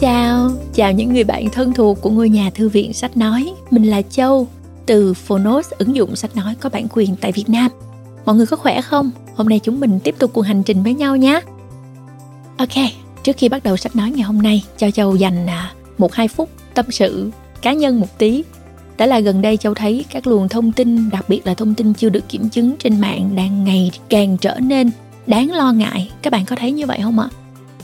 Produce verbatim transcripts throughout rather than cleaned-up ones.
chào, chào những người bạn thân thuộc của ngôi nhà thư viện sách nói. Mình là Châu, từ Phonos, ứng dụng sách nói có bản quyền tại Việt Nam. Mọi người có khỏe không? Hôm nay chúng mình tiếp tục cuộc hành trình với nhau nhé. Ok, trước khi bắt đầu sách nói ngày hôm nay, cho Châu dành một đến hai phút tâm sự cá nhân một tí. Đó là gần đây Châu thấy các luồng thông tin, đặc biệt là thông tin chưa được kiểm chứng trên mạng đang ngày càng trở nên đáng lo ngại. Các bạn có thấy như vậy không ạ?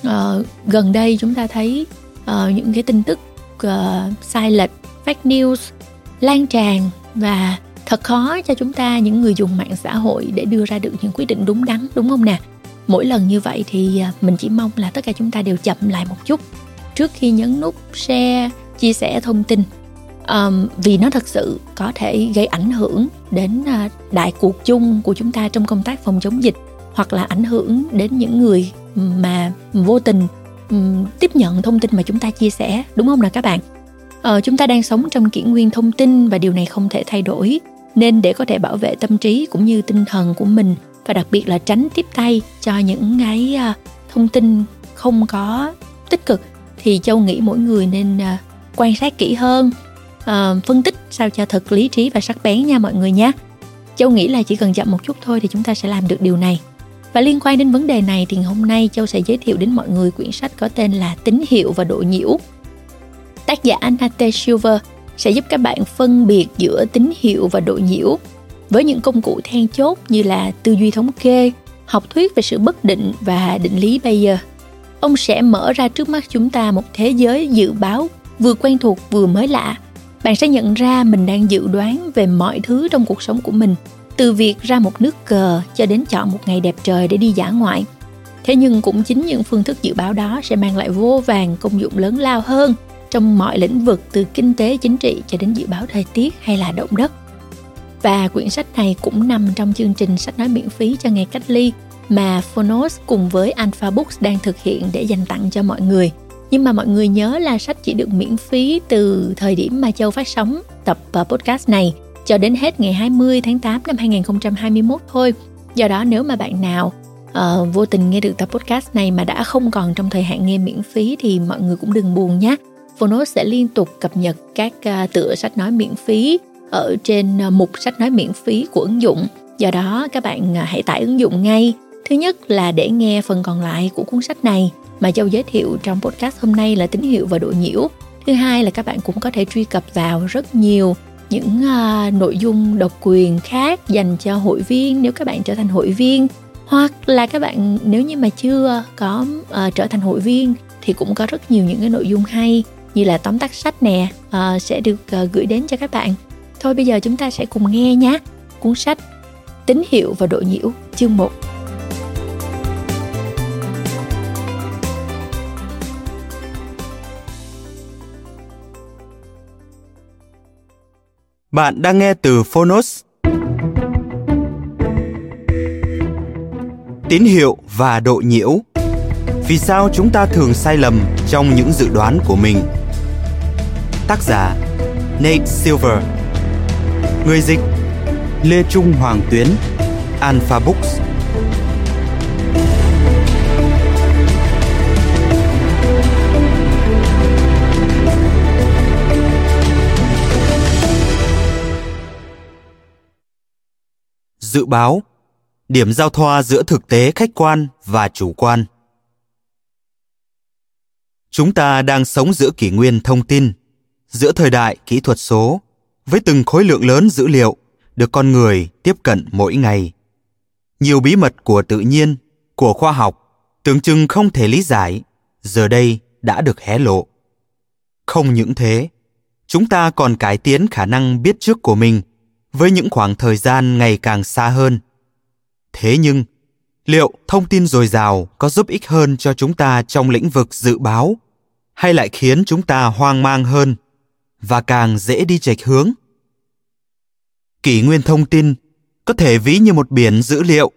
Ờ, gần đây chúng ta thấy uh, những cái tin tức uh, sai lệch, fake news lan tràn và thật khó cho chúng ta, những người dùng mạng xã hội, để đưa ra được những quyết định đúng đắn, đúng không nè? Mỗi lần như vậy thì uh, mình chỉ mong là tất cả chúng ta đều chậm lại một chút trước khi nhấn nút share, chia sẻ thông tin, um, vì nó thật sự có thể gây ảnh hưởng đến uh, đại cuộc chung của chúng ta trong công tác phòng chống dịch, hoặc là ảnh hưởng đến những người mà vô tình um, tiếp nhận thông tin mà chúng ta chia sẻ, đúng không nào các bạn? Ờ, chúng ta đang sống trong kỷ nguyên thông tin và điều này không thể thay đổi, nên để có thể bảo vệ tâm trí cũng như tinh thần của mình, và đặc biệt là tránh tiếp tay cho những cái uh, thông tin không có tích cực, thì Châu nghĩ mỗi người nên uh, quan sát kỹ hơn, uh, phân tích sao cho thật lý trí và sắc bén nha mọi người nhé. Châu nghĩ là chỉ cần chậm một chút thôi thì chúng ta sẽ làm được điều này. Và liên quan đến vấn đề này thì hôm nay Châu sẽ giới thiệu đến mọi người quyển sách có tên là Tín hiệu và độ nhiễu. Tác giả Nate Silver sẽ giúp các bạn phân biệt giữa tín hiệu và độ nhiễu với những công cụ then chốt như là tư duy thống kê, học thuyết về sự bất định và định lý Bayes. Ông sẽ mở ra trước mắt chúng ta một thế giới dự báo vừa quen thuộc vừa mới lạ. Bạn sẽ nhận ra mình đang dự đoán về mọi thứ trong cuộc sống của mình, từ việc ra một nước cờ cho đến chọn một ngày đẹp trời để đi dã ngoại. Thế nhưng cũng chính những phương thức dự báo đó sẽ mang lại vô vàn công dụng lớn lao hơn trong mọi lĩnh vực, từ kinh tế, chính trị cho đến dự báo thời tiết hay là động đất. Và quyển sách này cũng nằm trong chương trình sách nói miễn phí cho ngày cách ly mà Phonos cùng với Alpha Books đang thực hiện để dành tặng cho mọi người. Nhưng mà mọi người nhớ là sách chỉ được miễn phí từ thời điểm mà Châu phát sóng tập podcast này cho đến hết ngày hai mươi tháng tám năm hai nghìn không trăm hai mươi mốt thôi. Do đó nếu mà bạn nào uh, vô tình nghe được tập podcast này mà đã không còn trong thời hạn nghe miễn phí thì mọi người cũng đừng buồn nhé. Phonos sẽ liên tục cập nhật các uh, tựa sách nói miễn phí ở trên uh, mục sách nói miễn phí của ứng dụng. Do đó các bạn uh, hãy tải ứng dụng ngay. Thứ nhất là để nghe phần còn lại của cuốn sách này mà Châu giới thiệu trong podcast hôm nay là Tín hiệu và độ nhiễu. Thứ hai là các bạn cũng có thể truy cập vào rất nhiều những uh, nội dung độc quyền khác dành cho hội viên nếu các bạn trở thành hội viên, hoặc là các bạn nếu như mà chưa có uh, trở thành hội viên thì cũng có rất nhiều những cái nội dung hay như là tóm tắt sách nè uh, sẽ được uh, gửi đến cho các bạn. Thôi bây giờ chúng ta sẽ cùng nghe nhé. Cuốn sách Tín hiệu và độ nhiễu, chương một. Bạn đang nghe từ Phonos. Tín hiệu và độ nhiễu. Vì sao chúng ta thường sai lầm trong những dự đoán của mình? Tác giả Nate Silver. Người dịch Lê Trung Hoàng Tuyến, Alpha Books. Dự báo, điểm giao thoa giữa thực tế khách quan và chủ quan. Chúng ta đang sống giữa kỷ nguyên thông tin, giữa thời đại kỹ thuật số, với từng khối lượng lớn dữ liệu được con người tiếp cận mỗi ngày. Nhiều bí mật của tự nhiên, của khoa học, tưởng chừng không thể lý giải, giờ đây đã được hé lộ. Không những thế, chúng ta còn cải tiến khả năng biết trước của mình với những khoảng thời gian ngày càng xa hơn. Thế nhưng, liệu thông tin dồi dào có giúp ích hơn cho chúng ta trong lĩnh vực dự báo, hay lại khiến chúng ta hoang mang hơn và càng dễ đi chệch hướng? Kỷ nguyên thông tin có thể ví như một biển dữ liệu,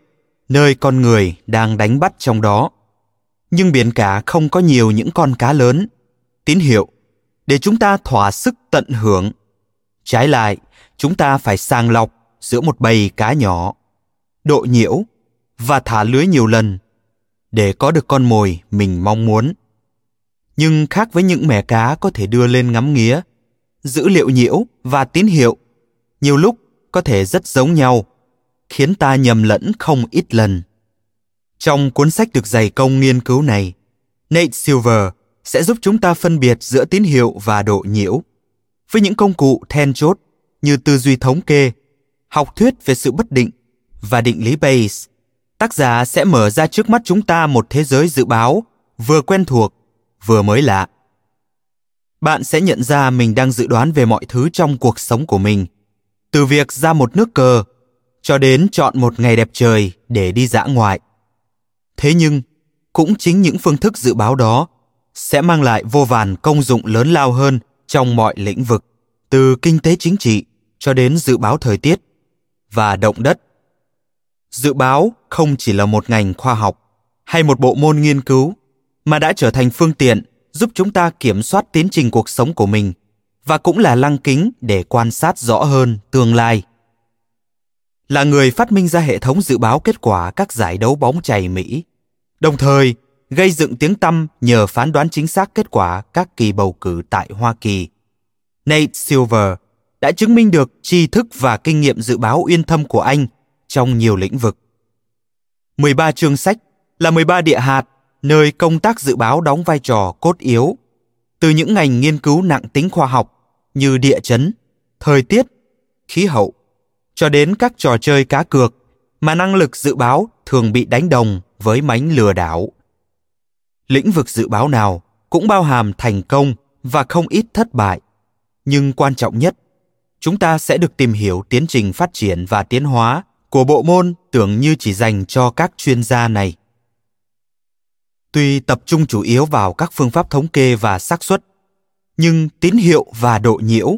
nơi con người đang đánh bắt trong đó. Nhưng biển cả không có nhiều những con cá lớn, tín hiệu, để chúng ta thỏa sức tận hưởng. Trái lại, chúng ta phải sàng lọc giữa một bầy cá nhỏ, độ nhiễu và thả lưới nhiều lần để có được con mồi mình mong muốn. nhưng khác với những mẻ cá có thể đưa lên ngắm nghía, dữ liệu nhiễu và tín hiệu nhiều lúc có thể rất giống nhau, khiến ta nhầm lẫn không ít lần. Trong cuốn sách được dày công nghiên cứu này, Nate Silver sẽ giúp chúng ta phân biệt giữa tín hiệu và độ nhiễu. Với những công cụ then chốt như tư duy thống kê, học thuyết về sự bất định và định lý Bayes, tác giả sẽ mở ra trước mắt chúng ta một thế giới dự báo vừa quen thuộc, vừa mới lạ. Bạn sẽ nhận ra mình đang dự đoán về mọi thứ trong cuộc sống của mình, từ việc ra một nước cờ cho đến chọn một ngày đẹp trời để đi dã ngoại. Thế nhưng, cũng chính những phương thức dự báo đó sẽ mang lại vô vàn công dụng lớn lao hơn trong mọi lĩnh vực, từ kinh tế chính trị cho đến dự báo thời tiết và động đất. Dự báo không chỉ là một ngành khoa học hay một bộ môn nghiên cứu, mà đã trở thành phương tiện giúp chúng ta kiểm soát tiến trình cuộc sống của mình và cũng là lăng kính để quan sát rõ hơn tương lai. Là người phát minh ra hệ thống dự báo kết quả các giải đấu bóng chày Mỹ, đồng thời gây dựng tiếng tăm nhờ phán đoán chính xác kết quả các kỳ bầu cử tại Hoa Kỳ, Nate Silver đã chứng minh được tri thức và kinh nghiệm dự báo uyên thâm của anh trong nhiều lĩnh vực. mười ba chương sách là mười ba địa hạt nơi công tác dự báo đóng vai trò cốt yếu, từ những ngành nghiên cứu nặng tính khoa học như địa chấn, thời tiết, khí hậu, cho đến các trò chơi cá cược mà năng lực dự báo thường bị đánh đồng với mánh lừa đảo. Lĩnh vực dự báo nào cũng bao hàm thành công và không ít thất bại, nhưng quan trọng nhất, chúng ta sẽ được tìm hiểu tiến trình phát triển và tiến hóa của bộ môn tưởng như chỉ dành cho các chuyên gia này. Tuy tập trung chủ yếu vào các phương pháp thống kê và xác suất, nhưng tín hiệu và độ nhiễu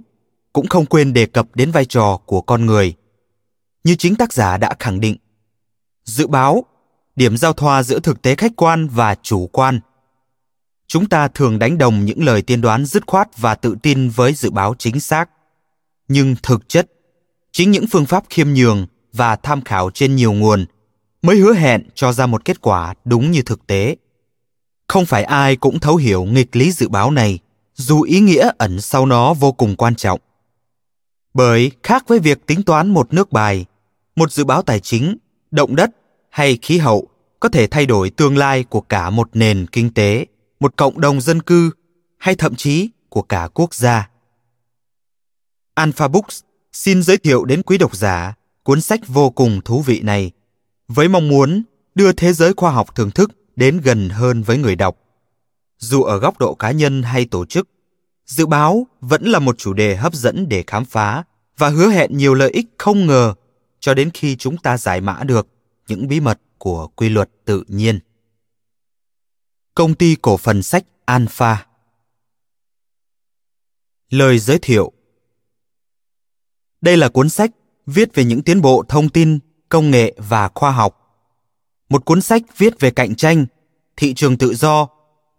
cũng không quên đề cập đến vai trò của con người. Như chính tác giả đã khẳng định, dự báo, điểm giao thoa giữa thực tế khách quan và chủ quan. Chúng ta thường đánh đồng những lời tiên đoán dứt khoát và tự tin với dự báo chính xác. Nhưng thực chất, chính những phương pháp khiêm nhường và tham khảo trên nhiều nguồn mới hứa hẹn cho ra một kết quả đúng như thực tế. Không phải ai cũng thấu hiểu nghịch lý dự báo này, dù ý nghĩa ẩn sau nó vô cùng quan trọng. Bởi khác với việc tính toán một nước bài, một dự báo tài chính, động đất hay khí hậu có thể thay đổi tương lai của cả một nền kinh tế, một cộng đồng dân cư hay thậm chí của cả quốc gia. Alpha Books xin giới thiệu đến quý độc giả cuốn sách vô cùng thú vị này, với mong muốn đưa thế giới khoa học thưởng thức đến gần hơn với người đọc. Dù ở góc độ cá nhân hay tổ chức, dự báo vẫn là một chủ đề hấp dẫn để khám phá và hứa hẹn nhiều lợi ích không ngờ cho đến khi chúng ta giải mã được những bí mật của quy luật tự nhiên. Công ty cổ phần sách Alpha. Lời giới thiệu. Đây là cuốn sách viết về những tiến bộ thông tin, công nghệ và khoa học. Một cuốn sách viết về cạnh tranh, thị trường tự do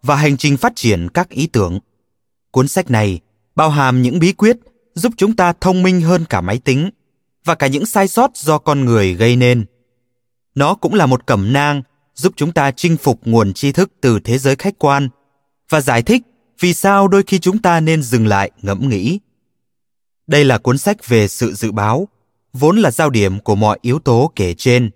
và hành trình phát triển các ý tưởng. Cuốn sách này bao hàm những bí quyết giúp chúng ta thông minh hơn cả máy tính và cả những sai sót do con người gây nên. Nó cũng là một cẩm nang giúp chúng ta chinh phục nguồn tri thức từ thế giới khách quan và giải thích vì sao đôi khi chúng ta nên dừng lại ngẫm nghĩ. Đây là cuốn sách về sự dự báo, vốn là giao điểm của mọi yếu tố kể trên.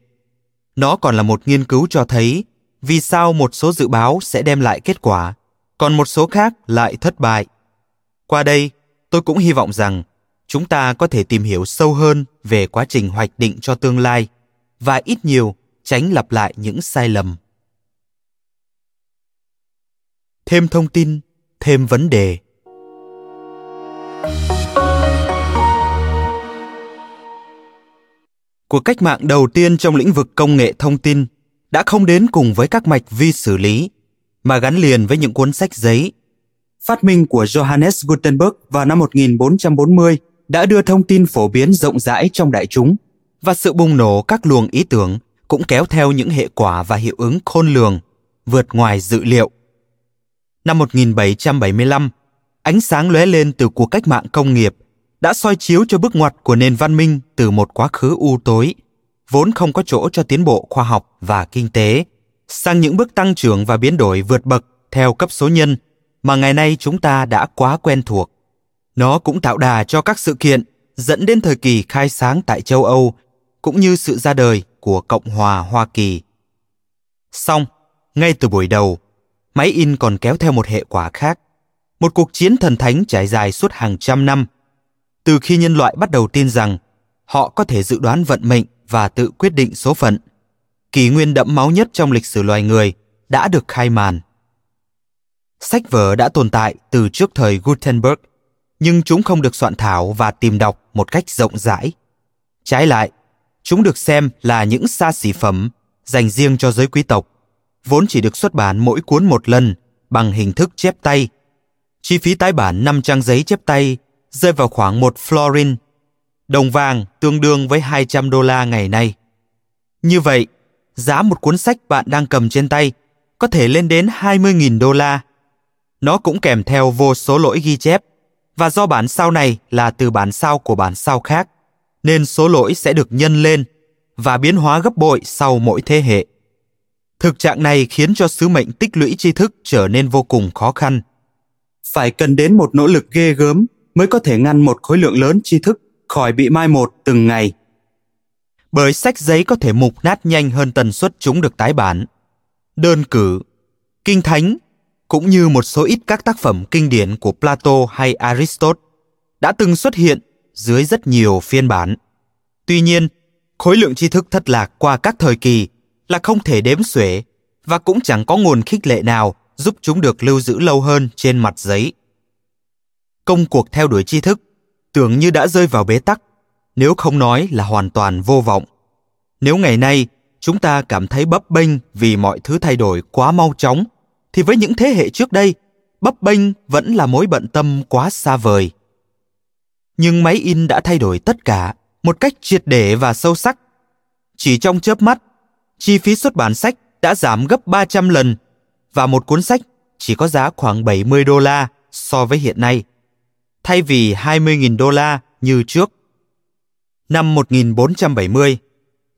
Nó còn là một nghiên cứu cho thấy vì sao một số dự báo sẽ đem lại kết quả, còn một số khác lại thất bại. Qua đây, tôi cũng hy vọng rằng chúng ta có thể tìm hiểu sâu hơn về quá trình hoạch định cho tương lai và ít nhiều tránh lặp lại những sai lầm. Thêm thông tin, thêm vấn đề. Cuộc cách mạng đầu tiên trong lĩnh vực công nghệ thông tin đã không đến cùng với các mạch vi xử lý, mà gắn liền với những cuốn sách giấy. Phát minh của Johannes Gutenberg vào năm một nghìn bốn trăm bốn mươi đã đưa thông tin phổ biến rộng rãi trong đại chúng, và sự bùng nổ các luồng ý tưởng cũng kéo theo những hệ quả và hiệu ứng khôn lường, vượt ngoài dự liệu. Năm một nghìn bảy trăm bảy mươi lăm, ánh sáng lóe lên từ cuộc cách mạng công nghiệp đã soi chiếu cho bước ngoặt của nền văn minh từ một quá khứ u tối, vốn không có chỗ cho tiến bộ khoa học và kinh tế, sang những bước tăng trưởng và biến đổi vượt bậc theo cấp số nhân mà ngày nay chúng ta đã quá quen thuộc. Nó cũng tạo đà cho các sự kiện dẫn đến thời kỳ khai sáng tại châu Âu, cũng như sự ra đời của Cộng hòa Hoa Kỳ. Song, ngay từ buổi đầu, máy in còn kéo theo một hệ quả khác, một cuộc chiến thần thánh trải dài suốt hàng trăm năm, từ khi nhân loại bắt đầu tin rằng họ có thể dự đoán vận mệnh và tự quyết định số phận. Kỷ nguyên đẫm máu nhất trong lịch sử loài người đã được khai màn. Sách vở đã tồn tại từ trước thời Gutenberg, nhưng chúng không được soạn thảo và tìm đọc một cách rộng rãi. Trái lại, chúng được xem là những xa xỉ phẩm dành riêng cho giới quý tộc, vốn chỉ được xuất bản mỗi cuốn một lần bằng hình thức chép tay. Chi phí tái bản năm trang giấy chép tay rơi vào khoảng một florin, đồng vàng tương đương với hai trăm đô la ngày nay. Như vậy, giá một cuốn sách bạn đang cầm trên tay có thể lên đến hai mươi nghìn đô la. Nó cũng kèm theo vô số lỗi ghi chép, và do bản sao này là từ bản sao của bản sao khác, nên số lỗi sẽ được nhân lên và biến hóa gấp bội sau mỗi thế hệ. Thực trạng này khiến cho sứ mệnh tích lũy tri thức trở nên vô cùng khó khăn. Phải cần đến một nỗ lực ghê gớm mới có thể ngăn một khối lượng lớn tri thức khỏi bị mai một từng ngày. Bởi sách giấy có thể mục nát nhanh hơn tần suất chúng được tái bản. Đơn cử, Kinh Thánh, cũng như một số ít các tác phẩm kinh điển của Plato hay Aristotle, đã từng xuất hiện dưới rất nhiều phiên bản. Tuy nhiên, khối lượng tri thức thất lạc qua các thời kỳ là không thể đếm xuể, và cũng chẳng có nguồn khích lệ nào giúp chúng được lưu giữ lâu hơn trên mặt giấy. Công cuộc theo đuổi tri thức tưởng như đã rơi vào bế tắc, nếu không nói là hoàn toàn vô vọng. Nếu ngày nay chúng ta cảm thấy bấp bênh vì mọi thứ thay đổi quá mau chóng, thì với những thế hệ trước đây, bấp bênh vẫn là mối bận tâm quá xa vời. Nhưng máy in đã thay đổi tất cả một cách triệt để và sâu sắc. Chỉ trong chớp mắt, chi phí xuất bản sách đã giảm gấp ba trăm lần, và một cuốn sách chỉ có giá khoảng bảy mươi đô la so với hiện nay, thay vì hai mươi nghìn đô la như trước. Năm một nghìn bốn trăm bảy mươi,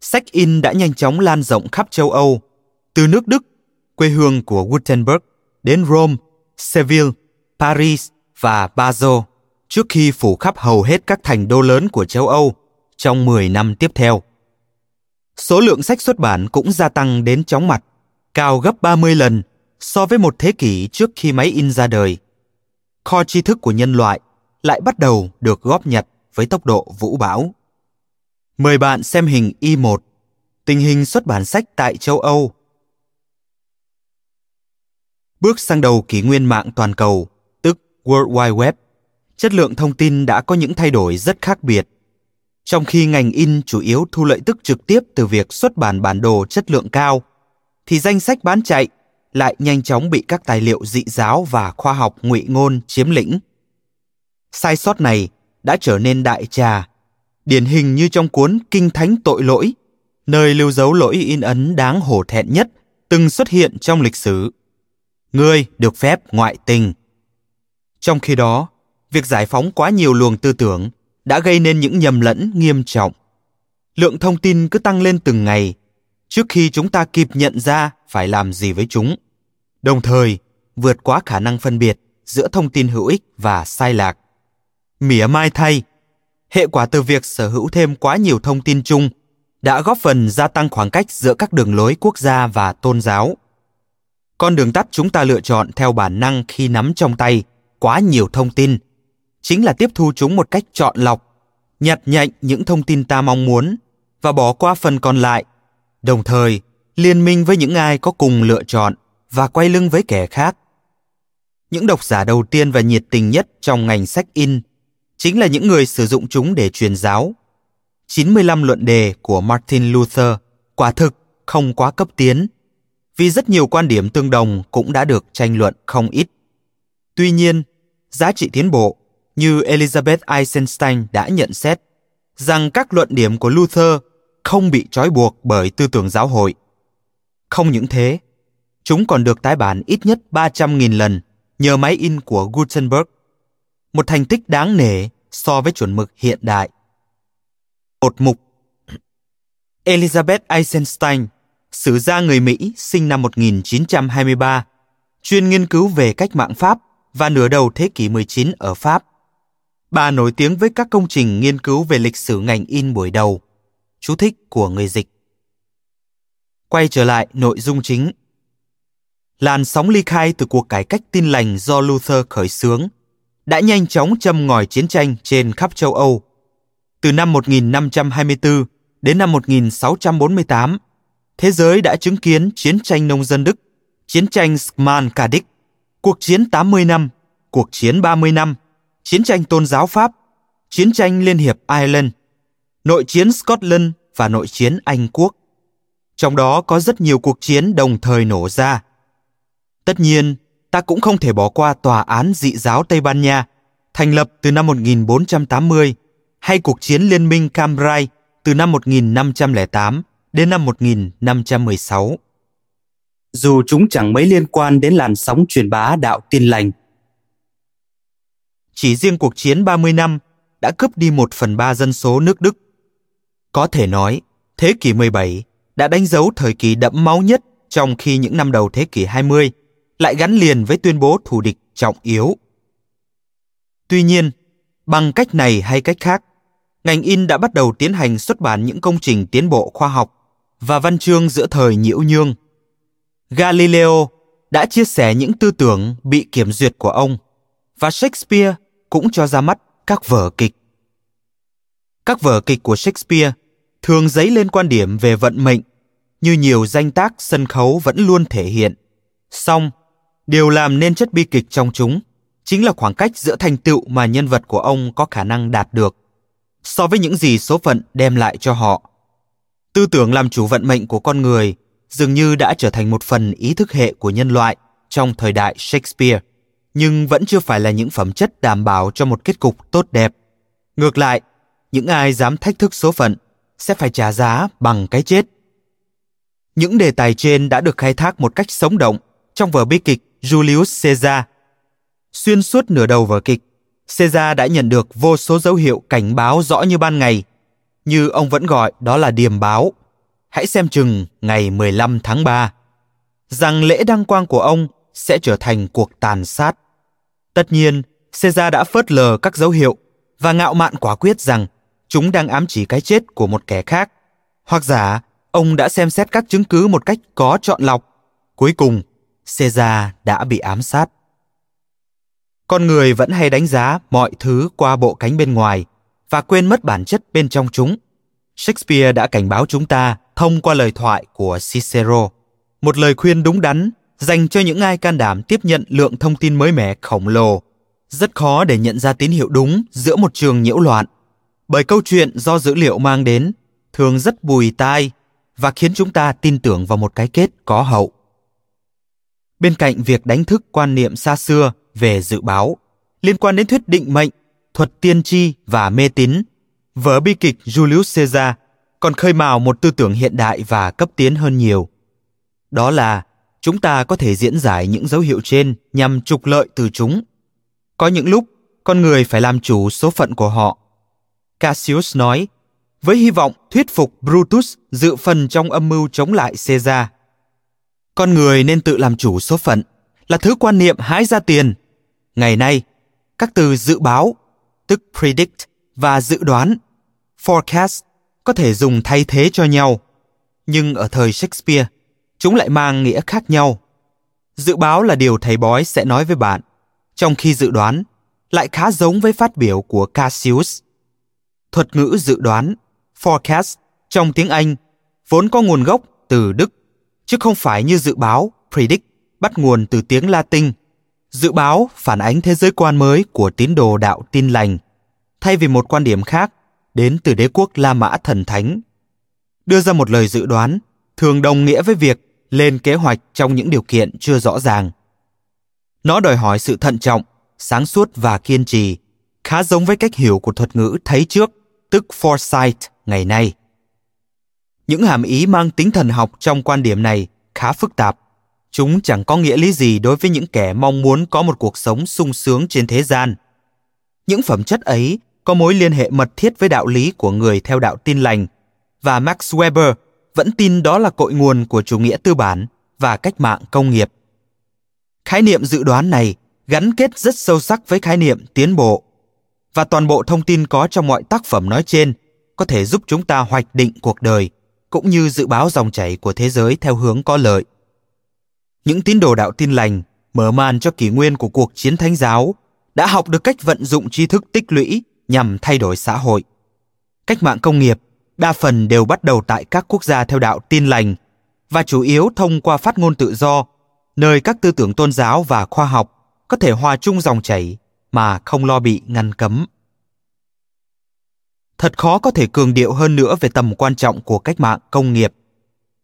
sách in đã nhanh chóng lan rộng khắp châu Âu, từ nước Đức, quê hương của Gutenberg, đến Rome, Seville, Paris và Basel, trước khi phủ khắp hầu hết các thành đô lớn của châu Âu trong mười năm tiếp theo. Số lượng sách xuất bản cũng gia tăng đến chóng mặt, cao gấp ba mươi lần so với một thế kỷ trước khi máy in ra đời. Kho tri thức của nhân loại lại bắt đầu được góp nhặt với tốc độ vũ bão. Mời bạn xem hình i một, tình hình xuất bản sách tại châu Âu. Bước sang đầu kỷ nguyên mạng toàn cầu, tức World Wide Web, chất lượng thông tin đã có những thay đổi rất khác biệt. Trong khi ngành in chủ yếu thu lợi tức trực tiếp từ việc xuất bản bản đồ chất lượng cao, thì danh sách bán chạy lại nhanh chóng bị các tài liệu dị giáo và khoa học ngụy ngôn chiếm lĩnh. Sai sót này đã trở nên đại trà, điển hình như trong cuốn Kinh Thánh Tội Lỗi, nơi lưu dấu lỗi in ấn đáng hổ thẹn nhất từng xuất hiện trong lịch sử. Ngươi được phép ngoại tình. Trong khi đó, việc giải phóng quá nhiều luồng tư tưởng đã gây nên những nhầm lẫn nghiêm trọng. Lượng thông tin cứ tăng lên từng ngày trước khi chúng ta kịp nhận ra phải làm gì với chúng, đồng thời vượt quá khả năng phân biệt giữa thông tin hữu ích và sai lạc. Mỉa mai thay, hệ quả từ việc sở hữu thêm quá nhiều thông tin chung đã góp phần gia tăng khoảng cách giữa các đường lối quốc gia và tôn giáo. Con đường tắt chúng ta lựa chọn theo bản năng khi nắm trong tay quá nhiều thông tin chính là tiếp thu chúng một cách chọn lọc, nhặt nhạnh những thông tin ta mong muốn và bỏ qua phần còn lại, đồng thời liên minh với những ai có cùng lựa chọn và quay lưng với kẻ khác. Những độc giả đầu tiên và nhiệt tình nhất trong ngành sách in chính là những người sử dụng chúng để truyền giáo. chín mươi lăm luận đề của Martin Luther quả thực không quá cấp tiến, vì rất nhiều quan điểm tương đồng cũng đã được tranh luận không ít. Tuy nhiên, giá trị tiến bộ, như Elizabeth Eisenstein đã nhận xét, rằng các luận điểm của Luther không bị trói buộc bởi tư tưởng giáo hội. Không những thế, chúng còn được tái bản ít nhất ba trăm nghìn lần nhờ máy in của Gutenberg, một thành tích đáng nể so với chuẩn mực hiện đại. Một mục Elizabeth Eisenstein, sử gia người Mỹ sinh năm một nghìn chín trăm hai mươi ba, chuyên nghiên cứu về cách mạng Pháp và nửa đầu thế kỷ mười chín ở Pháp. Bà nổi tiếng với các công trình nghiên cứu về lịch sử ngành in buổi đầu. Chú thích của người dịch. Quay trở lại nội dung chính. Làn sóng ly khai từ cuộc cải cách Tin lành do Luther khởi xướng đã nhanh chóng châm ngòi chiến tranh trên khắp châu Âu. Từ năm một nghìn năm trăm hai mươi tư đến năm một nghìn sáu trăm bốn mươi tám, thế giới đã chứng kiến chiến tranh nông dân Đức, chiến tranh Schmalkaldig, cuộc chiến tám mươi năm, cuộc chiến ba mươi năm, chiến tranh tôn giáo Pháp, chiến tranh Liên hiệp Ireland, nội chiến Scotland và nội chiến Anh quốc. Trong đó có rất nhiều cuộc chiến đồng thời nổ ra. Tất nhiên, ta cũng không thể bỏ qua tòa án dị giáo Tây Ban Nha, thành lập từ năm một nghìn bốn trăm tám mươi, hay cuộc chiến liên minh Cambrai từ năm một nghìn năm trăm lẻ tám đến năm một nghìn năm trăm mười sáu. Dù chúng chẳng mấy liên quan đến làn sóng truyền bá đạo Tin lành. Chỉ riêng cuộc chiến ba mươi năm đã cướp đi một phần ba dân số nước Đức. Có thể nói, thế kỷ mười bảy đã đánh dấu thời kỳ đẫm máu nhất, trong khi những năm đầu thế kỷ hai mươi lại gắn liền với tuyên bố thù địch trọng yếu. Tuy nhiên, bằng cách này hay cách khác, ngành in đã bắt đầu tiến hành xuất bản những công trình tiến bộ khoa học và văn chương giữa thời nhiễu nhương. Galileo đã chia sẻ những tư tưởng bị kiểm duyệt của ông, và Shakespeare cũng cho ra mắt các vở kịch. Các vở kịch của Shakespeare thường dấy lên quan điểm về vận mệnh, như nhiều danh tác sân khấu vẫn luôn thể hiện. Song, điều làm nên chất bi kịch trong chúng chính là khoảng cách giữa thành tựu mà nhân vật của ông có khả năng đạt được so với những gì số phận đem lại cho họ. Tư tưởng làm chủ vận mệnh của con người dường như đã trở thành một phần ý thức hệ của nhân loại trong thời đại Shakespeare, nhưng vẫn chưa phải là những phẩm chất đảm bảo cho một kết cục tốt đẹp. Ngược lại, những ai dám thách thức số phận sẽ phải trả giá bằng cái chết. Những đề tài trên đã được khai thác một cách sống động trong vở bi kịch Julius Caesar. Xuyên suốt nửa đầu vở kịch, Caesar đã nhận được vô số dấu hiệu cảnh báo rõ như ban ngày, như ông vẫn gọi đó là điềm báo. Hãy xem chừng ngày mười lăm tháng ba, rằng lễ đăng quang của ông sẽ trở thành cuộc tàn sát. Tất nhiên, Caesar đã phớt lờ các dấu hiệu và ngạo mạn quả quyết rằng chúng đang ám chỉ cái chết của một kẻ khác, hoặc giả ông đã xem xét các chứng cứ một cách có chọn lọc. Cuối cùng, Caesar đã bị ám sát. Con người vẫn hay đánh giá mọi thứ qua bộ cánh bên ngoài và quên mất bản chất bên trong chúng. Shakespeare đã cảnh báo chúng ta thông qua lời thoại của Cicero, một lời khuyên đúng đắn dành cho những ai can đảm tiếp nhận lượng thông tin mới mẻ khổng lồ. Rất khó để nhận ra tín hiệu đúng giữa một trường nhiễu loạn, bởi câu chuyện do dữ liệu mang đến thường rất bùi tai và khiến chúng ta tin tưởng vào một cái kết có hậu. Bên cạnh việc đánh thức quan niệm xa xưa về dự báo, liên quan đến thuyết định mệnh, thuật tiên tri và mê tín, vở bi kịch Julius Caesar còn khơi mào một tư tưởng hiện đại và cấp tiến hơn nhiều. Đó là chúng ta có thể diễn giải những dấu hiệu trên nhằm trục lợi từ chúng. Có những lúc, con người phải làm chủ số phận của họ. Cassius nói, với hy vọng thuyết phục Brutus dự phần trong âm mưu chống lại Caesar. Con người nên tự làm chủ số phận là thứ quan niệm hái ra tiền. Ngày nay, các từ dự báo, tức predict và dự đoán, forecast, có thể dùng thay thế cho nhau. Nhưng ở thời Shakespeare, chúng lại mang nghĩa khác nhau. Dự báo là điều thầy bói sẽ nói với bạn, trong khi dự đoán lại khá giống với phát biểu của Cassius. Thuật ngữ dự đoán, forecast, trong tiếng Anh vốn có nguồn gốc từ Đức, chứ không phải như dự báo, predict, bắt nguồn từ tiếng Latin. Dự báo phản ánh thế giới quan mới của tín đồ đạo Tin lành, thay vì một quan điểm khác đến từ đế quốc La Mã thần thánh. Đưa ra một lời dự đoán thường đồng nghĩa với việc lên kế hoạch trong những điều kiện chưa rõ ràng. Nó đòi hỏi sự thận trọng, sáng suốt và kiên trì, khá giống với cách hiểu của thuật ngữ thấy trước, tức foresight ngày nay. Những hàm ý mang tính thần học trong quan điểm này khá phức tạp. Chúng chẳng có nghĩa lý gì đối với những kẻ mong muốn có một cuộc sống sung sướng trên thế gian. Những phẩm chất ấy có mối liên hệ mật thiết với đạo lý của người theo đạo Tin lành, và Max Weber vẫn tin đó là cội nguồn của chủ nghĩa tư bản và cách mạng công nghiệp. Khái niệm dự đoán này gắn kết rất sâu sắc với khái niệm tiến bộ, và toàn bộ thông tin có trong mọi tác phẩm nói trên có thể giúp chúng ta hoạch định cuộc đời cũng như dự báo dòng chảy của thế giới theo hướng có lợi. Những tín đồ đạo tin lành mở màn cho kỷ nguyên của cuộc chiến thánh giáo đã học được cách vận dụng tri thức tích lũy nhằm thay đổi xã hội. Cách mạng công nghiệp đa phần đều bắt đầu tại các quốc gia theo đạo tin lành và chủ yếu thông qua phát ngôn tự do, nơi các tư tưởng tôn giáo và khoa học có thể hòa chung dòng chảy mà không lo bị ngăn cấm. Thật khó có thể cường điệu hơn nữa về tầm quan trọng của cách mạng công nghiệp.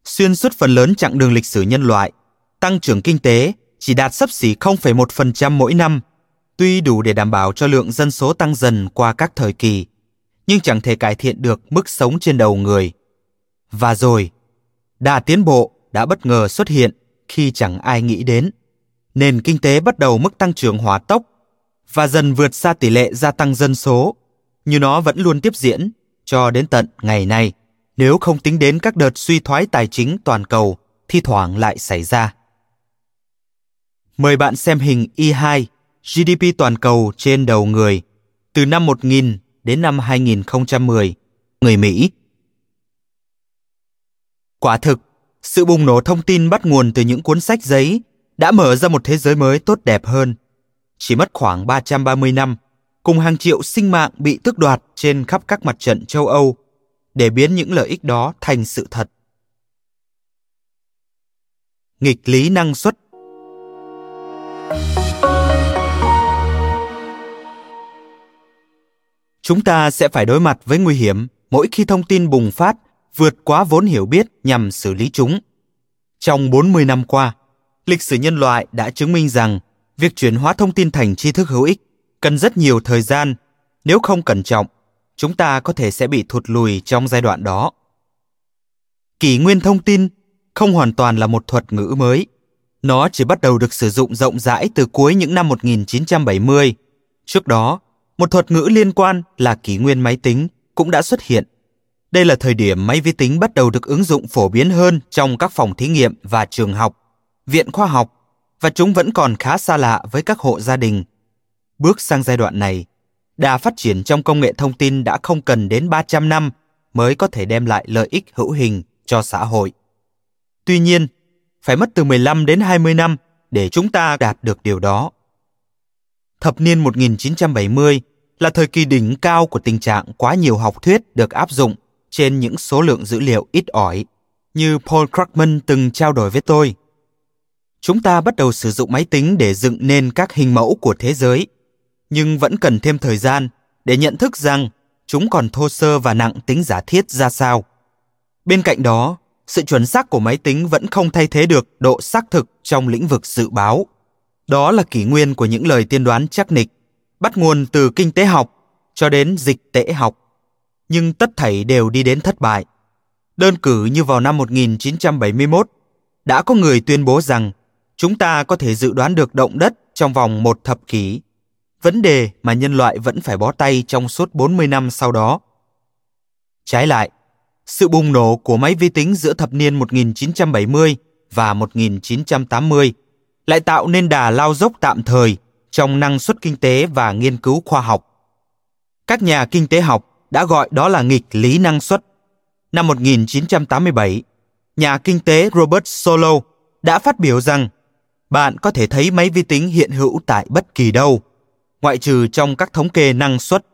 Xuyên suốt phần lớn chặng đường lịch sử nhân loại, tăng trưởng kinh tế chỉ đạt xấp xỉ không phẩy một phần trăm mỗi năm, tuy đủ để đảm bảo cho lượng dân số tăng dần qua các thời kỳ, nhưng chẳng thể cải thiện được mức sống trên đầu người. Và rồi, đà tiến bộ đã bất ngờ xuất hiện khi chẳng ai nghĩ đến. Nền kinh tế bắt đầu mức tăng trưởng hóa tốc và dần vượt xa tỷ lệ gia tăng dân số, như nó vẫn luôn tiếp diễn cho đến tận ngày nay, nếu không tính đến các đợt suy thoái tài chính toàn cầu thi thoảng lại xảy ra. Mời bạn xem hình i hai, giê đê pê toàn cầu trên đầu người, từ năm một nghìn đến năm hai nghìn không trăm mười, người Mỹ. Quả thực, sự bùng nổ thông tin bắt nguồn từ những cuốn sách giấy đã mở ra một thế giới mới tốt đẹp hơn. Chỉ mất khoảng ba trăm ba mươi năm, cùng hàng triệu sinh mạng bị tước đoạt trên khắp các mặt trận châu Âu để biến những lợi ích đó thành sự thật. Nghịch lý năng suất. Chúng ta sẽ phải đối mặt với nguy hiểm mỗi khi thông tin bùng phát vượt quá vốn hiểu biết nhằm xử lý chúng. Trong bốn mươi năm qua, lịch sử nhân loại đã chứng minh rằng việc chuyển hóa thông tin thành tri thức hữu ích cần rất nhiều thời gian. Nếu không cẩn trọng, chúng ta có thể sẽ bị thụt lùi trong giai đoạn đó. Kỷ nguyên thông tin không hoàn toàn là một thuật ngữ mới. Nó chỉ bắt đầu được sử dụng rộng rãi từ cuối những năm một nghìn chín trăm bảy mươi. Trước đó, một thuật ngữ liên quan là kỷ nguyên máy tính cũng đã xuất hiện. Đây là thời điểm máy vi tính bắt đầu được ứng dụng phổ biến hơn trong các phòng thí nghiệm và trường học, viện khoa học, và chúng vẫn còn khá xa lạ với các hộ gia đình. Bước sang giai đoạn này, đà phát triển trong công nghệ thông tin đã không cần đến ba trăm năm mới có thể đem lại lợi ích hữu hình cho xã hội. Tuy nhiên, phải mất từ mười lăm đến hai mươi năm để chúng ta đạt được điều đó. Thập niên một nghìn chín trăm bảy mươi là thời kỳ đỉnh cao của tình trạng quá nhiều học thuyết được áp dụng trên những số lượng dữ liệu ít ỏi, như Paul Krugman từng trao đổi với tôi. Chúng ta bắt đầu sử dụng máy tính để dựng nên các hình mẫu của thế giới, nhưng vẫn cần thêm thời gian để nhận thức rằng chúng còn thô sơ và nặng tính giả thiết ra sao. Bên cạnh đó, sự chuẩn xác của máy tính vẫn không thay thế được độ xác thực trong lĩnh vực dự báo. Đó là kỷ nguyên của những lời tiên đoán trắc nịch, bắt nguồn từ kinh tế học cho đến dịch tễ học, nhưng tất thảy đều đi đến thất bại. Đơn cử như vào năm một nghìn chín trăm bảy mươi mốt, đã có người tuyên bố rằng chúng ta có thể dự đoán được động đất trong vòng một thập kỷ, vấn đề mà nhân loại vẫn phải bó tay trong suốt bốn mươi năm sau đó. Trái lại, sự bùng nổ của máy vi tính giữa thập niên một nghìn chín trăm bảy mươi và một nghìn chín trăm tám mươi lại tạo nên đà lao dốc tạm thời trong năng suất kinh tế và nghiên cứu khoa học. Các nhà kinh tế học đã gọi đó là nghịch lý năng suất. Năm một nghìn chín trăm tám mươi bảy, nhà kinh tế Robert Shiller đã phát biểu rằng bạn có thể thấy máy vi tính hiện hữu tại bất kỳ đâu, ngoại trừ trong các thống kê năng suất.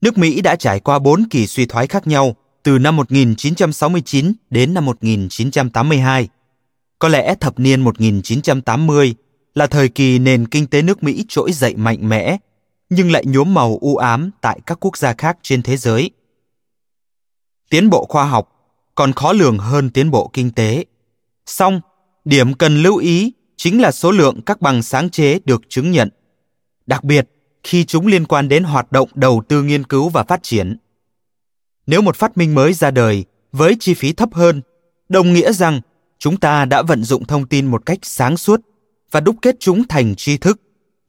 Nước Mỹ đã trải qua bốn kỳ suy thoái khác nhau từ năm một nghìn chín trăm sáu mươi chín đến năm một nghìn chín trăm tám mươi hai. Có lẽ thập niên một nghìn chín trăm tám mươi là thời kỳ nền kinh tế nước Mỹ trỗi dậy mạnh mẽ, nhưng lại nhuốm màu u ám tại các quốc gia khác trên thế giới. Tiến bộ khoa học còn khó lường hơn tiến bộ kinh tế. Song, điểm cần lưu ý chính là số lượng các bằng sáng chế được chứng nhận, đặc biệt khi chúng liên quan đến hoạt động đầu tư nghiên cứu và phát triển. Nếu một phát minh mới ra đời với chi phí thấp hơn, đồng nghĩa rằng chúng ta đã vận dụng thông tin một cách sáng suốt và đúc kết chúng thành tri thức.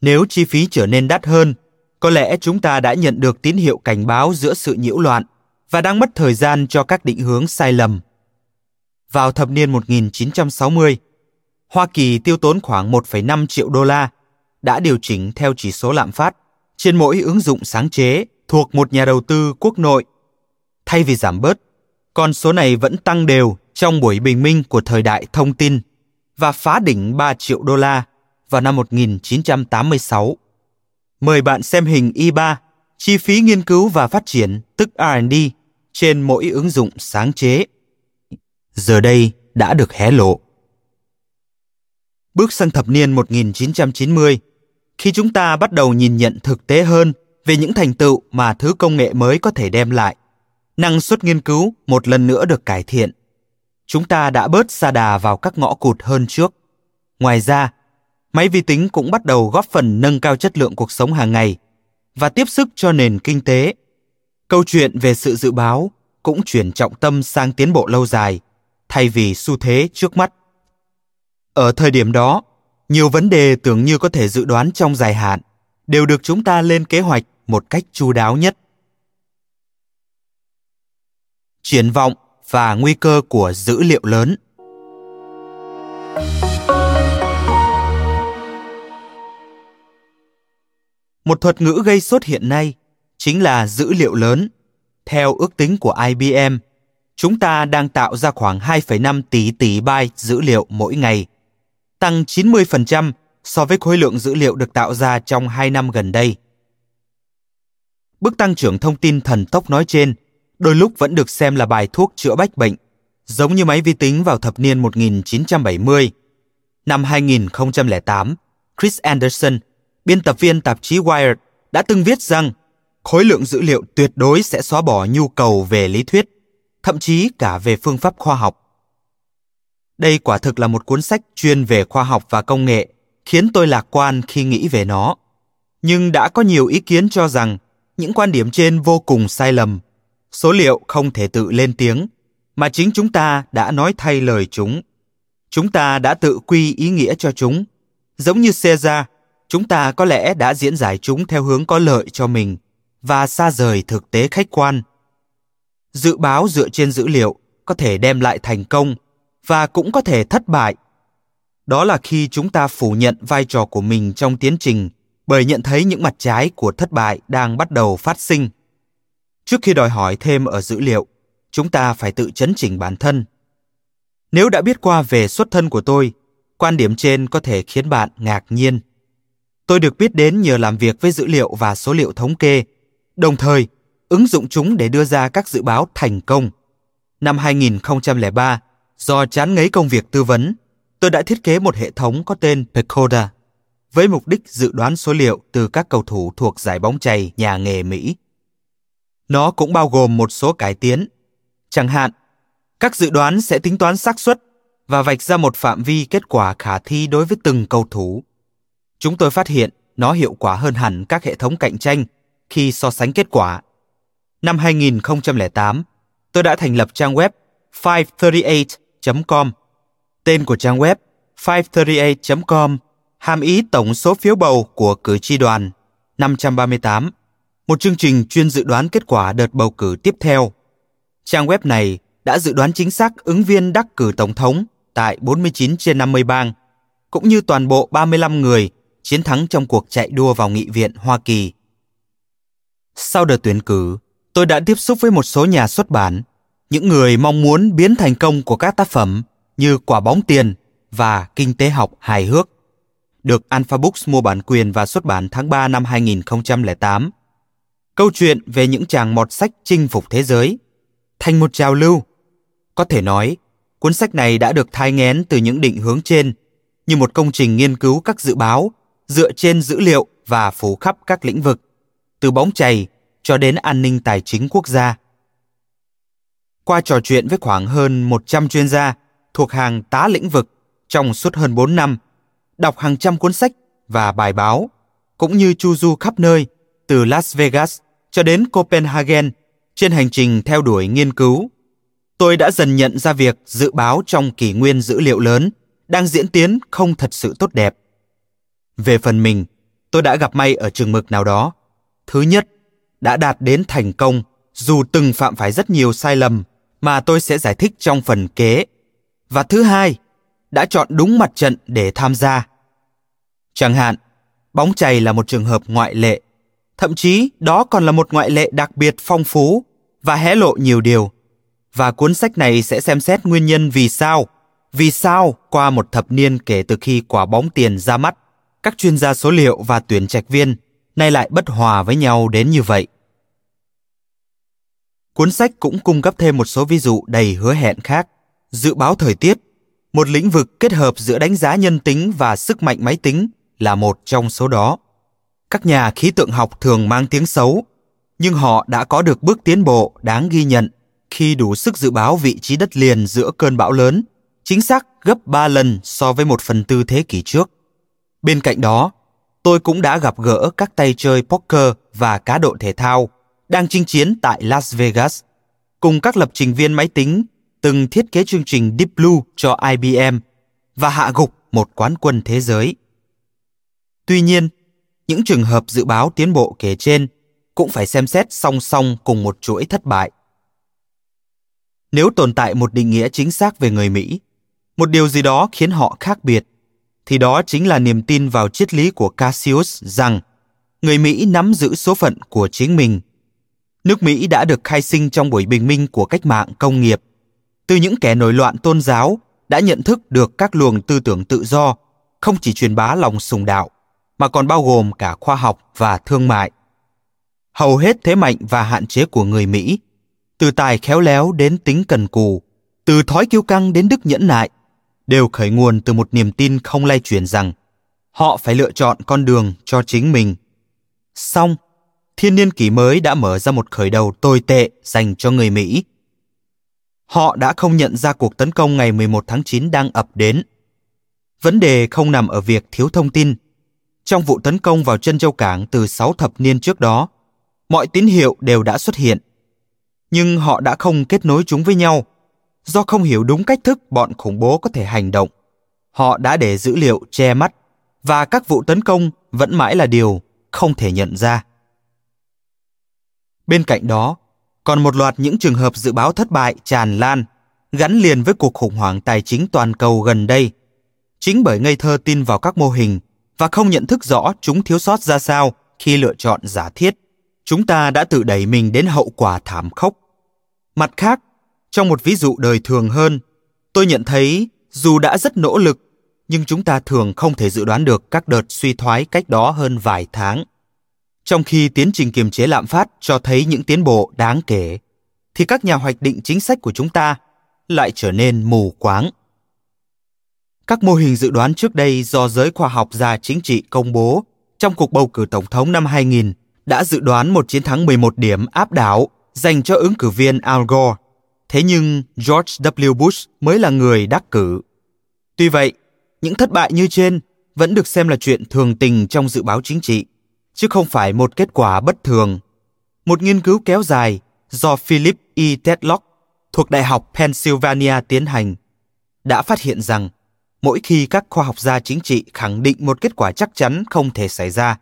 Nếu chi phí trở nên đắt hơn, có lẽ chúng ta đã nhận được tín hiệu cảnh báo giữa sự nhiễu loạn và đang mất thời gian cho các định hướng sai lầm. Vào thập niên một nghìn chín trăm sáu mươi, Hoa Kỳ tiêu tốn khoảng một phẩy năm triệu đô la đã điều chỉnh theo chỉ số lạm phát trên mỗi ứng dụng sáng chế thuộc một nhà đầu tư quốc nội. Thay vì giảm bớt, con số này vẫn tăng đều trong buổi bình minh của thời đại thông tin và phá đỉnh ba triệu đô la vào năm một nghìn chín trăm tám mươi sáu. Mời bạn xem hình i ba, chi phí nghiên cứu và phát triển, tức R and D, trên mỗi ứng dụng sáng chế. Giờ đây đã được hé lộ. Bước sang thập niên một nghìn chín trăm chín mươi, khi chúng ta bắt đầu nhìn nhận thực tế hơn về những thành tựu mà thứ công nghệ mới có thể đem lại, năng suất nghiên cứu một lần nữa được cải thiện. Chúng ta đã bớt sa đà vào các ngõ cụt hơn trước. Ngoài ra, máy vi tính cũng bắt đầu góp phần nâng cao chất lượng cuộc sống hàng ngày và tiếp sức cho nền kinh tế. Câu chuyện về sự dự báo cũng chuyển trọng tâm sang tiến bộ lâu dài, thay vì xu thế trước mắt. Ở thời điểm đó, nhiều vấn đề tưởng như có thể dự đoán trong dài hạn đều được chúng ta lên kế hoạch một cách chu đáo nhất. Triển vọng và nguy cơ của dữ liệu lớn. Một thuật ngữ gây sốt hiện nay chính là dữ liệu lớn. Theo ước tính của I B M, chúng ta đang tạo ra khoảng hai phẩy năm tỷ tỷ byte dữ liệu mỗi ngày, tăng chín mươi phần trăm so với khối lượng dữ liệu được tạo ra trong hai năm gần đây. Bước tăng trưởng thông tin thần tốc nói trên đôi lúc vẫn được xem là bài thuốc chữa bách bệnh, giống như máy vi tính vào thập niên một nghìn chín trăm bảy mươi. Năm hai nghìn không trăm lẻ tám, Chris Anderson, biên tập viên tạp chí Wired, đã từng viết rằng khối lượng dữ liệu tuyệt đối sẽ xóa bỏ nhu cầu về lý thuyết, thậm chí cả về phương pháp khoa học. Đây quả thực là một cuốn sách chuyên về khoa học và công nghệ, khiến tôi lạc quan khi nghĩ về nó. Nhưng đã có nhiều ý kiến cho rằng những quan điểm trên vô cùng sai lầm. Số liệu không thể tự lên tiếng, mà chính chúng ta đã nói thay lời chúng. Chúng ta đã tự quy ý nghĩa cho chúng. Giống như Caesar, chúng ta có lẽ đã diễn giải chúng theo hướng có lợi cho mình và xa rời thực tế khách quan. Dự báo dựa trên dữ liệu có thể đem lại thành công và cũng có thể thất bại. Đó là khi chúng ta phủ nhận vai trò của mình trong tiến trình bởi nhận thấy những mặt trái của thất bại đang bắt đầu phát sinh. Trước khi đòi hỏi thêm ở dữ liệu, chúng ta phải tự chấn chỉnh bản thân. Nếu đã biết qua về xuất thân của tôi, quan điểm trên có thể khiến bạn ngạc nhiên. Tôi được biết đến nhờ làm việc với dữ liệu và số liệu thống kê, đồng thời ứng dụng chúng để đưa ra các dự báo thành công. Năm hai nghìn không trăm lẻ ba, do chán ngấy công việc tư vấn, tôi đã thiết kế một hệ thống có tên Pecoda với mục đích dự đoán số liệu từ các cầu thủ thuộc giải bóng chày nhà nghề Mỹ. Nó cũng bao gồm một số cải tiến. Chẳng hạn, các dự đoán sẽ tính toán xác suất và vạch ra một phạm vi kết quả khả thi đối với từng cầu thủ. Chúng tôi phát hiện nó hiệu quả hơn hẳn các hệ thống cạnh tranh khi so sánh kết quả. Năm hai nghìn không trăm lẻ tám, tôi đã thành lập trang web five thirty eight chấm com. Tên của trang web five thirty eight chấm com hàm ý tổng số phiếu bầu của cử tri đoàn năm trăm ba mươi tám, một chương trình chuyên dự đoán kết quả đợt bầu cử tiếp theo. Trang web này đã dự đoán chính xác ứng viên đắc cử tổng thống tại bốn mươi chín trên năm mươi bang, cũng như toàn bộ ba mươi lăm người chiến thắng trong cuộc chạy đua vào Nghị viện Hoa Kỳ. Sau đợt tuyển cử, tôi đã tiếp xúc với một số nhà xuất bản, những người mong muốn biến thành công của các tác phẩm như Quả bóng tiền và Kinh tế học hài hước, được Alpha Books mua bản quyền và xuất bản tháng ba năm hai nghìn không trăm lẻ tám. Câu chuyện về những chàng mọt sách chinh phục thế giới, thành một trào lưu. Có thể nói, cuốn sách này đã được thai nghén từ những định hướng trên, như một công trình nghiên cứu các dự báo, dựa trên dữ liệu và phủ khắp các lĩnh vực, từ bóng chày cho đến an ninh tài chính quốc gia. Qua trò chuyện với khoảng hơn một trăm chuyên gia thuộc hàng tá lĩnh vực trong suốt hơn bốn năm, đọc hàng trăm cuốn sách và bài báo, cũng như chu du khắp nơi, từ Las Vegas cho đến Copenhagen trên hành trình theo đuổi nghiên cứu, tôi đã dần nhận ra việc dự báo trong kỷ nguyên dữ liệu lớn đang diễn tiến không thật sự tốt đẹp. Về phần mình, tôi đã gặp may ở chừng mực nào đó. Thứ nhất, đã đạt đến thành công dù từng phạm phải rất nhiều sai lầm mà tôi sẽ giải thích trong phần kế. Và thứ hai, đã chọn đúng mặt trận để tham gia. Chẳng hạn, Bóng chày là một trường hợp ngoại lệ. Thậm chí đó còn là một ngoại lệ đặc biệt phong phú và hé lộ nhiều điều. Và cuốn sách này sẽ xem xét nguyên nhân vì sao. Vì sao qua một thập niên kể từ khi quả bóng tiền ra mắt, các chuyên gia số liệu và tuyển trạch viên nay lại bất hòa với nhau đến như vậy. Cuốn sách cũng cung cấp thêm một số ví dụ đầy hứa hẹn khác. Dự báo thời tiết, một lĩnh vực kết hợp giữa đánh giá nhân tính và sức mạnh máy tính là một trong số đó. Các nhà khí tượng học thường mang tiếng xấu, nhưng họ đã có được bước tiến bộ đáng ghi nhận khi đủ sức dự báo vị trí đất liền giữa cơn bão lớn, chính xác gấp ba lần so với một phần tư thế kỷ trước. Bên cạnh đó, tôi cũng đã gặp gỡ các tay chơi poker và cá độ thể thao đang chinh chiến tại Las Vegas, cùng các lập trình viên máy tính từng thiết kế chương trình Deep Blue cho I B M và hạ gục một quán quân thế giới. Tuy nhiên, những trường hợp dự báo tiến bộ kể trên cũng phải xem xét song song cùng một chuỗi thất bại. Nếu tồn tại một định nghĩa chính xác về người Mỹ, một điều gì đó khiến họ khác biệt, thì đó chính là niềm tin vào triết lý của Cassius rằng người Mỹ nắm giữ số phận của chính mình. Nước Mỹ đã được khai sinh trong buổi bình minh của cách mạng công nghiệp, từ những kẻ nổi loạn tôn giáo đã nhận thức được các luồng tư tưởng tự do, không chỉ truyền bá lòng sùng đạo, mà còn bao gồm cả khoa học và thương mại. Hầu hết thế mạnh và hạn chế của người Mỹ, từ tài khéo léo đến tính cần cù, từ thói kiêu căng đến đức nhẫn nại, đều khởi nguồn từ một niềm tin không lay chuyển rằng họ phải lựa chọn con đường cho chính mình. Song, thiên niên kỷ mới đã mở ra một khởi đầu tồi tệ dành cho người Mỹ. Họ đã không nhận ra cuộc tấn công ngày mười một tháng chín đang ập đến. Vấn đề không nằm ở việc thiếu thông tin. Trong vụ tấn công vào Trân Châu Cảng từ sáu thập niên trước đó, mọi tín hiệu đều đã xuất hiện. Nhưng họ đã không kết nối chúng với nhau. Do không hiểu đúng cách thức bọn khủng bố có thể hành động, họ đã để dữ liệu che mắt và các vụ tấn công vẫn mãi là điều không thể nhận ra. Bên cạnh đó, còn một loạt những trường hợp dự báo thất bại tràn lan gắn liền với cuộc khủng hoảng tài chính toàn cầu gần đây. Chính bởi ngây thơ tin vào các mô hình và không nhận thức rõ chúng thiếu sót ra sao khi lựa chọn giả thiết, chúng ta đã tự đẩy mình đến hậu quả thảm khốc. Mặt khác, trong một ví dụ đời thường hơn, tôi nhận thấy dù đã rất nỗ lực, nhưng chúng ta thường không thể dự đoán được các đợt suy thoái cách đó hơn vài tháng. Trong khi tiến trình kiềm chế lạm phát cho thấy những tiến bộ đáng kể, thì các nhà hoạch định chính sách của chúng ta lại trở nên mù quáng. Các mô hình dự đoán trước đây do giới khoa học gia chính trị công bố trong cuộc bầu cử tổng thống năm hai nghìn đã dự đoán một chiến thắng mười một điểm áp đảo dành cho ứng cử viên Al Gore. Thế nhưng George W. Bush mới là người đắc cử. Tuy vậy, những thất bại như trên vẫn được xem là chuyện thường tình trong dự báo chính trị, chứ không phải một kết quả bất thường. Một nghiên cứu kéo dài do Philip E. Tetlock thuộc Đại học Pennsylvania tiến hành đã phát hiện rằng mỗi khi các khoa học gia chính trị khẳng định một kết quả chắc chắn không thể xảy ra,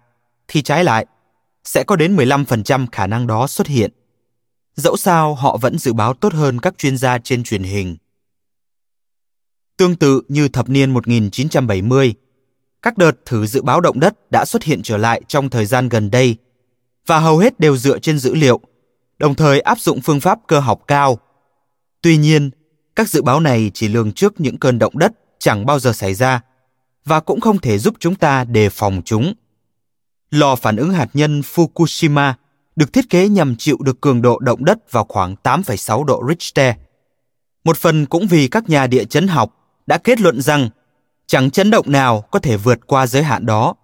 thì trái lại, sẽ có đến mười lăm phần trăm khả năng đó xuất hiện. Dẫu sao họ vẫn dự báo tốt hơn các chuyên gia trên truyền hình. Tương tự như thập niên một nghìn chín trăm bảy mươi, các đợt thử dự báo động đất đã xuất hiện trở lại trong thời gian gần đây và hầu hết đều dựa trên dữ liệu, đồng thời áp dụng phương pháp cơ học cao. Tuy nhiên, các dự báo này chỉ lường trước những cơn động đất chẳng bao giờ xảy ra và cũng không thể giúp chúng ta đề phòng chúng. Lò phản ứng hạt nhân Fukushima được thiết kế nhằm chịu được cường độ động đất vào khoảng tám phẩy sáu độ Richter. Một phần cũng vì các nhà địa chấn học đã kết luận rằng chẳng chấn động nào có thể vượt qua giới hạn đó.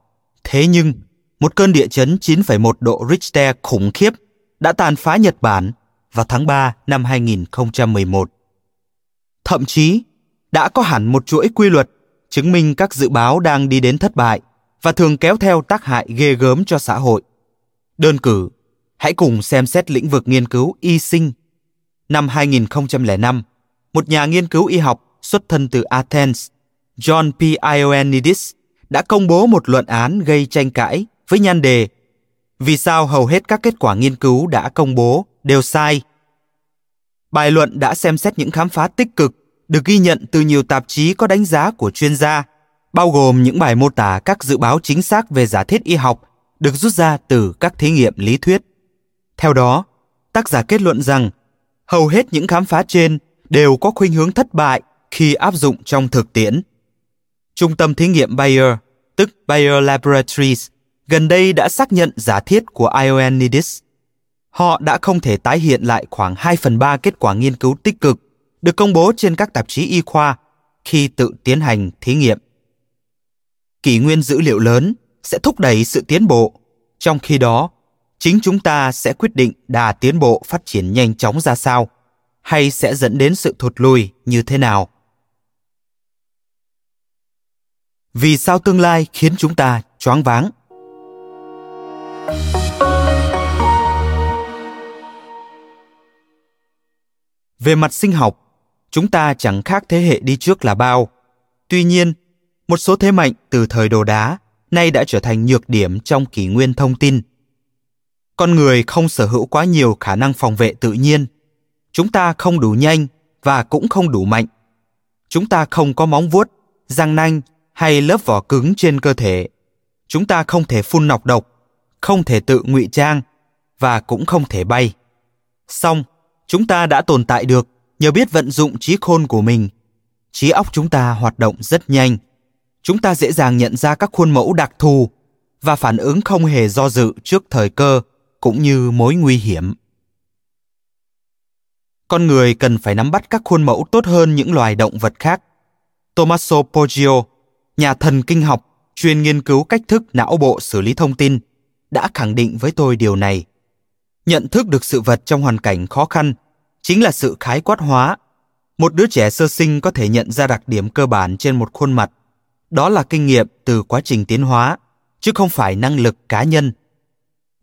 Thế nhưng, một cơn địa chấn chín phẩy một độ Richter khủng khiếp đã tàn phá Nhật Bản vào tháng ba năm hai nghìn không trăm mười một. Thậm chí, đã có hẳn một chuỗi quy luật chứng minh các dự báo đang đi đến thất bại và thường kéo theo tác hại ghê gớm cho xã hội. Đơn cử, hãy cùng xem xét lĩnh vực nghiên cứu y sinh. Năm hai nghìn không trăm lẻ năm, một nhà nghiên cứu y học xuất thân từ Athens, John P. Ioannidis, đã công bố một luận án gây tranh cãi với nhan đề "Vì sao hầu hết các kết quả nghiên cứu đã công bố đều sai?" Bài luận đã xem xét những khám phá tích cực được ghi nhận từ nhiều tạp chí có đánh giá của chuyên gia bao gồm những bài mô tả các dự báo chính xác về giả thiết y học được rút ra từ các thí nghiệm lý thuyết. Theo đó, tác giả kết luận rằng hầu hết những khám phá trên đều có khuynh hướng thất bại khi áp dụng trong thực tiễn. Trung tâm thí nghiệm Bayer, tức Bayer Laboratories, gần đây đã xác nhận giả thiết của Ioannidis. Họ đã không thể tái hiện lại khoảng hai phần ba kết quả nghiên cứu tích cực được công bố trên các tạp chí y khoa khi tự tiến hành thí nghiệm. Kỷ nguyên dữ liệu lớn sẽ thúc đẩy sự tiến bộ, trong khi đó, chính chúng ta sẽ quyết định đà tiến bộ phát triển nhanh chóng ra sao, hay sẽ dẫn đến sự thụt lùi như thế nào. Vì sao tương lai khiến chúng ta choáng váng? Về mặt sinh học, chúng ta chẳng khác thế hệ đi trước là bao. Tuy nhiên, một số thế mạnh từ thời đồ đá nay đã trở thành nhược điểm trong kỷ nguyên thông tin. Con người không sở hữu quá nhiều khả năng phòng vệ tự nhiên. Chúng ta không đủ nhanh và cũng không đủ mạnh. Chúng ta không có móng vuốt, răng nanh hay lớp vỏ cứng trên cơ thể. Chúng ta không thể phun nọc độc, không thể tự ngụy trang và cũng không thể bay. Song, chúng ta đã tồn tại được nhờ biết vận dụng trí khôn của mình. Trí óc chúng ta hoạt động rất nhanh. Chúng ta dễ dàng nhận ra các khuôn mẫu đặc thù và phản ứng không hề do dự trước thời cơ cũng như mối nguy hiểm. Con người cần phải nắm bắt các khuôn mẫu tốt hơn những loài động vật khác. Tommaso Poggio, nhà thần kinh học, chuyên nghiên cứu cách thức não bộ xử lý thông tin, đã khẳng định với tôi điều này. Nhận thức được sự vật trong hoàn cảnh khó khăn chính là sự khái quát hóa. Một đứa trẻ sơ sinh có thể nhận ra đặc điểm cơ bản trên một khuôn mặt. Đó là kinh nghiệm từ quá trình tiến hóa, chứ không phải năng lực cá nhân.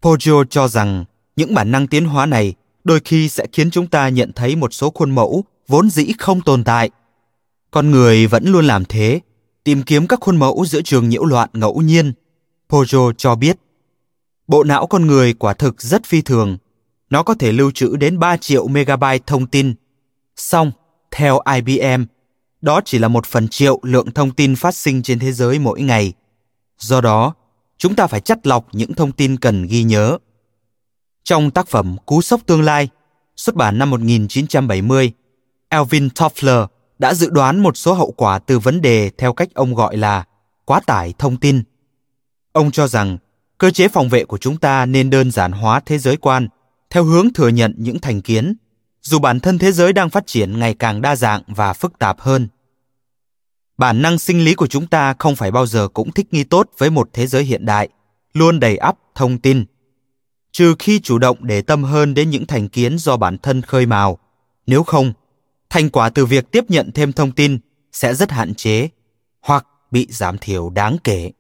Poggio cho rằng những bản năng tiến hóa này đôi khi sẽ khiến chúng ta nhận thấy một số khuôn mẫu vốn dĩ không tồn tại. Con người vẫn luôn làm thế, tìm kiếm các khuôn mẫu giữa trường nhiễu loạn ngẫu nhiên. Poggio cho biết, bộ não con người quả thực rất phi thường. Nó có thể lưu trữ đến ba triệu megabyte thông tin. Song, theo I B M, đó chỉ là một phần triệu lượng thông tin phát sinh trên thế giới mỗi ngày. Do đó, chúng ta phải chắt lọc những thông tin cần ghi nhớ. Trong tác phẩm Cú sốc tương lai, xuất bản năm một nghìn chín trăm bảy mươi, Alvin Toffler đã dự đoán một số hậu quả từ vấn đề theo cách ông gọi là quá tải thông tin. Ông cho rằng cơ chế phòng vệ của chúng ta nên đơn giản hóa thế giới quan theo hướng thừa nhận những thành kiến, dù bản thân thế giới đang phát triển ngày càng đa dạng và phức tạp hơn. Bản năng sinh lý của chúng ta không phải bao giờ cũng thích nghi tốt với một thế giới hiện đại, luôn đầy ắp thông tin. Trừ khi chủ động để tâm hơn đến những thành kiến do bản thân khơi mào, nếu không, thành quả từ việc tiếp nhận thêm thông tin sẽ rất hạn chế hoặc bị giảm thiểu đáng kể.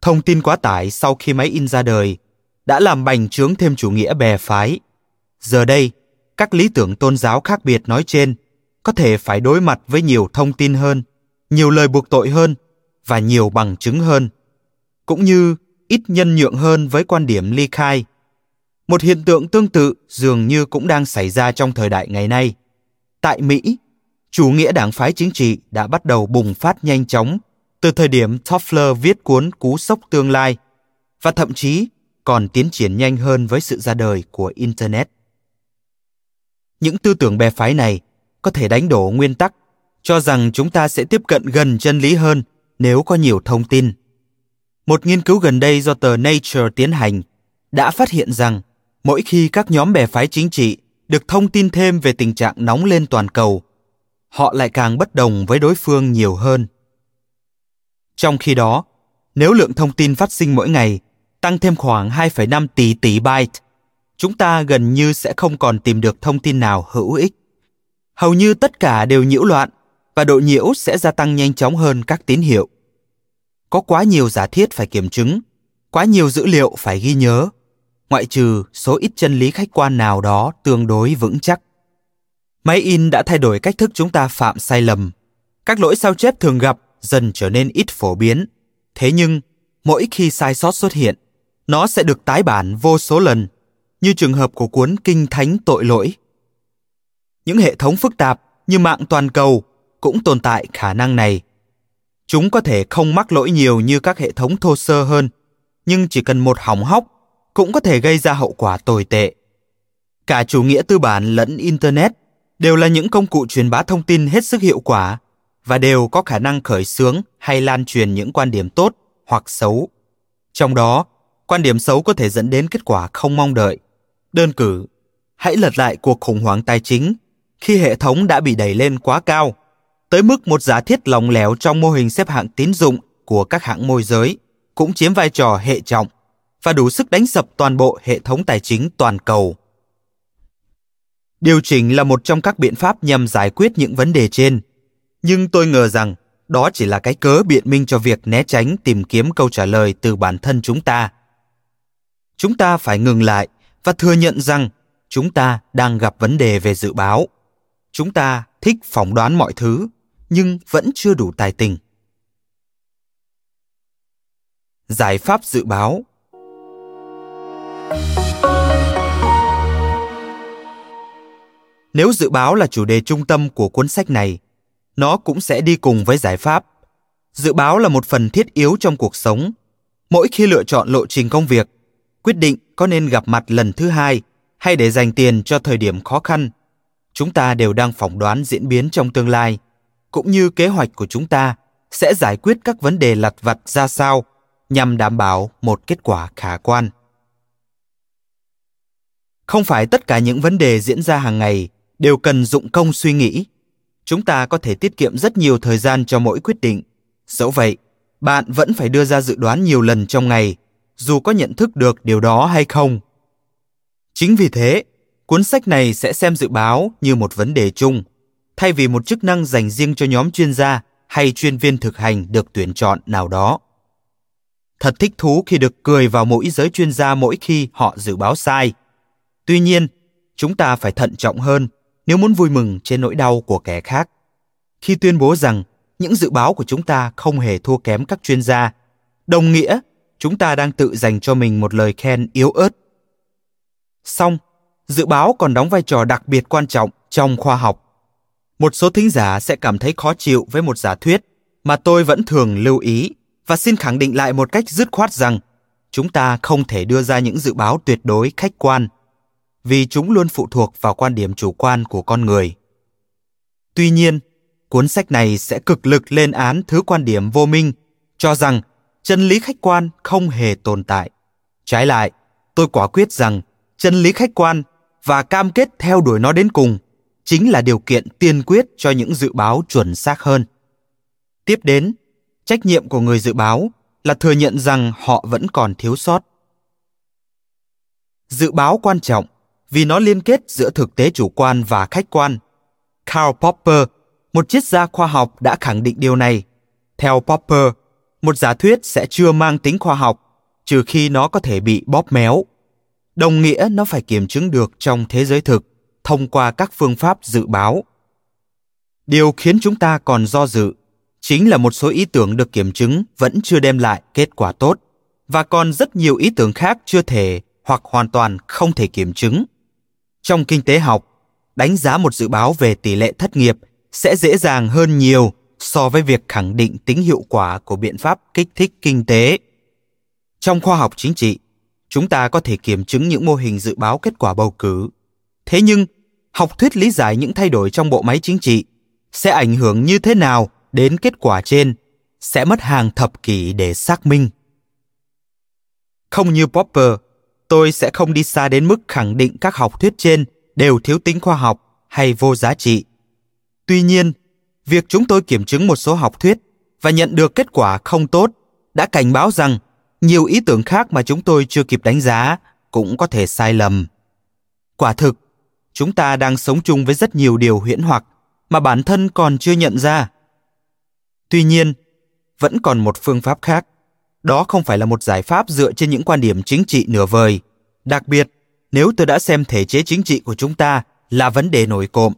Thông tin quá tải sau khi máy in ra đời đã làm bành trướng thêm chủ nghĩa bè phái. Giờ đây, các lý tưởng tôn giáo khác biệt nói trên có thể phải đối mặt với nhiều thông tin hơn, nhiều lời buộc tội hơn và nhiều bằng chứng hơn, cũng như ít nhân nhượng hơn với quan điểm ly khai. Một hiện tượng tương tự dường như cũng đang xảy ra trong thời đại ngày nay. Tại Mỹ, chủ nghĩa đảng phái chính trị đã bắt đầu bùng phát nhanh chóng từ thời điểm Toffler viết cuốn Cú sốc tương lai và thậm chí còn tiến triển nhanh hơn với sự ra đời của Internet. Những tư tưởng bè phái này có thể đánh đổ nguyên tắc, cho rằng chúng ta sẽ tiếp cận gần chân lý hơn nếu có nhiều thông tin. Một nghiên cứu gần đây do tờ Nature tiến hành đã phát hiện rằng mỗi khi các nhóm bè phái chính trị được thông tin thêm về tình trạng nóng lên toàn cầu, họ lại càng bất đồng với đối phương nhiều hơn. Trong khi đó, nếu lượng thông tin phát sinh mỗi ngày tăng thêm khoảng hai phẩy năm tỷ tỷ byte, chúng ta gần như sẽ không còn tìm được thông tin nào hữu ích. Hầu như tất cả đều nhiễu loạn và độ nhiễu sẽ gia tăng nhanh chóng hơn các tín hiệu. Có quá nhiều giả thiết phải kiểm chứng, quá nhiều dữ liệu phải ghi nhớ, ngoại trừ số ít chân lý khách quan nào đó tương đối vững chắc. Máy in đã thay đổi cách thức chúng ta phạm sai lầm. Các lỗi sao chép thường gặp dần trở nên ít phổ biến. Thế nhưng, mỗi khi sai sót xuất hiện, nó sẽ được tái bản vô số lần, như trường hợp của cuốn Kinh Thánh Tội Lỗi. Những hệ thống phức tạp như mạng toàn cầu cũng tồn tại khả năng này. Chúng có thể không mắc lỗi nhiều như các hệ thống thô sơ hơn, nhưng chỉ cần một hỏng hóc cũng có thể gây ra hậu quả tồi tệ. Cả chủ nghĩa tư bản lẫn Internet đều là những công cụ truyền bá thông tin hết sức hiệu quả và đều có khả năng khởi xướng hay lan truyền những quan điểm tốt hoặc xấu. Trong đó, quan điểm xấu có thể dẫn đến kết quả không mong đợi. Đơn cử, hãy lật lại cuộc khủng hoảng tài chính khi hệ thống đã bị đẩy lên quá cao, tới mức một giả thiết lỏng lẻo trong mô hình xếp hạng tín dụng của các hãng môi giới cũng chiếm vai trò hệ trọng và đủ sức đánh sập toàn bộ hệ thống tài chính toàn cầu. Điều chỉnh là một trong các biện pháp nhằm giải quyết những vấn đề trên, nhưng tôi ngờ rằng đó chỉ là cái cớ biện minh cho việc né tránh tìm kiếm câu trả lời từ bản thân chúng ta. Chúng ta phải ngừng lại và thừa nhận rằng chúng ta đang gặp vấn đề về dự báo. Chúng ta thích phỏng đoán mọi thứ, nhưng vẫn chưa đủ tài tình. Giải pháp dự báo. Nếu dự báo là chủ đề trung tâm của cuốn sách này, nó cũng sẽ đi cùng với giải pháp. Dự báo là một phần thiết yếu trong cuộc sống. Mỗi khi lựa chọn lộ trình công việc, quyết định có nên gặp mặt lần thứ hai hay để dành tiền cho thời điểm khó khăn, chúng ta đều đang phỏng đoán diễn biến trong tương lai, cũng như kế hoạch của chúng ta sẽ giải quyết các vấn đề lặt vặt ra sao nhằm đảm bảo một kết quả khả quan. Không phải tất cả những vấn đề diễn ra hàng ngày đều cần dụng công suy nghĩ. Chúng ta có thể tiết kiệm rất nhiều thời gian cho mỗi quyết định. Dẫu vậy, bạn vẫn phải đưa ra dự đoán nhiều lần trong ngày, dù có nhận thức được điều đó hay không. Chính vì thế, cuốn sách này sẽ xem dự báo như một vấn đề chung, thay vì một chức năng dành riêng cho nhóm chuyên gia hay chuyên viên thực hành được tuyển chọn nào đó. Thật thích thú khi được cười vào mũi giới chuyên gia mỗi khi họ dự báo sai. Tuy nhiên, chúng ta phải thận trọng hơn nếu muốn vui mừng trên nỗi đau của kẻ khác. Khi tuyên bố rằng những dự báo của chúng ta không hề thua kém các chuyên gia, đồng nghĩa chúng ta đang tự dành cho mình một lời khen yếu ớt. Song, dự báo còn đóng vai trò đặc biệt quan trọng trong khoa học. Một số thính giả sẽ cảm thấy khó chịu với một giả thuyết mà tôi vẫn thường lưu ý và xin khẳng định lại một cách dứt khoát rằng chúng ta không thể đưa ra những dự báo tuyệt đối khách quan, vì chúng luôn phụ thuộc vào quan điểm chủ quan của con người. Tuy nhiên, cuốn sách này sẽ cực lực lên án thứ quan điểm vô minh, cho rằng chân lý khách quan không hề tồn tại. Trái lại, tôi quả quyết rằng chân lý khách quan và cam kết theo đuổi nó đến cùng chính là điều kiện tiên quyết cho những dự báo chuẩn xác hơn. Tiếp đến, trách nhiệm của người dự báo là thừa nhận rằng họ vẫn còn thiếu sót. Dự báo quan trọng vì nó liên kết giữa thực tế chủ quan và khách quan. Karl Popper, một triết gia khoa học, đã khẳng định điều này. Theo Popper, một giả thuyết sẽ chưa mang tính khoa học trừ khi nó có thể bị bóp méo. Đồng nghĩa nó phải kiểm chứng được trong thế giới thực thông qua các phương pháp dự báo. Điều khiến chúng ta còn do dự chính là một số ý tưởng được kiểm chứng vẫn chưa đem lại kết quả tốt, và còn rất nhiều ý tưởng khác chưa thể hoặc hoàn toàn không thể kiểm chứng. Trong kinh tế học, đánh giá một dự báo về tỷ lệ thất nghiệp sẽ dễ dàng hơn nhiều so với việc khẳng định tính hiệu quả của biện pháp kích thích kinh tế. Trong khoa học chính trị, chúng ta có thể kiểm chứng những mô hình dự báo kết quả bầu cử. Thế nhưng, học thuyết lý giải những thay đổi trong bộ máy chính trị sẽ ảnh hưởng như thế nào đến kết quả trên sẽ mất hàng thập kỷ để xác minh. Không như Popper, tôi sẽ không đi xa đến mức khẳng định các học thuyết trên đều thiếu tính khoa học hay vô giá trị. Tuy nhiên, việc chúng tôi kiểm chứng một số học thuyết và nhận được kết quả không tốt đã cảnh báo rằng nhiều ý tưởng khác mà chúng tôi chưa kịp đánh giá cũng có thể sai lầm. Quả thực, chúng ta đang sống chung với rất nhiều điều huyễn hoặc mà bản thân còn chưa nhận ra. Tuy nhiên, vẫn còn một phương pháp khác. Đó không phải là một giải pháp dựa trên những quan điểm chính trị nửa vời, đặc biệt nếu tôi đã xem thể chế chính trị của chúng ta là vấn đề nổi cộm,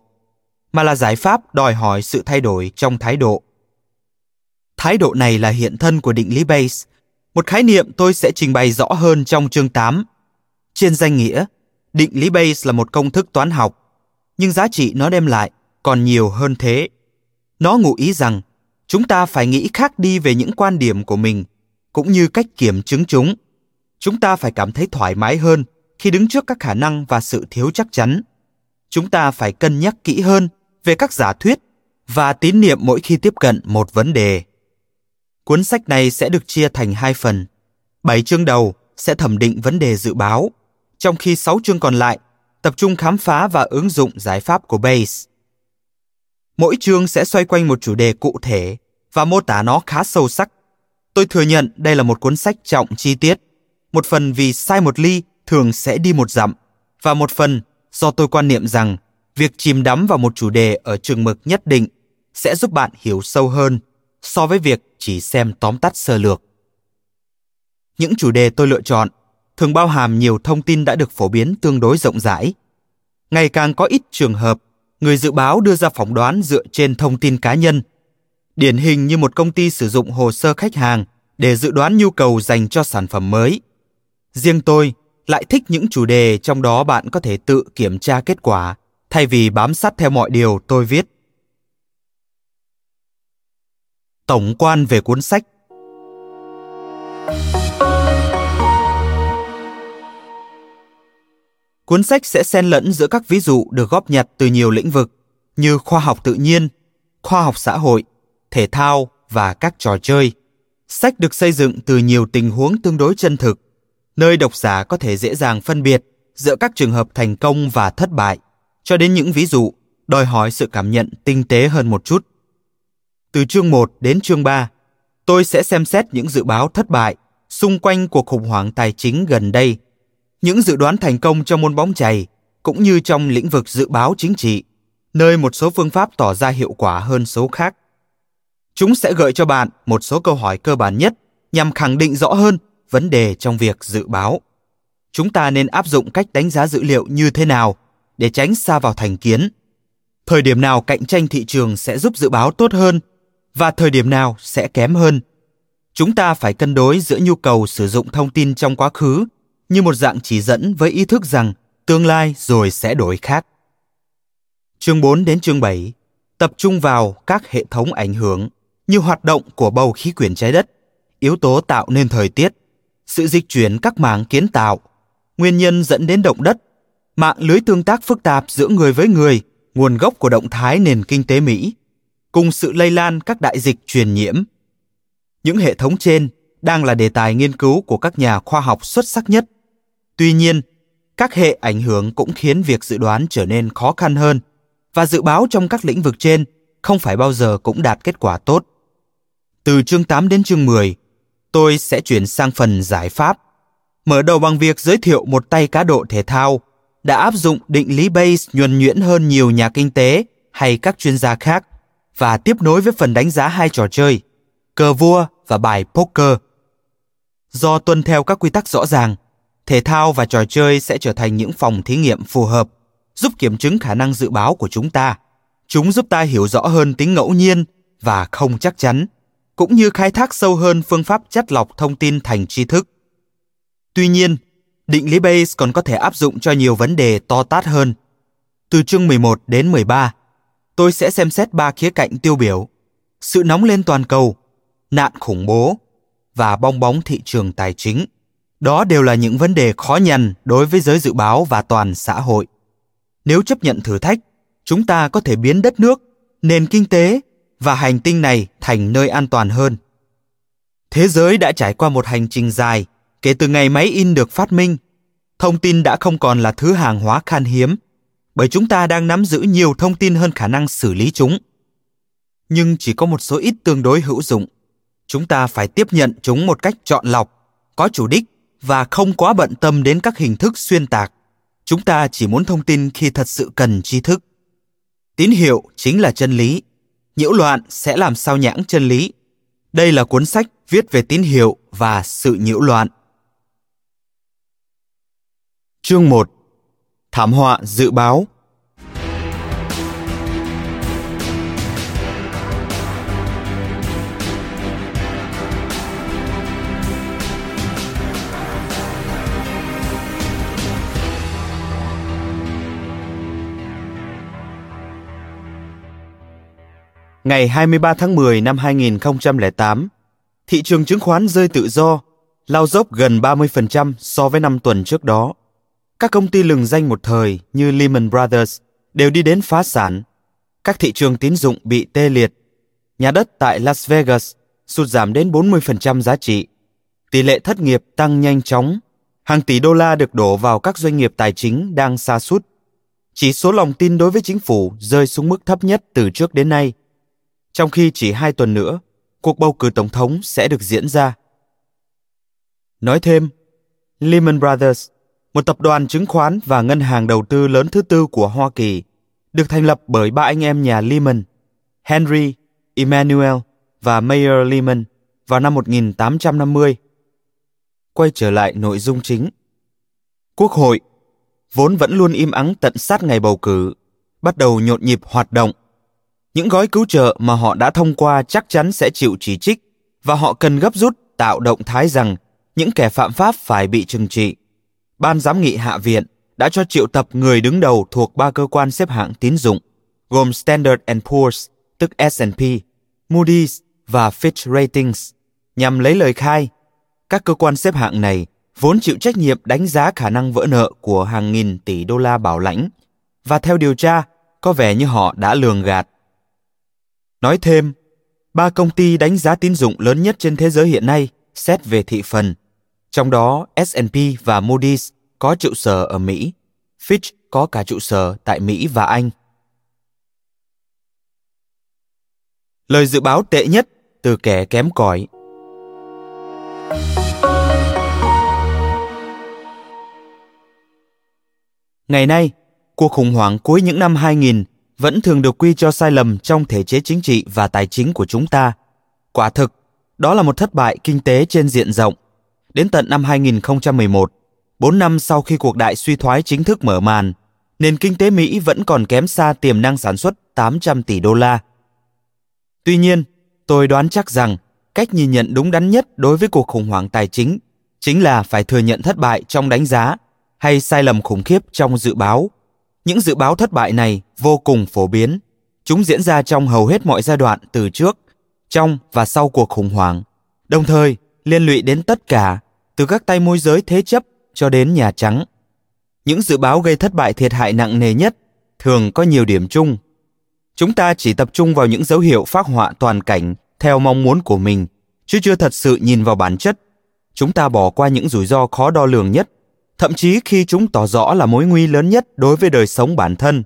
mà là giải pháp đòi hỏi sự thay đổi trong thái độ. Thái độ này là hiện thân của định lý Bayes, một khái niệm tôi sẽ trình bày rõ hơn trong chương tám. Trên danh nghĩa, định lý Bayes là một công thức toán học, nhưng giá trị nó đem lại còn nhiều hơn thế. Nó ngụ ý rằng Chúng ta phải nghĩ khác đi về những quan điểm của mình, cũng như cách kiểm chứng chúng. Chúng ta phải cảm thấy thoải mái hơn khi đứng trước các khả năng và sự thiếu chắc chắn. Chúng ta phải cân nhắc kỹ hơn về các giả thuyết và tín niệm mỗi khi tiếp cận một vấn đề. Cuốn sách này sẽ được chia thành hai phần. Bảy chương đầu sẽ thẩm định vấn đề dự báo, trong khi sáu chương còn lại tập trung khám phá và ứng dụng giải pháp của Bayes. Mỗi chương sẽ xoay quanh một chủ đề cụ thể và mô tả nó khá sâu sắc. Tôi thừa nhận đây là một cuốn sách trọng chi tiết, một phần vì sai một ly thường sẽ đi một dặm, và một phần do tôi quan niệm rằng việc chìm đắm vào một chủ đề ở chừng mực nhất định sẽ giúp bạn hiểu sâu hơn so với việc chỉ xem tóm tắt sơ lược. Những chủ đề tôi lựa chọn thường bao hàm nhiều thông tin đã được phổ biến tương đối rộng rãi. Ngày càng có ít trường hợp người dự báo đưa ra phỏng đoán dựa trên thông tin cá nhân, điển hình như một công ty sử dụng hồ sơ khách hàng để dự đoán nhu cầu dành cho sản phẩm mới. Riêng tôi lại thích những chủ đề trong đó bạn có thể tự kiểm tra kết quả thay vì bám sát theo mọi điều tôi viết. Tổng quan về cuốn sách. Cuốn sách sẽ xen lẫn giữa các ví dụ được góp nhặt từ nhiều lĩnh vực như khoa học tự nhiên, khoa học xã hội, thể thao và các trò chơi. Sách được xây dựng từ nhiều tình huống tương đối chân thực, nơi độc giả có thể dễ dàng phân biệt giữa các trường hợp thành công và thất bại, cho đến những ví dụ đòi hỏi sự cảm nhận tinh tế hơn một chút. Từ chương một đến chương ba, tôi sẽ xem xét những dự báo thất bại xung quanh cuộc khủng hoảng tài chính gần đây, những dự đoán thành công trong môn bóng chày cũng như trong lĩnh vực dự báo chính trị, nơi một số phương pháp tỏ ra hiệu quả hơn số khác. Chúng sẽ gợi cho bạn một số câu hỏi cơ bản nhất nhằm khẳng định rõ hơn vấn đề trong việc dự báo. Chúng ta nên áp dụng cách đánh giá dữ liệu như thế nào để tránh sa vào thành kiến? Thời điểm nào cạnh tranh thị trường sẽ giúp dự báo tốt hơn và thời điểm nào sẽ kém hơn? Chúng ta phải cân đối giữa nhu cầu sử dụng thông tin trong quá khứ như một dạng chỉ dẫn với ý thức rằng tương lai rồi sẽ đổi khác. Chương bốn đến chương bảy tập trung vào các hệ thống ảnh hưởng như hoạt động của bầu khí quyển trái đất, yếu tố tạo nên thời tiết, sự dịch chuyển các mảng kiến tạo, nguyên nhân dẫn đến động đất, mạng lưới tương tác phức tạp giữa người với người, nguồn gốc của động thái nền kinh tế Mỹ, cùng sự lây lan các đại dịch truyền nhiễm. Những hệ thống trên đang là đề tài nghiên cứu của các nhà khoa học xuất sắc nhất. Tuy nhiên, các hệ ảnh hưởng cũng khiến việc dự đoán trở nên khó khăn hơn và dự báo trong các lĩnh vực trên không phải bao giờ cũng đạt kết quả tốt. Từ chương tám đến chương mười, tôi sẽ chuyển sang phần giải pháp, mở đầu bằng việc giới thiệu một tay cá độ thể thao đã áp dụng định lý Bayes nhuần nhuyễn hơn nhiều nhà kinh tế hay các chuyên gia khác và tiếp nối với phần đánh giá hai trò chơi, cờ vua và bài poker. Do tuân theo các quy tắc rõ ràng, thể thao và trò chơi sẽ trở thành những phòng thí nghiệm phù hợp, giúp kiểm chứng khả năng dự báo của chúng ta. Chúng giúp ta hiểu rõ hơn tính ngẫu nhiên và không chắc chắn, cũng như khai thác sâu hơn phương pháp chắt lọc thông tin thành tri thức. Tuy nhiên, định lý Bayes còn có thể áp dụng cho nhiều vấn đề to tát hơn. Từ chương mười một đến mười ba, tôi sẽ xem xét ba khía cạnh tiêu biểu: sự nóng lên toàn cầu, nạn khủng bố và bong bóng thị trường tài chính. Đó đều là những vấn đề khó nhằn đối với giới dự báo và toàn xã hội. Nếu chấp nhận thử thách, chúng ta có thể biến đất nước, nền kinh tế và hành tinh này thành nơi an toàn hơn. Thế giới đã trải qua một hành trình dài kể từ ngày máy in được phát minh. Thông tin đã không còn là thứ hàng hóa khan hiếm, bởi chúng ta đang nắm giữ nhiều thông tin hơn khả năng xử lý chúng. Nhưng chỉ có một số ít tương đối hữu dụng. Chúng ta phải tiếp nhận chúng một cách chọn lọc, có chủ đích và không quá bận tâm đến các hình thức xuyên tạc. Chúng ta chỉ muốn thông tin khi thật sự cần tri thức. Tín hiệu chính là chân lý. Nhiễu loạn sẽ làm sao nhãng chân lý. Đây là cuốn sách viết về tín hiệu và sự nhiễu loạn. Chương một. Thảm họa dự báo. ngày hai mươi ba tháng mười năm hai nghìn không trăm lẻ tám, thị trường chứng khoán rơi tự do, lao dốc gần ba mươi phần trăm so với năm tuần trước đó. Các công ty lừng danh một thời như Lehman Brothers đều đi đến phá sản. Các thị trường tín dụng bị tê liệt. Nhà đất tại Las Vegas sụt giảm đến bốn mươi phần trăm giá trị. Tỷ lệ thất nghiệp tăng nhanh chóng. Hàng tỷ đô la được đổ vào các doanh nghiệp tài chính đang sa sút. Chỉ số lòng tin đối với chính phủ rơi xuống mức thấp nhất từ trước đến nay. Trong khi chỉ hai tuần nữa, cuộc bầu cử tổng thống sẽ được diễn ra. Nói thêm, Lehman Brothers, một tập đoàn chứng khoán và ngân hàng đầu tư lớn thứ tư của Hoa Kỳ, được thành lập bởi ba anh em nhà Lehman, Henry, Emmanuel và Meyer Lehman vào năm một nghìn tám trăm năm mươi. Quay trở lại nội dung chính. Quốc hội, vốn vẫn luôn im ắng tận sát ngày bầu cử, bắt đầu nhộn nhịp hoạt động. Những gói cứu trợ mà họ đã thông qua chắc chắn sẽ chịu chỉ trích và họ cần gấp rút tạo động thái rằng những kẻ phạm pháp phải bị trừng trị. Ban giám nghị Hạ viện đã cho triệu tập người đứng đầu thuộc ba cơ quan xếp hạng tín dụng, gồm Standard and Poor's, tức ét and pê, Moody's và Fitch Ratings, nhằm lấy lời khai. Các cơ quan xếp hạng này vốn chịu trách nhiệm đánh giá khả năng vỡ nợ của hàng nghìn tỷ đô la bảo lãnh, và theo điều tra, có vẻ như họ đã lường gạt. Nói thêm, ba công ty đánh giá tín dụng lớn nhất trên thế giới hiện nay xét về thị phần, trong đó ét and pê và Moody's có trụ sở ở Mỹ, Fitch có cả trụ sở tại Mỹ và Anh. Lời dự báo tệ nhất từ kẻ kém cỏi. Ngày nay, cuộc khủng hoảng cuối những năm hai nghìn vẫn thường được quy cho sai lầm trong thể chế chính trị và tài chính của chúng ta. Quả thực, đó là một thất bại kinh tế trên diện rộng. Đến tận năm hai nghìn không trăm mười một, bốn năm sau khi cuộc đại suy thoái chính thức mở màn, nền kinh tế Mỹ vẫn còn kém xa tiềm năng sản xuất tám trăm tỷ đô la. Tuy nhiên, tôi đoán chắc rằng cách nhìn nhận đúng đắn nhất đối với cuộc khủng hoảng tài chính chính là phải thừa nhận thất bại trong đánh giá hay sai lầm khủng khiếp trong dự báo. Những dự báo thất bại này vô cùng phổ biến. Chúng diễn ra trong hầu hết mọi giai đoạn từ trước, trong và sau cuộc khủng hoảng, đồng thời liên lụy đến tất cả, từ các tay môi giới thế chấp cho đến Nhà Trắng. Những dự báo gây thất bại thiệt hại nặng nề nhất thường có nhiều điểm chung. Chúng ta chỉ tập trung vào những dấu hiệu phác họa toàn cảnh theo mong muốn của mình, chứ chưa thật sự nhìn vào bản chất. Chúng ta bỏ qua những rủi ro khó đo lường nhất, thậm chí khi chúng tỏ rõ là mối nguy lớn nhất đối với đời sống bản thân.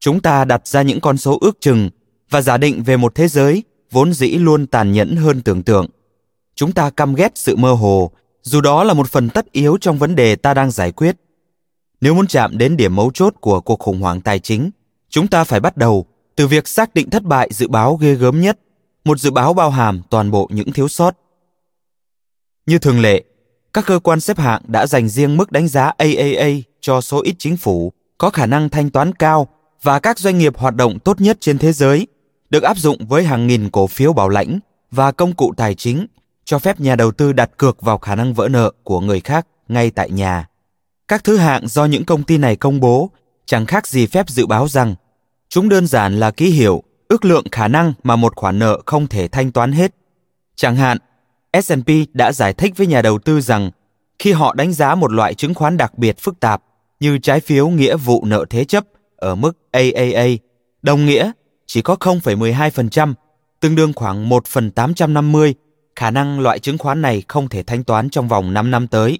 Chúng ta đặt ra những con số ước chừng và giả định về một thế giới vốn dĩ luôn tàn nhẫn hơn tưởng tượng. Chúng ta căm ghét sự mơ hồ, dù đó là một phần tất yếu trong vấn đề ta đang giải quyết. Nếu muốn chạm đến điểm mấu chốt của cuộc khủng hoảng tài chính, chúng ta phải bắt đầu từ việc xác định thất bại dự báo ghê gớm nhất, một dự báo bao hàm toàn bộ những thiếu sót. Như thường lệ, các cơ quan xếp hạng đã dành riêng mức đánh giá A A A cho số ít chính phủ có khả năng thanh toán cao và các doanh nghiệp hoạt động tốt nhất trên thế giới, được áp dụng với hàng nghìn cổ phiếu bảo lãnh và công cụ tài chính, cho phép nhà đầu tư đặt cược vào khả năng vỡ nợ của người khác ngay tại nhà. Các thứ hạng do những công ty này công bố chẳng khác gì phép dự báo rằng chúng đơn giản là ký hiệu ước lượng khả năng mà một khoản nợ không thể thanh toán hết. Chẳng hạn, ét and pê đã giải thích với nhà đầu tư rằng khi họ đánh giá một loại chứng khoán đặc biệt phức tạp như trái phiếu nghĩa vụ nợ thế chấp ở mức A A A, đồng nghĩa chỉ có không phẩy mười hai phần trăm, tương đương khoảng một phần tám trăm năm mươi, khả năng loại chứng khoán này không thể thanh toán trong vòng năm năm tới.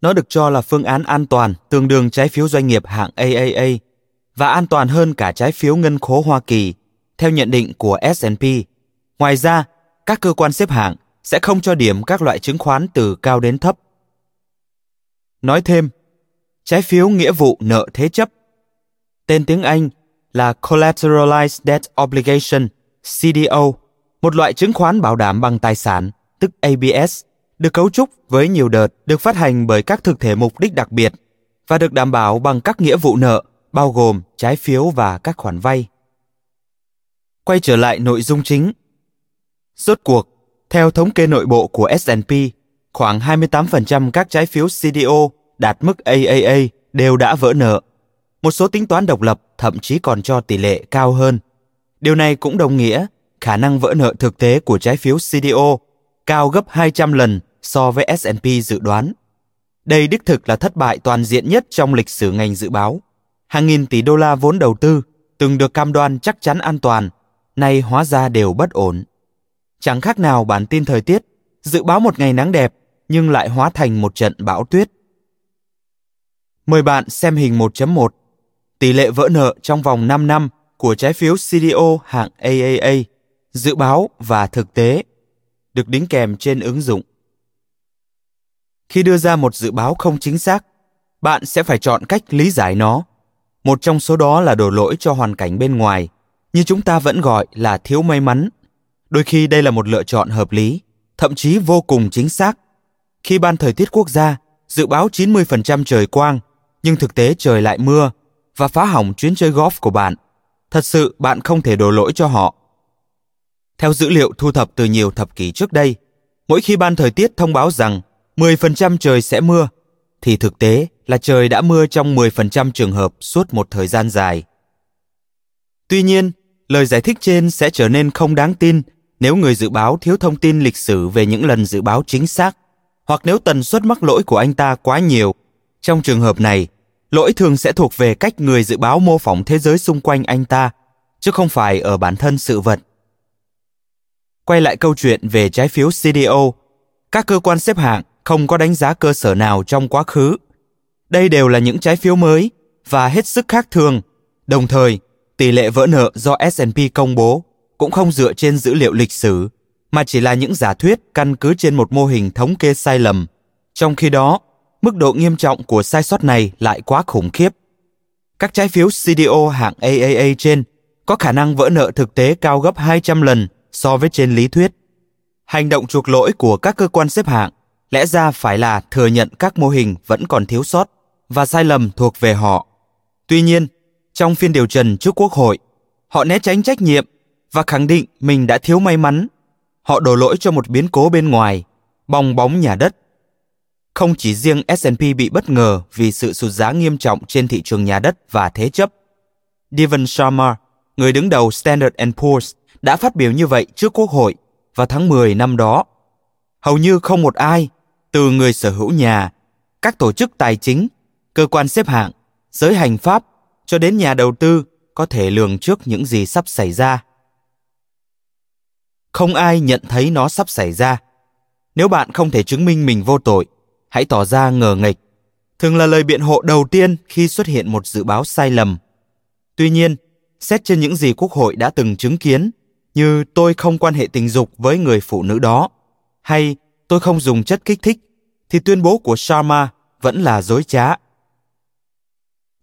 Nó được cho là phương án an toàn tương đương trái phiếu doanh nghiệp hạng A A A và an toàn hơn cả trái phiếu ngân khố Hoa Kỳ, theo nhận định của ét and pê. Ngoài ra, các cơ quan xếp hạng sẽ không cho điểm các loại chứng khoán từ cao đến thấp. Nói thêm, trái phiếu nghĩa vụ nợ thế chấp, tên tiếng Anh là Collateralized Debt Obligation, C D O, một loại chứng khoán bảo đảm bằng tài sản, tức A B S, được cấu trúc với nhiều đợt, được phát hành bởi các thực thể mục đích đặc biệt và được đảm bảo bằng các nghĩa vụ nợ, bao gồm trái phiếu và các khoản vay. Quay trở lại nội dung chính. Rốt cuộc, theo thống kê nội bộ của ét and pê, khoảng hai mươi tám phần trăm các trái phiếu xê đê ô đạt mức A A A đều đã vỡ nợ. Một số tính toán độc lập thậm chí còn cho tỷ lệ cao hơn. Điều này cũng đồng nghĩa khả năng vỡ nợ thực tế của trái phiếu xê đê ô cao gấp hai trăm lần so với ét và pê dự đoán. Đây đích thực là thất bại toàn diện nhất trong lịch sử ngành dự báo. Hàng nghìn tỷ đô la vốn đầu tư, từng được cam đoan chắc chắn an toàn, nay hóa ra đều bất ổn. Chẳng khác nào bản tin thời tiết, dự báo một ngày nắng đẹp nhưng lại hóa thành một trận bão tuyết. Mời bạn xem hình một chấm một, tỷ lệ vỡ nợ trong vòng năm năm của trái phiếu xê đê ô hạng a a a, dự báo và thực tế, được đính kèm trên ứng dụng. Khi đưa ra một dự báo không chính xác, bạn sẽ phải chọn cách lý giải nó. Một trong số đó là đổ lỗi cho hoàn cảnh bên ngoài, như chúng ta vẫn gọi là thiếu may mắn. Đôi khi đây là một lựa chọn hợp lý, thậm chí vô cùng chính xác. Khi Ban Thời tiết Quốc gia dự báo chín mươi phần trăm trời quang, nhưng thực tế trời lại mưa và phá hỏng chuyến chơi golf của bạn, thật sự bạn không thể đổ lỗi cho họ. Theo dữ liệu thu thập từ nhiều thập kỷ trước đây, mỗi khi ban thời tiết thông báo rằng mười phần trăm trời sẽ mưa, thì thực tế là trời đã mưa trong mười phần trăm trường hợp suốt một thời gian dài. Tuy nhiên, lời giải thích trên sẽ trở nên không đáng tin nếu người dự báo thiếu thông tin lịch sử về những lần dự báo chính xác, hoặc nếu tần suất mắc lỗi của anh ta quá nhiều. Trong trường hợp này, lỗi thường sẽ thuộc về cách người dự báo mô phỏng thế giới xung quanh anh ta, chứ không phải ở bản thân sự vật. Quay lại câu chuyện về trái phiếu xê đê ô, các cơ quan xếp hạng không có đánh giá cơ sở nào trong quá khứ. Đây đều là những trái phiếu mới và hết sức khác thường. Đồng thời, tỷ lệ vỡ nợ do ét và pê công bố cũng không dựa trên dữ liệu lịch sử, mà chỉ là những giả thuyết căn cứ trên một mô hình thống kê sai lầm. Trong khi đó, mức độ nghiêm trọng của sai sót này lại quá khủng khiếp. Các trái phiếu xê đê ô hạng a a a trên có khả năng vỡ nợ thực tế cao gấp hai trăm lần so với trên lý thuyết. Hành động chuộc lỗi của các cơ quan xếp hạng lẽ ra phải là thừa nhận các mô hình vẫn còn thiếu sót và sai lầm thuộc về họ. Tuy nhiên, trong phiên điều trần trước Quốc hội, họ né tránh trách nhiệm và khẳng định mình đã thiếu may mắn. Họ đổ lỗi cho một biến cố bên ngoài, bong bóng nhà đất. Không chỉ riêng ét và pê bị bất ngờ vì sự sụt giá nghiêm trọng trên thị trường nhà đất và thế chấp. Devin Sharma, người đứng đầu Standard and Poor's, đã phát biểu như vậy trước Quốc hội vào tháng mười năm đó. Hầu như không một ai, từ người sở hữu nhà, các tổ chức tài chính, cơ quan xếp hạng, giới hành pháp, cho đến nhà đầu tư có thể lường trước những gì sắp xảy ra. Không ai nhận thấy nó sắp xảy ra. Nếu bạn không thể chứng minh mình vô tội, hãy tỏ ra ngờ nghịch, thường là lời biện hộ đầu tiên khi xuất hiện một dự báo sai lầm. Tuy nhiên, xét trên những gì Quốc hội đã từng chứng kiến, như tôi không quan hệ tình dục với người phụ nữ đó, hay tôi không dùng chất kích thích, thì tuyên bố của Sharma vẫn là dối trá.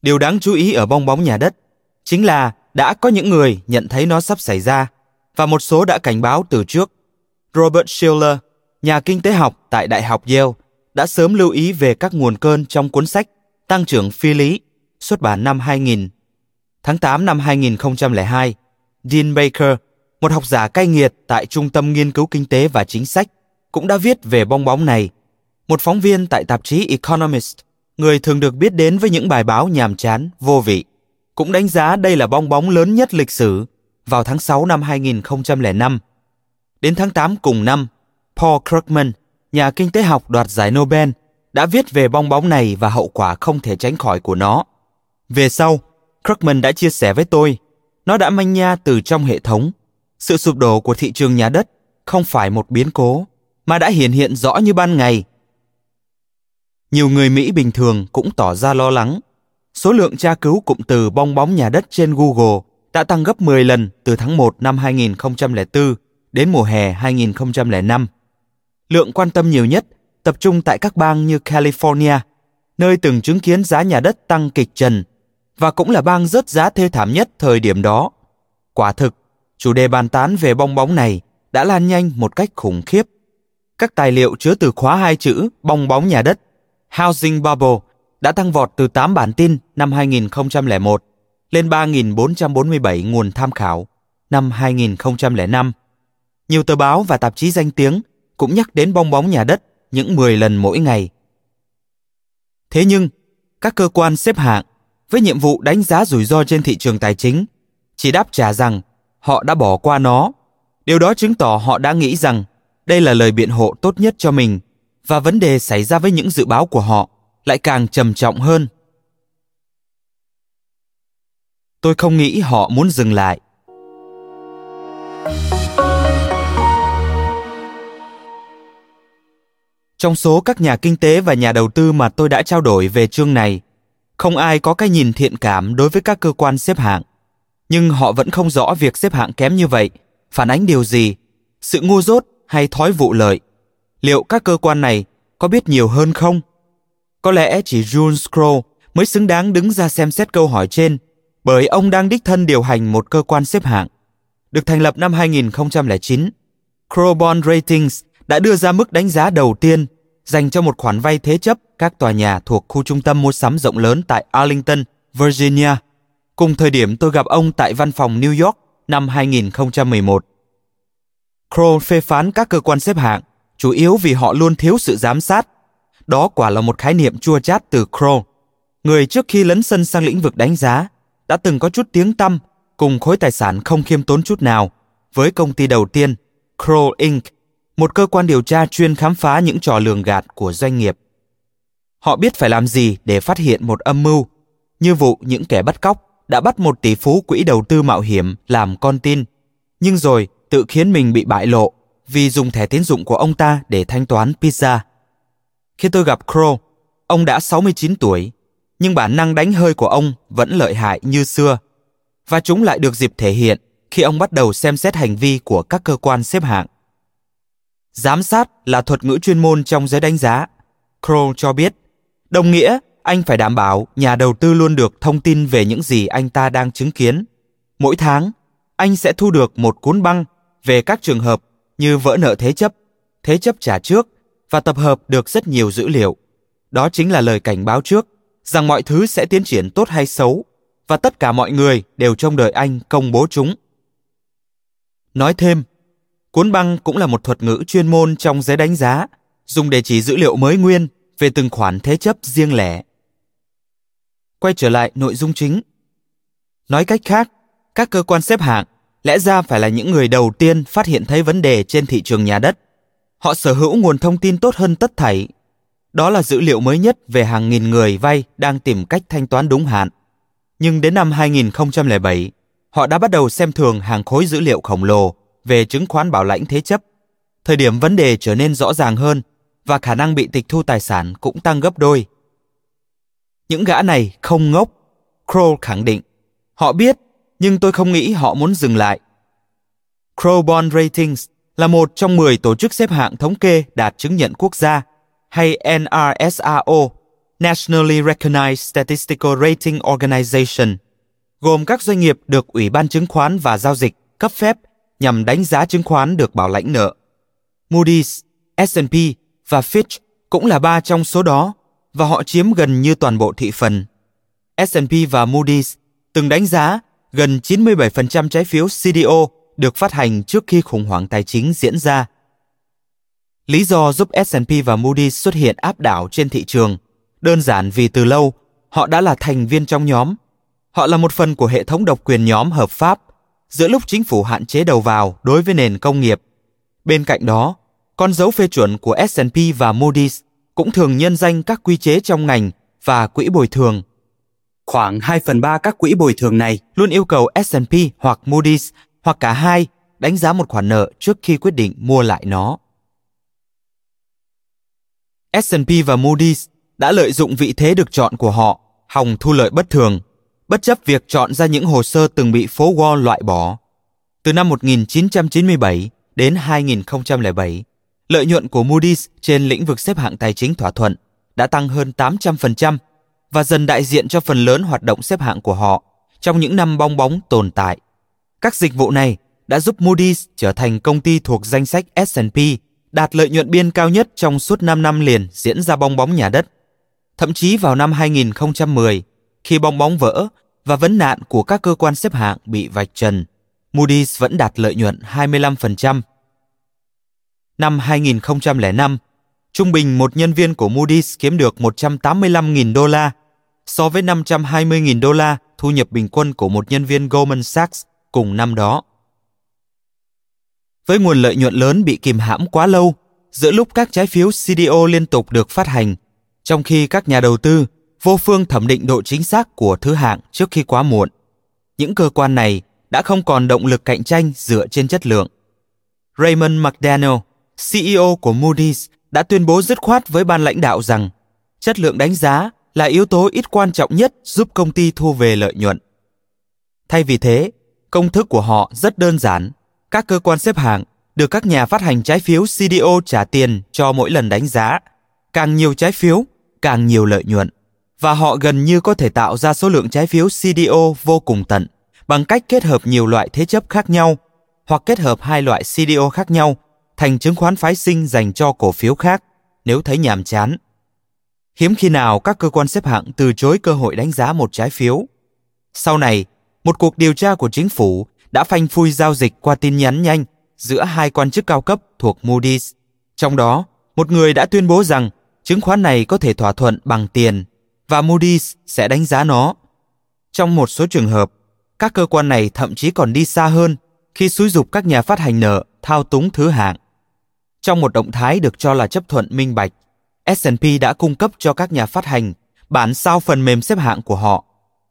Điều đáng chú ý ở bong bóng nhà đất chính là đã có những người nhận thấy nó sắp xảy ra và một số đã cảnh báo từ trước. Robert Shiller, nhà kinh tế học tại Đại học Yale, đã sớm lưu ý về các nguồn cơn trong cuốn sách Tăng trưởng phi lý, xuất bản năm hai nghìn. Tháng tám năm hai nghìn không trăm lẻ hai, Dean Baker, một học giả cay nghiệt tại Trung tâm Nghiên cứu Kinh tế và Chính sách, cũng đã viết về bong bóng này. Một phóng viên tại tạp chí Economist, người thường được biết đến với những bài báo nhàm chán, vô vị, cũng đánh giá đây là bong bóng lớn nhất lịch sử vào tháng sáu năm hai nghìn không trăm lẻ năm. Đến tháng tám cùng năm, Paul Krugman, nhà kinh tế học đoạt giải Nobel, đã viết về bong bóng này và hậu quả không thể tránh khỏi của nó. Về sau, Krugman đã chia sẻ với tôi, nó đã manh nha từ trong hệ thống. Sự sụp đổ của thị trường nhà đất không phải một biến cố, mà đã hiển hiện rõ như ban ngày. Nhiều người Mỹ bình thường cũng tỏ ra lo lắng. Số lượng tra cứu cụm từ bong bóng nhà đất trên Google đã tăng gấp mười lần từ tháng một năm hai nghìn không trăm lẻ bốn đến mùa hè hai nghìn không trăm lẻ năm. Lượng quan tâm nhiều nhất tập trung tại các bang như California, nơi từng chứng kiến giá nhà đất tăng kịch trần và cũng là bang rớt giá thê thảm nhất thời điểm đó. Quả thực, chủ đề bàn tán về bong bóng này đã lan nhanh một cách khủng khiếp. Các tài liệu chứa từ khóa hai chữ bong bóng nhà đất, Housing Bubble, đã tăng vọt từ tám bản tin năm hai nghìn không trăm lẻ một lên ba nghìn bốn trăm bốn mươi bảy nguồn tham khảo năm hai nghìn không trăm lẻ năm. Nhiều tờ báo và tạp chí danh tiếng cũng nhắc đến bong bóng nhà đất những mười lần mỗi ngày. Thế nhưng, các cơ quan xếp hạng với nhiệm vụ đánh giá rủi ro trên thị trường tài chính chỉ đáp trả rằng họ đã bỏ qua nó Điều đó chứng tỏ họ đã nghĩ rằng đây là lời biện hộ tốt nhất cho mình, và vấn đề xảy ra với những dự báo của họ lại càng trầm trọng hơn. Tôi không nghĩ họ muốn dừng lại. Trong số các nhà kinh tế và nhà đầu tư mà tôi đã trao đổi về chương này, không ai có cái nhìn thiện cảm đối với các cơ quan xếp hạng. Nhưng họ vẫn không rõ việc xếp hạng kém như vậy phản ánh điều gì, sự ngu dốt hay thói vụ lợi. Liệu các cơ quan này có biết nhiều hơn không? Có lẽ chỉ Jules Crow mới xứng đáng đứng ra xem xét câu hỏi trên, bởi ông đang đích thân điều hành một cơ quan xếp hạng. Được thành lập năm hai nghìn không trăm lẻ chín, Crow Bond Ratings đã đưa ra mức đánh giá đầu tiên dành cho một khoản vay thế chấp các tòa nhà thuộc khu trung tâm mua sắm rộng lớn tại Arlington, Virginia, cùng thời điểm tôi gặp ông tại văn phòng New York năm hai nghìn không trăm mười một. Crow phê phán các cơ quan xếp hạng, chủ yếu vì họ luôn thiếu sự giám sát. Đó quả là một khái niệm chua chát từ Crow, người trước khi lấn sân sang lĩnh vực đánh giá, đã từng có chút tiếng tăm cùng khối tài sản không khiêm tốn chút nào với công ty đầu tiên, Crow Incorporated, một cơ quan điều tra chuyên khám phá những trò lường gạt của doanh nghiệp. Họ biết phải làm gì để phát hiện một âm mưu, như vụ những kẻ bắt cóc đã bắt một tỷ phú quỹ đầu tư mạo hiểm làm con tin, nhưng rồi tự khiến mình bị bại lộ vì dùng thẻ tín dụng của ông ta để thanh toán pizza. Khi tôi gặp Crow, ông đã sáu mươi chín tuổi, nhưng bản năng đánh hơi của ông vẫn lợi hại như xưa, và chúng lại được dịp thể hiện khi ông bắt đầu xem xét hành vi của các cơ quan xếp hạng. Giám sát là thuật ngữ chuyên môn trong giới đánh giá, Crow cho biết, đồng nghĩa anh phải đảm bảo nhà đầu tư luôn được thông tin về những gì anh ta đang chứng kiến. Mỗi tháng, anh sẽ thu được một cuốn băng về các trường hợp như vỡ nợ thế chấp, thế chấp trả trước và tập hợp được rất nhiều dữ liệu. Đó chính là lời cảnh báo trước rằng mọi thứ sẽ tiến triển tốt hay xấu và tất cả mọi người đều trông đợi anh công bố chúng. Nói thêm, cuốn băng cũng là một thuật ngữ chuyên môn trong giới đánh giá, dùng để chỉ dữ liệu mới nguyên về từng khoản thế chấp riêng lẻ. Quay trở lại nội dung chính. Nói cách khác, các cơ quan xếp hạng lẽ ra phải là những người đầu tiên phát hiện thấy vấn đề trên thị trường nhà đất. Họ sở hữu nguồn thông tin tốt hơn tất thảy. Đó là dữ liệu mới nhất về hàng nghìn người vay đang tìm cách thanh toán đúng hạn. Nhưng đến năm hai nghìn không trăm lẻ bảy, họ đã bắt đầu xem thường hàng khối dữ liệu khổng lồ về chứng khoán bảo lãnh thế chấp, thời điểm vấn đề trở nên rõ ràng hơn và khả năng bị tịch thu tài sản cũng tăng gấp đôi. Những gã này không ngốc, Crow khẳng định. Họ biết, nhưng tôi không nghĩ họ muốn dừng lại. Crow Bond Ratings là một trong mười tổ chức xếp hạng thống kê đạt chứng nhận quốc gia, hay N R S R O, Nationally Recognized Statistical Rating Organization, gồm các doanh nghiệp được Ủy ban Chứng khoán và Giao dịch cấp phép nhằm đánh giá chứng khoán được bảo lãnh nợ. Moody's, S and P và Fitch cũng là ba trong số đó, và họ chiếm gần như toàn bộ thị phần. S and P và Moody's từng đánh giá gần chín mươi bảy phần trăm trái phiếu C D O được phát hành trước khi khủng hoảng tài chính diễn ra. Lý do giúp S and P và Moody's xuất hiện áp đảo trên thị trường đơn giản vì từ lâu họ đã là thành viên trong nhóm. Họ là một phần của hệ thống độc quyền nhóm hợp pháp giữa lúc chính phủ hạn chế đầu vào đối với nền công nghiệp. Bên cạnh đó, con dấu phê chuẩn của S and P và Moody's cũng thường nhân danh các quy chế trong ngành và quỹ bồi thường. Khoảng hai phần ba các quỹ bồi thường này luôn yêu cầu S and P hoặc Moody's hoặc cả hai đánh giá một khoản nợ trước khi quyết định mua lại nó. S and P và Moody's đã lợi dụng vị thế được chọn của họ, hòng thu lợi bất thường, bất chấp việc chọn ra những hồ sơ từng bị phố Wall loại bỏ. Từ năm một nghìn chín trăm chín mươi bảy đến hai nghìn không trăm lẻ bảy, lợi nhuận của Moody's trên lĩnh vực xếp hạng tài chính thỏa thuận đã tăng hơn tám trăm phần trăm và dần đại diện cho phần lớn hoạt động xếp hạng của họ trong những năm bong bóng tồn tại. Các dịch vụ này đã giúp Moody's trở thành công ty thuộc danh sách S and P đạt lợi nhuận biên cao nhất trong suốt năm năm liền diễn ra bong bóng nhà đất. Thậm chí vào năm hai nghìn không trăm mười, khi bong bóng vỡ và vấn nạn của các cơ quan xếp hạng bị vạch trần, Moody's vẫn đạt lợi nhuận hai mươi lăm phần trăm. Năm hai nghìn không trăm lẻ năm, trung bình một nhân viên của Moody's kiếm được một trăm tám mươi lăm nghìn đô la so với năm trăm hai mươi nghìn đô la thu nhập bình quân của một nhân viên Goldman Sachs cùng năm đó. Với nguồn lợi nhuận lớn bị kìm hãm quá lâu, giữa lúc các trái phiếu xê đê ô liên tục được phát hành, trong khi các nhà đầu tư vô phương thẩm định độ chính xác của thứ hạng trước khi quá muộn, những cơ quan này đã không còn động lực cạnh tranh dựa trên chất lượng. Raymond McDaniel, xê e ô của Moody's, đã tuyên bố dứt khoát với ban lãnh đạo rằng chất lượng đánh giá là yếu tố ít quan trọng nhất giúp công ty thu về lợi nhuận. Thay vì thế, công thức của họ rất đơn giản. Các cơ quan xếp hạng được các nhà phát hành trái phiếu xê đê ô trả tiền cho mỗi lần đánh giá. Càng nhiều trái phiếu, càng nhiều lợi nhuận. Và họ gần như có thể tạo ra số lượng trái phiếu xê đê ô vô cùng tận bằng cách kết hợp nhiều loại thế chấp khác nhau hoặc kết hợp hai loại xê đê ô khác nhau thành chứng khoán phái sinh dành cho cổ phiếu khác nếu thấy nhàm chán. Hiếm khi nào các cơ quan xếp hạng từ chối cơ hội đánh giá một trái phiếu. Sau này, một cuộc điều tra của chính phủ đã phanh phui giao dịch qua tin nhắn nhanh giữa hai quan chức cao cấp thuộc Moody's. Trong đó, một người đã tuyên bố rằng chứng khoán này có thể thỏa thuận bằng tiền và Moody's sẽ đánh giá nó. Trong một số trường hợp, các cơ quan này thậm chí còn đi xa hơn khi xúi giục các nhà phát hành nợ thao túng thứ hạng. Trong một động thái được cho là chấp thuận minh bạch, ét và pê đã cung cấp cho các nhà phát hành bản sao phần mềm xếp hạng của họ.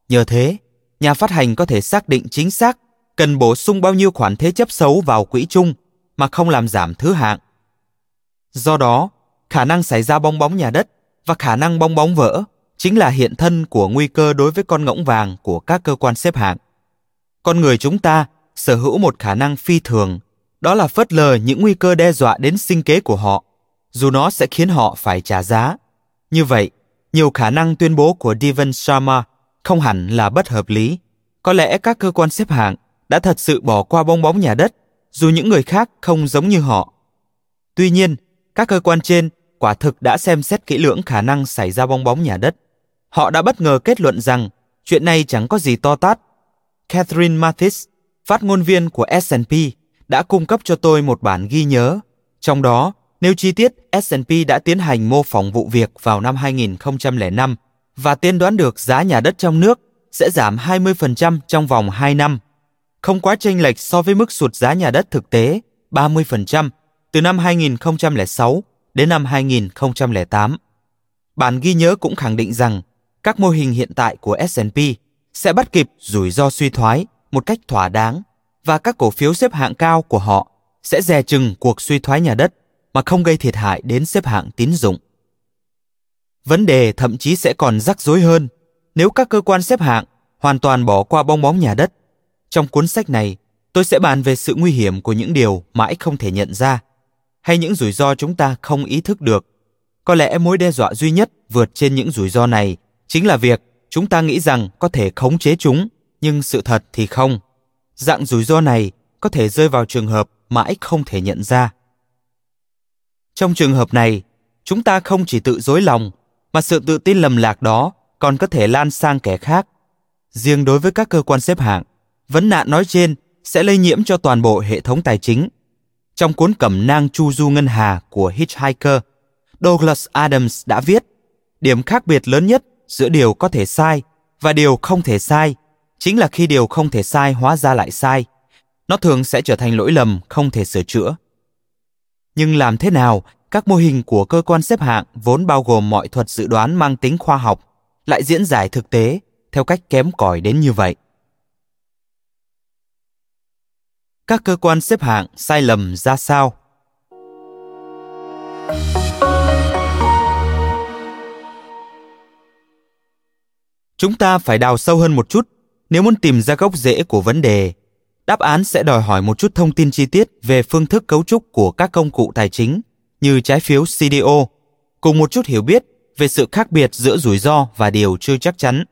Nhờ thế, nhà phát hành có thể xác định chính xác cần bổ sung bao nhiêu khoản thế chấp xấu vào quỹ chung mà không làm giảm thứ hạng. Do đó, khả năng xảy ra bong bóng nhà đất và khả năng bong bóng vỡ chính là hiện thân của nguy cơ đối với con ngỗng vàng của các cơ quan xếp hạng. Con người chúng ta sở hữu một khả năng phi thường, đó là phớt lờ những nguy cơ đe dọa đến sinh kế của họ, dù nó sẽ khiến họ phải trả giá. Như vậy, nhiều khả năng tuyên bố của Devin Sharma không hẳn là bất hợp lý. Có lẽ các cơ quan xếp hạng đã thật sự bỏ qua bong bóng nhà đất, dù những người khác không giống như họ. Tuy nhiên, các cơ quan trên quả thực đã xem xét kỹ lưỡng khả năng xảy ra bong bóng nhà đất. Họ đã bất ngờ kết luận rằng chuyện này chẳng có gì to tát. Catherine Mathis, phát ngôn viên của ét và pê, đã cung cấp cho tôi một bản ghi nhớ. Trong đó, nêu chi tiết ét và pê đã tiến hành mô phỏng vụ việc vào năm hai nghìn không trăm lẻ năm và tiên đoán được giá nhà đất trong nước sẽ giảm hai mươi phần trăm trong vòng hai năm, không quá chênh lệch so với mức sụt giá nhà đất thực tế ba mươi phần trăm từ năm hai nghìn không trăm lẻ sáu đến năm hai nghìn không trăm lẻ tám. Bản ghi nhớ cũng khẳng định rằng các mô hình hiện tại của ét và pê sẽ bắt kịp rủi ro suy thoái một cách thỏa đáng và các cổ phiếu xếp hạng cao của họ sẽ dè chừng cuộc suy thoái nhà đất mà không gây thiệt hại đến xếp hạng tín dụng. Vấn đề thậm chí sẽ còn rắc rối hơn nếu các cơ quan xếp hạng hoàn toàn bỏ qua bong bóng nhà đất. Trong cuốn sách này, tôi sẽ bàn về sự nguy hiểm của những điều mãi không thể nhận ra hay những rủi ro chúng ta không ý thức được. Có lẽ mối đe dọa duy nhất vượt trên những rủi ro này chính là việc chúng ta nghĩ rằng có thể khống chế chúng, nhưng sự thật thì không. Dạng rủi ro này có thể rơi vào trường hợp mãi không thể nhận ra. Trong trường hợp này, chúng ta không chỉ tự dối lòng, mà sự tự tin lầm lạc đó còn có thể lan sang kẻ khác. Riêng đối với các cơ quan xếp hạng, vấn nạn nói trên sẽ lây nhiễm cho toàn bộ hệ thống tài chính. Trong cuốn Cẩm nang chu du ngân hà của Hitchhiker, Douglas Adams đã viết, điểm khác biệt lớn nhất giữa điều có thể sai và điều không thể sai chính là khi điều không thể sai hóa ra lại sai, nó thường sẽ trở thành lỗi lầm không thể sửa chữa. Nhưng làm thế nào các mô hình của cơ quan xếp hạng vốn bao gồm mọi thuật dự đoán mang tính khoa học lại diễn giải thực tế theo cách kém cỏi đến như vậy? Các cơ quan xếp hạng sai lầm ra sao? Chúng ta phải đào sâu hơn một chút nếu muốn tìm ra gốc rễ của vấn đề. Đáp án sẽ đòi hỏi một chút thông tin chi tiết về phương thức cấu trúc của các công cụ tài chính như trái phiếu xê đê ô, cùng một chút hiểu biết về sự khác biệt giữa rủi ro và điều chưa chắc chắn.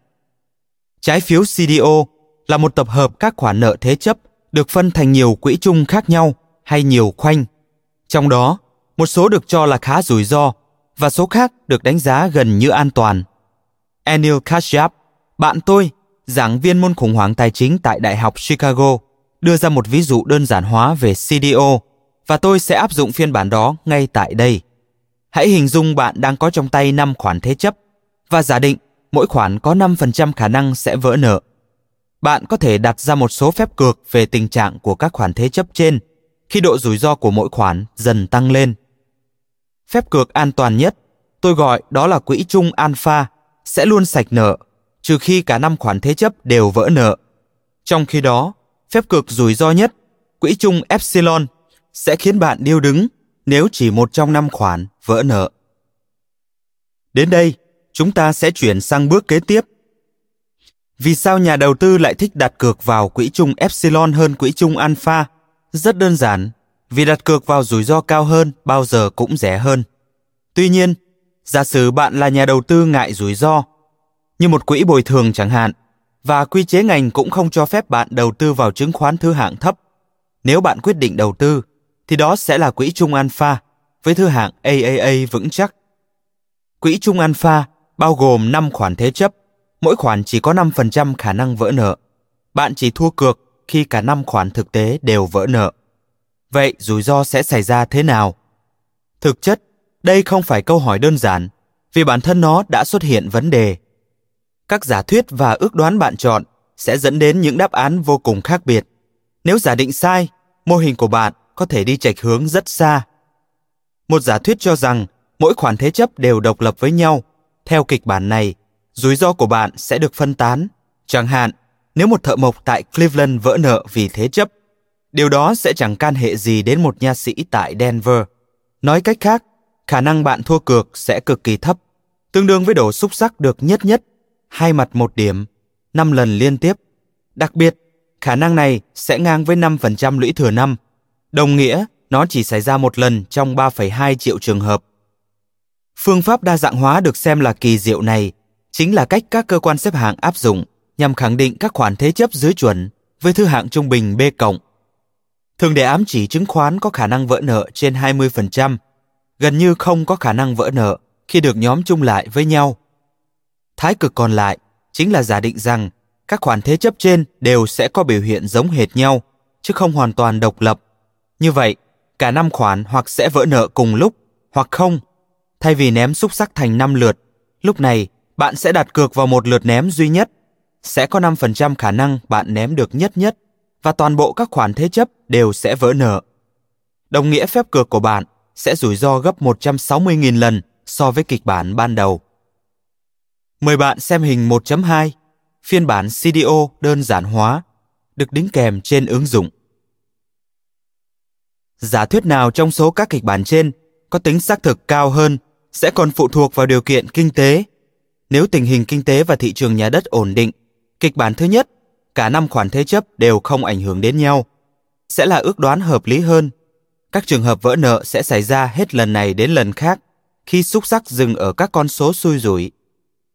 Trái phiếu xê đê ô là một tập hợp các khoản nợ thế chấp được phân thành nhiều quỹ chung khác nhau hay nhiều khoanh. Trong đó, một số được cho là khá rủi ro và số khác được đánh giá gần như an toàn. Anil Kashyap, bạn tôi, giảng viên môn khủng hoảng tài chính tại Đại học Chicago, đưa ra một ví dụ đơn giản hóa về xê đê ô và tôi sẽ áp dụng phiên bản đó ngay tại đây. Hãy hình dung bạn đang có trong tay năm khoản thế chấp và giả định mỗi khoản có năm phần trăm khả năng sẽ vỡ nợ. Bạn có thể đặt ra một số phép cược về tình trạng của các khoản thế chấp trên khi độ rủi ro của mỗi khoản dần tăng lên. Phép cược an toàn nhất, tôi gọi đó là quỹ chung alpha, sẽ luôn sạch nợ, trừ khi cả năm khoản thế chấp đều vỡ nợ. Trong khi đó, phép cược rủi ro nhất, quỹ chung epsilon, sẽ khiến bạn điêu đứng nếu chỉ một trong năm khoản vỡ nợ. Đến đây, chúng ta sẽ chuyển sang bước kế tiếp. Vì sao nhà đầu tư lại thích đặt cược vào quỹ chung epsilon hơn quỹ chung alpha? Rất đơn giản, vì đặt cược vào rủi ro cao hơn bao giờ cũng rẻ hơn. Tuy nhiên, giả sử bạn là nhà đầu tư ngại rủi ro, như một quỹ bồi thường chẳng hạn, và quy chế ngành cũng không cho phép bạn đầu tư vào chứng khoán thứ hạng thấp. Nếu bạn quyết định đầu tư, thì đó sẽ là quỹ chung alpha với thứ hạng A A A vững chắc. Quỹ chung alpha bao gồm năm khoản thế chấp, mỗi khoản chỉ có năm phần trăm khả năng vỡ nợ. Bạn chỉ thua cược khi cả năm khoản thực tế đều vỡ nợ. Vậy rủi ro sẽ xảy ra thế nào? Thực chất, đây không phải câu hỏi đơn giản, vì bản thân nó đã xuất hiện vấn đề. Các giả thuyết và ước đoán bạn chọn sẽ dẫn đến những đáp án vô cùng khác biệt. Nếu giả định sai, mô hình của bạn có thể đi chệch hướng rất xa. Một giả thuyết cho rằng mỗi khoản thế chấp đều độc lập với nhau. Theo kịch bản này, rủi ro của bạn sẽ được phân tán. Chẳng hạn, nếu một thợ mộc tại Cleveland vỡ nợ vì thế chấp, điều đó sẽ chẳng can hệ gì đến một nha sĩ tại Denver. Nói cách khác, khả năng bạn thua cược sẽ cực kỳ thấp, tương đương với đổ xúc xắc được nhất nhất, hai mặt một điểm, năm lần liên tiếp. Đặc biệt, khả năng này sẽ ngang với năm phần trăm lũy thừa năm, đồng nghĩa nó chỉ xảy ra một lần trong ba phẩy hai triệu trường hợp. Phương pháp đa dạng hóa được xem là kỳ diệu này chính là cách các cơ quan xếp hạng áp dụng nhằm khẳng định các khoản thế chấp dưới chuẩn với thứ hạng trung bình B cộng. Thường để ám chỉ chứng khoán có khả năng vỡ nợ trên hai mươi phần trăm, gần như không có khả năng vỡ nợ khi được nhóm chung lại với nhau. Thái cực còn lại chính là giả định rằng các khoản thế chấp trên đều sẽ có biểu hiện giống hệt nhau, chứ không hoàn toàn độc lập. Như vậy, cả năm khoản hoặc sẽ vỡ nợ cùng lúc, hoặc không. Thay vì ném xúc xắc thành năm lượt, lúc này bạn sẽ đặt cược vào một lượt ném duy nhất. Sẽ có năm phần trăm khả năng bạn ném được nhất nhất và toàn bộ các khoản thế chấp đều sẽ vỡ nợ. Đồng nghĩa phép cược của bạn sẽ rủi ro gấp một trăm sáu mươi nghìn lần so với kịch bản ban đầu. Mời bạn xem hình một chấm hai, phiên bản xê đê ô đơn giản hóa, được đính kèm trên ứng dụng. Giả thuyết nào trong số các kịch bản trên có tính xác thực cao hơn sẽ còn phụ thuộc vào điều kiện kinh tế. Nếu tình hình kinh tế và thị trường nhà đất ổn định, kịch bản thứ nhất, cả năm khoản thế chấp đều không ảnh hưởng đến nhau, sẽ là ước đoán hợp lý hơn. Các trường hợp vỡ nợ sẽ xảy ra hết lần này đến lần khác khi xúc xắc dừng ở các con số xui rủi.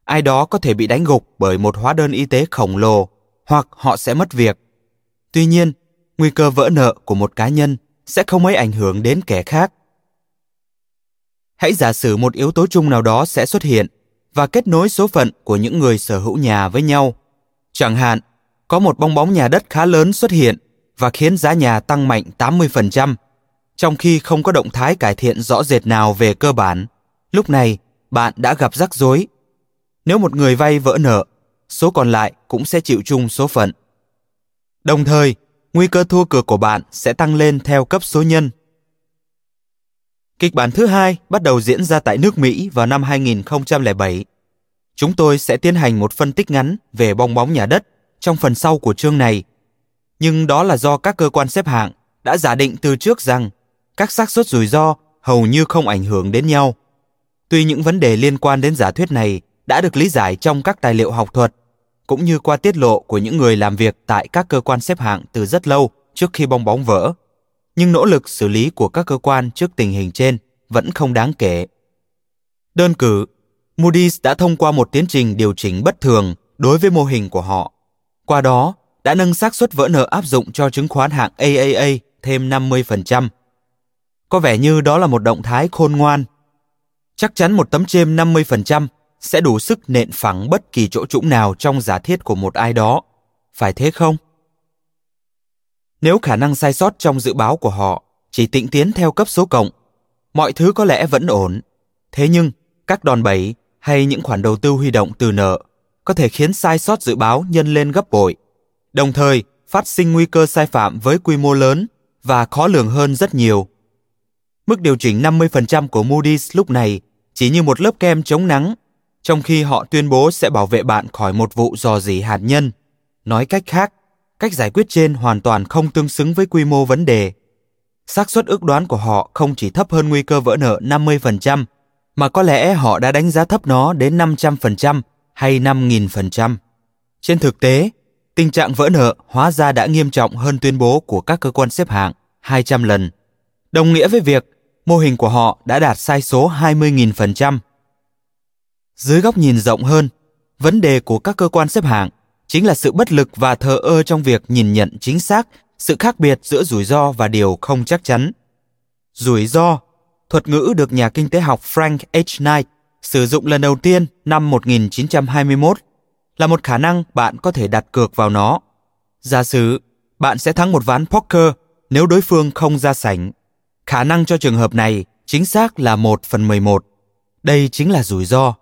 Ai đó có thể bị đánh gục bởi một hóa đơn y tế khổng lồ hoặc họ sẽ mất việc. Tuy nhiên, nguy cơ vỡ nợ của một cá nhân sẽ không mấy ảnh hưởng đến kẻ khác. Hãy giả sử một yếu tố chung nào đó sẽ xuất hiện và kết nối số phận của những người sở hữu nhà với nhau. Chẳng hạn, có một bong bóng nhà đất khá lớn xuất hiện và khiến giá nhà tăng mạnh tám mươi phần trăm, trong khi không có động thái cải thiện rõ rệt nào về cơ bản. Lúc này, bạn đã gặp rắc rối. Nếu một người vay vỡ nợ, số còn lại cũng sẽ chịu chung số phận. Đồng thời, nguy cơ thua cược của bạn sẽ tăng lên theo cấp số nhân. Kịch bản thứ hai bắt đầu diễn ra tại nước Mỹ vào năm hai nghìn không trăm lẻ bảy. Chúng tôi sẽ tiến hành một phân tích ngắn về bong bóng nhà đất trong phần sau của chương này. Nhưng đó là do các cơ quan xếp hạng đã giả định từ trước rằng các xác suất rủi ro hầu như không ảnh hưởng đến nhau. Tuy những vấn đề liên quan đến giả thuyết này đã được lý giải trong các tài liệu học thuật, cũng như qua tiết lộ của những người làm việc tại các cơ quan xếp hạng từ rất lâu trước khi bong bóng vỡ, nhưng nỗ lực xử lý của các cơ quan trước tình hình trên vẫn không đáng kể. Đơn cử, Moody's đã thông qua một tiến trình điều chỉnh bất thường đối với mô hình của họ. Qua đó, đã nâng xác suất vỡ nợ áp dụng cho chứng khoán hạng A A A thêm năm mươi phần trăm. Có vẻ như đó là một động thái khôn ngoan. Chắc chắn một tấm chêm năm mươi phần trăm sẽ đủ sức nện phẳng bất kỳ chỗ trũng nào trong giả thiết của một ai đó. Phải thế không? Nếu khả năng sai sót trong dự báo của họ chỉ tịnh tiến theo cấp số cộng, mọi thứ có lẽ vẫn ổn. Thế nhưng, các đòn bẩy hay những khoản đầu tư huy động từ nợ có thể khiến sai sót dự báo nhân lên gấp bội, đồng thời phát sinh nguy cơ sai phạm với quy mô lớn và khó lường hơn rất nhiều. Mức điều chỉnh năm mươi phần trăm của Moody's lúc này chỉ như một lớp kem chống nắng, trong khi họ tuyên bố sẽ bảo vệ bạn khỏi một vụ rò rỉ hạt nhân. Nói cách khác, cách giải quyết trên hoàn toàn không tương xứng với quy mô vấn đề. Xác suất ước đoán của họ không chỉ thấp hơn nguy cơ vỡ nợ năm mươi phần trăm, mà có lẽ họ đã đánh giá thấp nó đến năm trăm phần trăm hay năm nghìn phần trăm. Trên thực tế, tình trạng vỡ nợ hóa ra đã nghiêm trọng hơn tuyên bố của các cơ quan xếp hạng hai trăm lần. Đồng nghĩa với việc mô hình của họ đã đạt sai số hai mươi nghìn phần trăm. Dưới góc nhìn rộng hơn, vấn đề của các cơ quan xếp hạng chính là sự bất lực và thờ ơ trong việc nhìn nhận chính xác sự khác biệt giữa rủi ro và điều không chắc chắn. Rủi ro, thuật ngữ được nhà kinh tế học Frank H. Knight sử dụng lần đầu tiên năm một nghìn chín trăm hai mươi mốt, là một khả năng bạn có thể đặt cược vào nó. Giả sử, bạn sẽ thắng một ván poker nếu đối phương không ra sảnh. Khả năng cho trường hợp này chính xác là một phần mười một. Đây chính là rủi ro.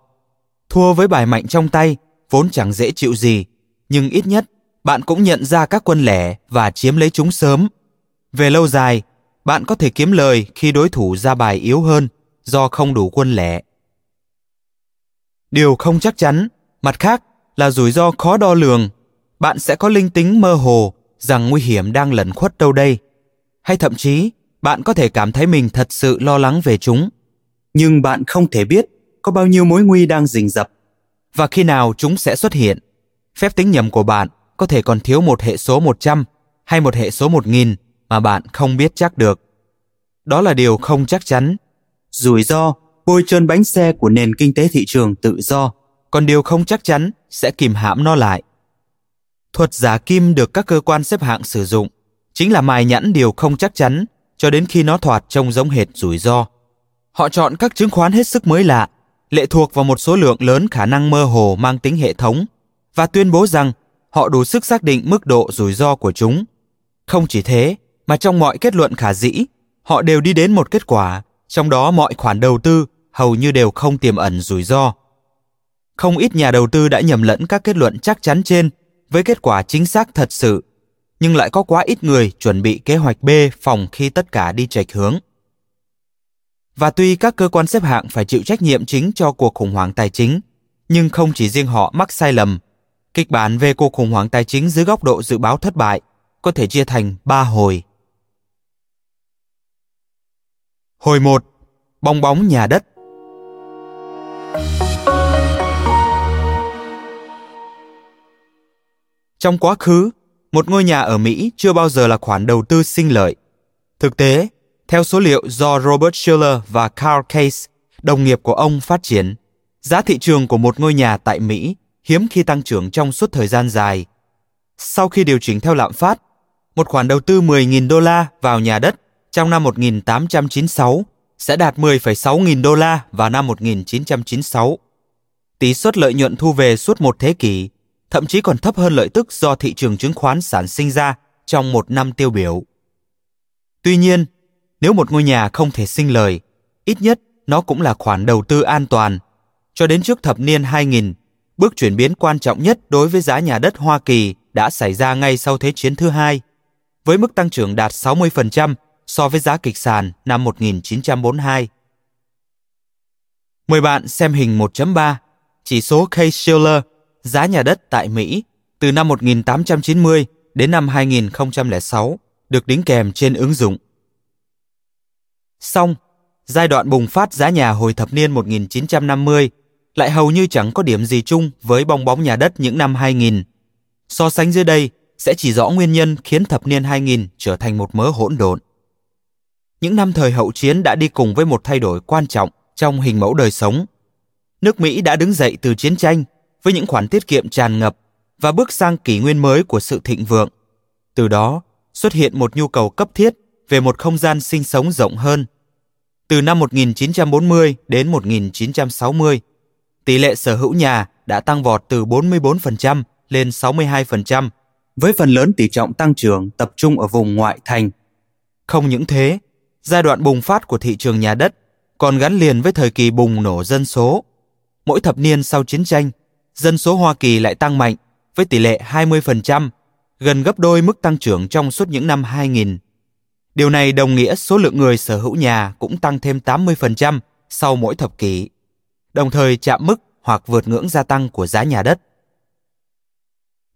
Thua với bài mạnh trong tay vốn chẳng dễ chịu gì, nhưng ít nhất bạn cũng nhận ra các quân lẻ và chiếm lấy chúng sớm. Về lâu dài, bạn có thể kiếm lời khi đối thủ ra bài yếu hơn do không đủ quân lẻ. Điều không chắc chắn, mặt khác, là rủi ro khó đo lường. Bạn sẽ có linh tính mơ hồ rằng nguy hiểm đang lẩn khuất đâu đây. Hay thậm chí, bạn có thể cảm thấy mình thật sự lo lắng về chúng. Nhưng bạn không thể biết có bao nhiêu mối nguy đang rình rập và khi nào chúng sẽ xuất hiện. Phép tính nhầm của bạn có thể còn thiếu một hệ số một trăm hay một hệ số một nghìn mà bạn không biết chắc được. Đó là điều không chắc chắn. Rủi ro bôi trơn bánh xe của nền kinh tế thị trường tự do, còn điều không chắc chắn sẽ kìm hãm nó lại. Thuật giả kim được các cơ quan xếp hạng sử dụng chính là mài nhẵn điều không chắc chắn cho đến khi nó thoạt trông giống hệt rủi ro. Họ chọn các chứng khoán hết sức mới lạ, lệ thuộc vào một số lượng lớn khả năng mơ hồ mang tính hệ thống và tuyên bố rằng họ đủ sức xác định mức độ rủi ro của chúng. Không chỉ thế, mà trong mọi kết luận khả dĩ, họ đều đi đến một kết quả, trong đó mọi khoản đầu tư hầu như đều không tiềm ẩn rủi ro. Không ít nhà đầu tư đã nhầm lẫn các kết luận chắc chắn trên với kết quả chính xác thật sự, nhưng lại có quá ít người chuẩn bị kế hoạch B phòng khi tất cả đi chệch hướng. Và tuy các cơ quan xếp hạng phải chịu trách nhiệm chính cho cuộc khủng hoảng tài chính, nhưng không chỉ riêng họ mắc sai lầm. Kịch bản về cuộc khủng hoảng tài chính dưới góc độ dự báo thất bại có thể chia thành ba hồi. Hồi một. Bong bóng nhà đất. Trong quá khứ, một ngôi nhà ở Mỹ chưa bao giờ là khoản đầu tư sinh lợi. Thực tế, theo số liệu do Robert Shiller và Carl Case, đồng nghiệp của ông, phát triển, giá thị trường của một ngôi nhà tại Mỹ hiếm khi tăng trưởng trong suốt thời gian dài. Sau khi điều chỉnh theo lạm phát, một khoản đầu tư mười nghìn đô la vào nhà đất trong năm một nghìn tám trăm chín mươi sáu sẽ đạt mười phẩy sáu nghìn đô la vào năm một nghìn chín trăm chín mươi sáu. Tỷ suất lợi nhuận thu về suốt một thế kỷ, thậm chí còn thấp hơn lợi tức do thị trường chứng khoán sản sinh ra trong một năm tiêu biểu. Tuy nhiên, nếu một ngôi nhà không thể sinh lời, ít nhất nó cũng là khoản đầu tư an toàn. Cho đến trước thập niên hai nghìn, bước chuyển biến quan trọng nhất đối với giá nhà đất Hoa Kỳ đã xảy ra ngay sau Thế chiến thứ hai, với mức tăng trưởng đạt sáu mươi phần trăm so với giá kịch sàn năm một nghìn chín trăm bốn mươi hai. Mời bạn xem hình một chấm ba, chỉ số Case-Shiller, giá nhà đất tại Mỹ từ năm một nghìn tám trăm chín mươi đến năm hai nghìn không trăm lẻ sáu, được đính kèm trên ứng dụng. Song, giai đoạn bùng phát giá nhà hồi thập niên một nghìn chín trăm năm mươi lại hầu như chẳng có điểm gì chung với bong bóng nhà đất những năm hai nghìn. So sánh dưới đây sẽ chỉ rõ nguyên nhân khiến thập niên hai nghìn trở thành một mớ hỗn độn. Những năm thời hậu chiến đã đi cùng với một thay đổi quan trọng trong hình mẫu đời sống. Nước Mỹ đã đứng dậy từ chiến tranh với những khoản tiết kiệm tràn ngập và bước sang kỷ nguyên mới của sự thịnh vượng. Từ đó, xuất hiện một nhu cầu cấp thiết về một không gian sinh sống rộng hơn. Từ năm một nghìn chín trăm bốn mươi đến một nghìn chín trăm sáu mươi, tỷ lệ sở hữu nhà đã tăng vọt từ bốn mươi bốn phần trăm lên sáu mươi hai phần trăm, với phần lớn tỷ trọng tăng trưởng tập trung ở vùng ngoại thành. Không những thế, giai đoạn bùng phát của thị trường nhà đất còn gắn liền với thời kỳ bùng nổ dân số. Mỗi thập niên sau chiến tranh, dân số Hoa Kỳ lại tăng mạnh với tỷ lệ hai mươi phần trăm, gần gấp đôi mức tăng trưởng trong suốt những năm hai nghìn. Điều này đồng nghĩa số lượng người sở hữu nhà cũng tăng thêm tám mươi phần trăm sau mỗi thập kỷ, đồng thời chạm mức hoặc vượt ngưỡng gia tăng của giá nhà đất.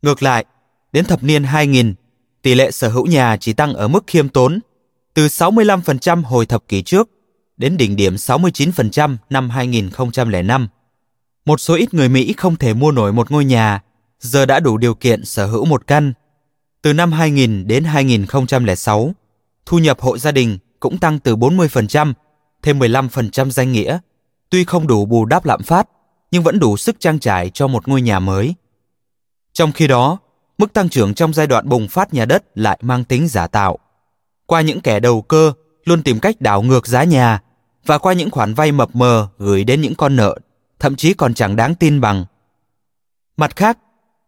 Ngược lại, đến thập niên hai nghìn, tỷ lệ sở hữu nhà chỉ tăng ở mức khiêm tốn, từ sáu mươi lăm phần trăm hồi thập kỷ trước đến đỉnh điểm sáu mươi chín phần trăm năm hai nghìn không trăm lẻ năm. Một số ít người Mỹ không thể mua nổi một ngôi nhà, giờ đã đủ điều kiện sở hữu một căn. Từ năm hai nghìn đến hai nghìn không trăm lẻ sáu, thu nhập hộ gia đình cũng tăng từ bốn mươi phần trăm, thêm mười lăm phần trăm danh nghĩa, tuy không đủ bù đắp lạm phát, nhưng vẫn đủ sức trang trải cho một ngôi nhà mới. Trong khi đó, mức tăng trưởng trong giai đoạn bùng phát nhà đất lại mang tính giả tạo. Qua những kẻ đầu cơ luôn tìm cách đảo ngược giá nhà và qua những khoản vay mập mờ gửi đến những con nợ, thậm chí còn chẳng đáng tin bằng. Mặt khác,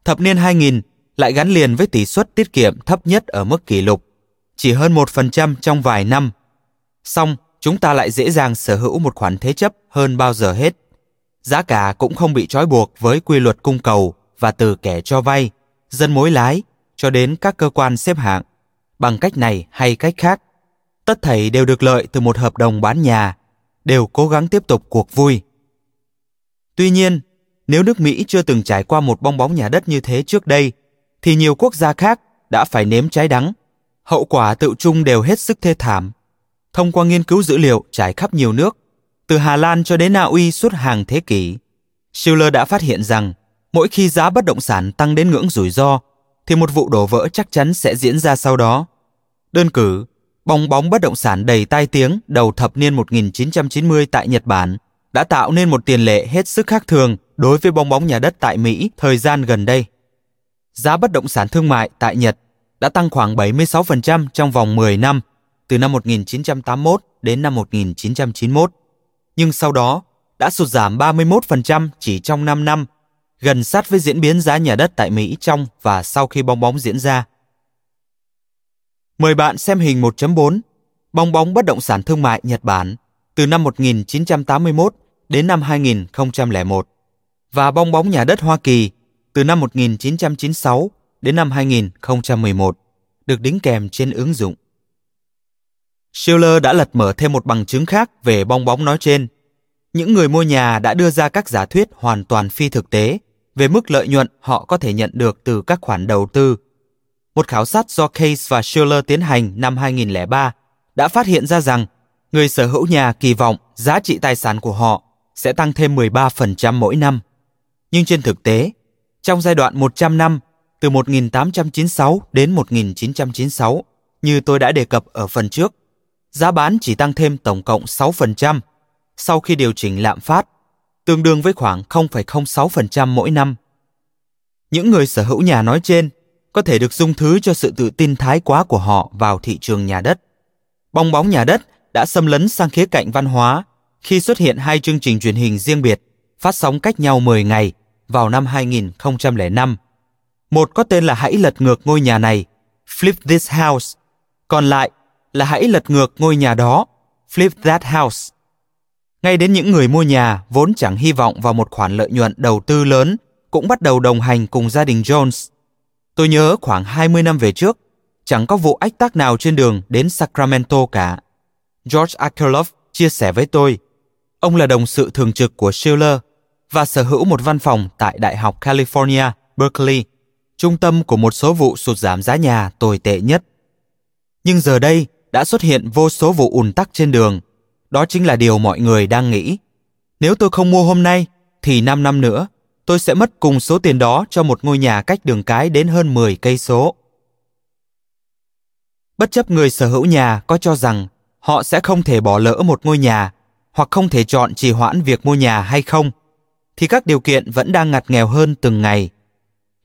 thập niên hai nghìn lại gắn liền với tỷ suất tiết kiệm thấp nhất ở mức kỷ lục, chỉ hơn một phần trăm trong vài năm. Song, chúng ta lại dễ dàng sở hữu một khoản thế chấp hơn bao giờ hết. Giá cả cũng không bị trói buộc với quy luật cung cầu và từ kẻ cho vay, dân mối lái cho đến các cơ quan xếp hạng. Bằng cách này hay cách khác, tất thảy đều được lợi từ một hợp đồng bán nhà, đều cố gắng tiếp tục cuộc vui. Tuy nhiên, nếu nước Mỹ chưa từng trải qua một bong bóng nhà đất như thế trước đây, thì nhiều quốc gia khác đã phải nếm trái đắng. Hậu quả tự chung đều hết sức thê thảm. Thông qua nghiên cứu dữ liệu trải khắp nhiều nước, từ Hà Lan cho đến Na Uy suốt hàng thế kỷ, Shiller đã phát hiện rằng mỗi khi giá bất động sản tăng đến ngưỡng rủi ro, thì một vụ đổ vỡ chắc chắn sẽ diễn ra sau đó. Đơn cử, bong bóng bất động sản đầy tai tiếng đầu thập niên một nghìn chín trăm chín mươi tại Nhật Bản đã tạo nên một tiền lệ hết sức khác thường đối với bong bóng nhà đất tại Mỹ thời gian gần đây. Giá bất động sản thương mại tại Nhật đã tăng khoảng bảy mươi sáu phần trăm trong vòng mười năm, từ năm một nghìn chín trăm tám mươi mốt đến năm một nghìn chín trăm chín mươi mốt, nhưng sau đó đã sụt giảm ba mươi mốt phần trăm chỉ trong năm năm, gần sát với diễn biến giá nhà đất tại Mỹ trong và sau khi bong bóng diễn ra. Mời bạn xem hình một chấm bốn, bong bóng bất động sản thương mại Nhật Bản từ năm một nghìn chín trăm tám mươi mốt đến năm hai nghìn không trăm lẻ một và bong bóng nhà đất Hoa Kỳ từ năm một nghìn chín trăm chín mươi sáu đến năm hai nghìn không trăm mười một, được đính kèm trên ứng dụng. Shiller đã lật mở thêm một bằng chứng khác về bong bóng nói trên. Những người mua nhà đã đưa ra các giả thuyết hoàn toàn phi thực tế về mức lợi nhuận họ có thể nhận được từ các khoản đầu tư. Một khảo sát do Case và Shiller tiến hành năm hai nghìn không trăm lẻ ba đã phát hiện ra rằng người sở hữu nhà kỳ vọng giá trị tài sản của họ sẽ tăng thêm mười ba phần trăm mỗi năm. Nhưng trên thực tế, trong giai đoạn một trăm năm, từ một nghìn tám trăm chín mươi sáu đến một nghìn chín trăm chín mươi sáu, như tôi đã đề cập ở phần trước, giá bán chỉ tăng thêm tổng cộng sáu phần trăm sau khi điều chỉnh lạm phát, tương đương với khoảng không phẩy không sáu phần trăm mỗi năm. Những người sở hữu nhà nói trên có thể được dung thứ cho sự tự tin thái quá của họ vào thị trường nhà đất. Bong bóng nhà đất đã xâm lấn sang khía cạnh văn hóa khi xuất hiện hai chương trình truyền hình riêng biệt phát sóng cách nhau mười ngày vào năm hai nghìn không trăm lẻ năm. Một có tên là Hãy lật ngược ngôi nhà này, Flip This House, còn lại là Hãy lật ngược ngôi nhà đó, Flip That House. Ngay đến những người mua nhà vốn chẳng hy vọng vào một khoản lợi nhuận đầu tư lớn cũng bắt đầu đồng hành cùng gia đình Jones. Tôi nhớ khoảng hai mươi năm về trước, chẳng có vụ ách tắc nào trên đường đến Sacramento cả. George Akerlof chia sẻ với tôi, ông là đồng sự thường trực của Shiller và sở hữu một văn phòng tại Đại học California, Berkeley, trung tâm của một số vụ sụt giảm giá nhà tồi tệ nhất. Nhưng giờ đây đã xuất hiện vô số vụ ùn tắc trên đường. Đó chính là điều mọi người đang nghĩ. Nếu tôi không mua hôm nay, thì năm năm nữa, tôi sẽ mất cùng số tiền đó cho một ngôi nhà cách đường cái đến hơn mười cây số. Bất chấp người sở hữu nhà có cho rằng họ sẽ không thể bỏ lỡ một ngôi nhà hoặc không thể chọn trì hoãn việc mua nhà hay không, thì các điều kiện vẫn đang ngặt nghèo hơn từng ngày.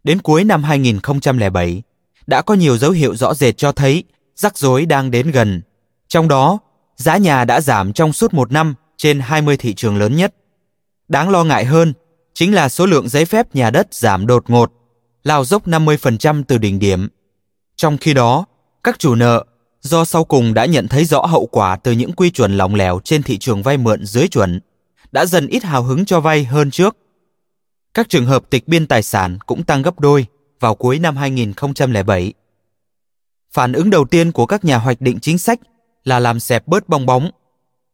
Đến cuối năm hai nghìn không trăm lẻ bảy, đã có nhiều dấu hiệu rõ rệt cho thấy rắc rối đang đến gần. Trong đó, giá nhà đã giảm trong suốt một năm trên hai mươi thị trường lớn nhất. Đáng lo ngại hơn chính là số lượng giấy phép nhà đất giảm đột ngột, lao dốc năm mươi phần trăm từ đỉnh điểm. Trong khi đó, các chủ nợ, do sau cùng đã nhận thấy rõ hậu quả từ những quy chuẩn lỏng lẻo trên thị trường vay mượn dưới chuẩn, đã dần ít hào hứng cho vay hơn trước. Các trường hợp tịch biên tài sản cũng tăng gấp đôi vào cuối năm hai nghìn không trăm lẻ bảy. phản ứng đầu tiên của các nhà hoạch định chính sách là làm xẹp bớt bong bóng.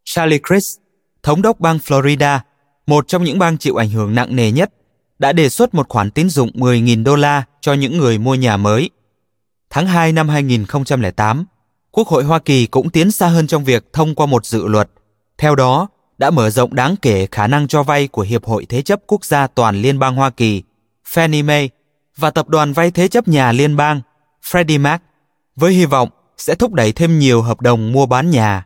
Charlie Crist, thống đốc bang Florida, một trong những bang chịu ảnh hưởng nặng nề nhất, đã đề xuất một khoản tín dụng mười nghìn đô la cho những người mua nhà mới. Tháng hai năm hai nghìn không trăm lẻ tám, Quốc hội Hoa Kỳ cũng tiến xa hơn trong việc thông qua một dự luật. Theo đó, đã mở rộng đáng kể khả năng cho vay của Hiệp hội Thế chấp Quốc gia Toàn Liên bang Hoa Kỳ, Fannie Mae, và Tập đoàn Vay Thế chấp Nhà Liên bang, Freddie Mac, với hy vọng sẽ thúc đẩy thêm nhiều hợp đồng mua bán nhà.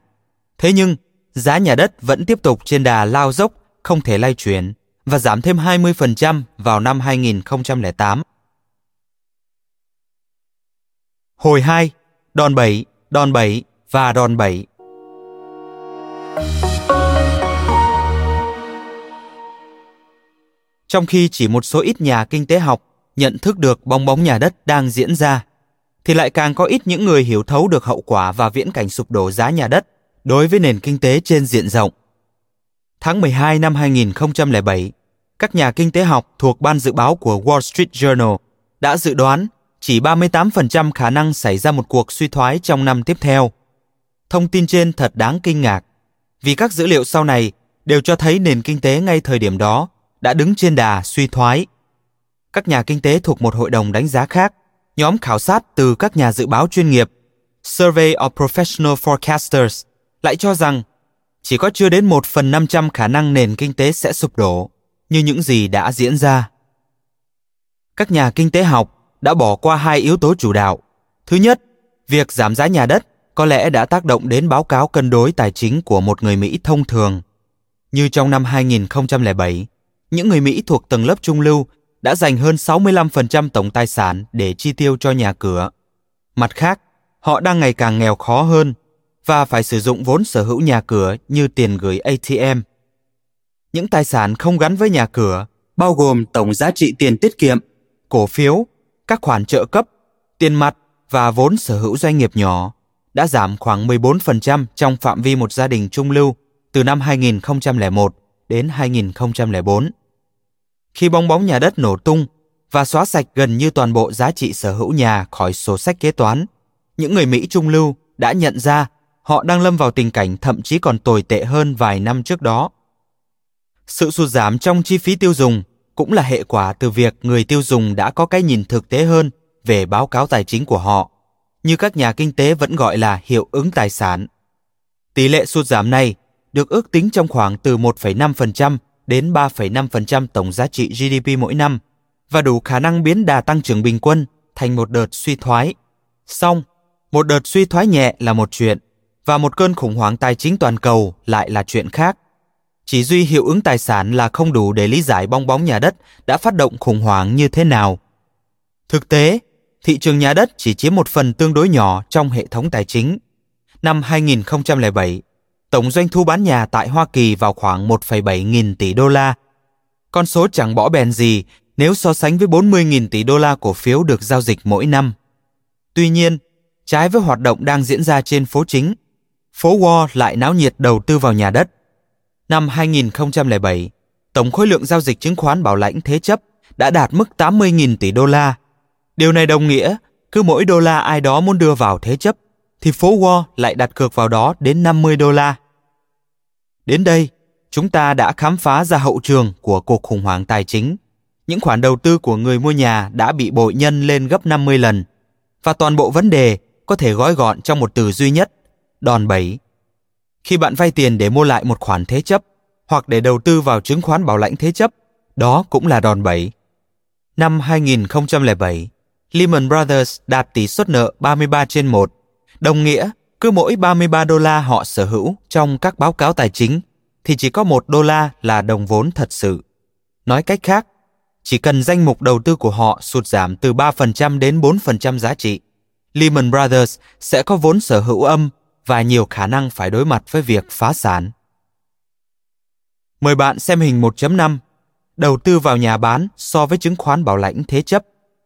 Thế nhưng, giá nhà đất vẫn tiếp tục trên đà lao dốc, không thể lay chuyển, và giảm thêm hai mươi phần trăm vào năm hai nghìn không trăm lẻ tám. Hồi hai, đòn bẩy, đòn bẩy và đòn bẩy. Trong khi chỉ một số ít nhà kinh tế học nhận thức được bong bóng nhà đất đang diễn ra, thì lại càng có ít những người hiểu thấu được hậu quả và viễn cảnh sụp đổ giá nhà đất đối với nền kinh tế trên diện rộng. Tháng mười hai năm hai nghìn không trăm lẻ bảy, các nhà kinh tế học thuộc ban dự báo của Wall Street Journal đã dự đoán chỉ ba mươi tám phần trăm khả năng xảy ra một cuộc suy thoái trong năm tiếp theo. Thông tin trên thật đáng kinh ngạc, vì các dữ liệu sau này đều cho thấy nền kinh tế ngay thời điểm đó đã đứng trên đà suy thoái. Các nhà kinh tế thuộc một hội đồng đánh giá khác, nhóm khảo sát từ các nhà dự báo chuyên nghiệp, Survey of Professional Forecasters, lại cho rằng chỉ có chưa đến một phần năm trăm khả năng nền kinh tế sẽ sụp đổ, như những gì đã diễn ra. Các nhà kinh tế học đã bỏ qua hai yếu tố chủ đạo. Thứ nhất, việc giảm giá nhà đất có lẽ đã tác động đến báo cáo cân đối tài chính của một người Mỹ thông thường. Như trong năm hai nghìn không trăm lẻ bảy, những người Mỹ thuộc tầng lớp trung lưu đã dành hơn sáu mươi lăm phần trăm tổng tài sản để chi tiêu cho nhà cửa. Mặt khác, họ đang ngày càng nghèo khó hơn và phải sử dụng vốn sở hữu nhà cửa như tiền gửi A T M. Những tài sản không gắn với nhà cửa, bao gồm tổng giá trị tiền tiết kiệm, cổ phiếu, các khoản trợ cấp, tiền mặt và vốn sở hữu doanh nghiệp nhỏ, đã giảm khoảng mười bốn phần trăm trong phạm vi một gia đình trung lưu từ năm hai nghìn không trăm lẻ một đến hai nghìn không trăm lẻ bốn. Khi bong bóng nhà đất nổ tung và xóa sạch gần như toàn bộ giá trị sở hữu nhà khỏi sổ sách kế toán, những người Mỹ trung lưu đã nhận ra họ đang lâm vào tình cảnh thậm chí còn tồi tệ hơn vài năm trước đó. Sự sụt giảm trong chi phí tiêu dùng cũng là hệ quả từ việc người tiêu dùng đã có cái nhìn thực tế hơn về báo cáo tài chính của họ, như các nhà kinh tế vẫn gọi là hiệu ứng tài sản. Tỷ lệ sụt giảm này được ước tính trong khoảng từ một phẩy năm phần trăm đến ba phẩy năm phần trăm tổng giá trị G D P mỗi năm và đủ khả năng biến đà tăng trưởng bình quân thành một đợt suy thoái. Song, một đợt suy thoái nhẹ là một chuyện và một cơn khủng hoảng tài chính toàn cầu lại là chuyện khác. Chỉ duy hiệu ứng tài sản là không đủ để lý giải bong bóng nhà đất đã phát động khủng hoảng như thế nào. Thực tế, thị trường nhà đất chỉ chiếm một phần tương đối nhỏ trong hệ thống tài chính. Năm hai nghìn không trăm lẻ bảy, tổng doanh thu bán nhà tại Hoa Kỳ vào khoảng một phẩy bảy nghìn tỷ đô la. Con số chẳng bõ bèn gì nếu so sánh với bốn mươi nghìn tỷ đô la cổ phiếu được giao dịch mỗi năm. Tuy nhiên, trái với hoạt động đang diễn ra trên phố chính, phố Wall lại náo nhiệt đầu tư vào nhà đất. Năm hai nghìn không trăm lẻ bảy, tổng khối lượng giao dịch chứng khoán bảo lãnh thế chấp đã đạt mức tám mươi nghìn tỷ đô la. Điều này đồng nghĩa cứ mỗi đô la ai đó muốn đưa vào thế chấp thì phố Wall lại đặt cược vào đó đến năm mươi đô la. Đến đây, chúng ta đã khám phá ra hậu trường của cuộc khủng hoảng tài chính. Những khoản đầu tư của người mua nhà đã bị bội nhân lên gấp năm mươi lần và toàn bộ vấn đề có thể gói gọn trong một từ duy nhất: đòn bẩy. Khi bạn vay tiền để mua lại một khoản thế chấp hoặc để đầu tư vào chứng khoán bảo lãnh thế chấp, đó cũng là đòn bẩy. Năm hai nghìn không trăm lẻ bảy, Lehman Brothers đạt tỷ suất nợ ba mươi ba trên một, đồng nghĩa cứ mỗi ba mươi ba đô la họ sở hữu trong các báo cáo tài chính thì chỉ có một đô la là đồng vốn thật sự. Nói cách khác, chỉ cần danh mục đầu tư của họ sụt giảm từ ba phần trăm đến bốn phần trăm giá trị, Lehman Brothers sẽ có vốn sở hữu âm và nhiều khả năng phải đối mặt với việc phá sản. Mời bạn xem hình một chấm năm, đầu tư vào nhà bán so với chứng khoán bảo lãnh thế chấp,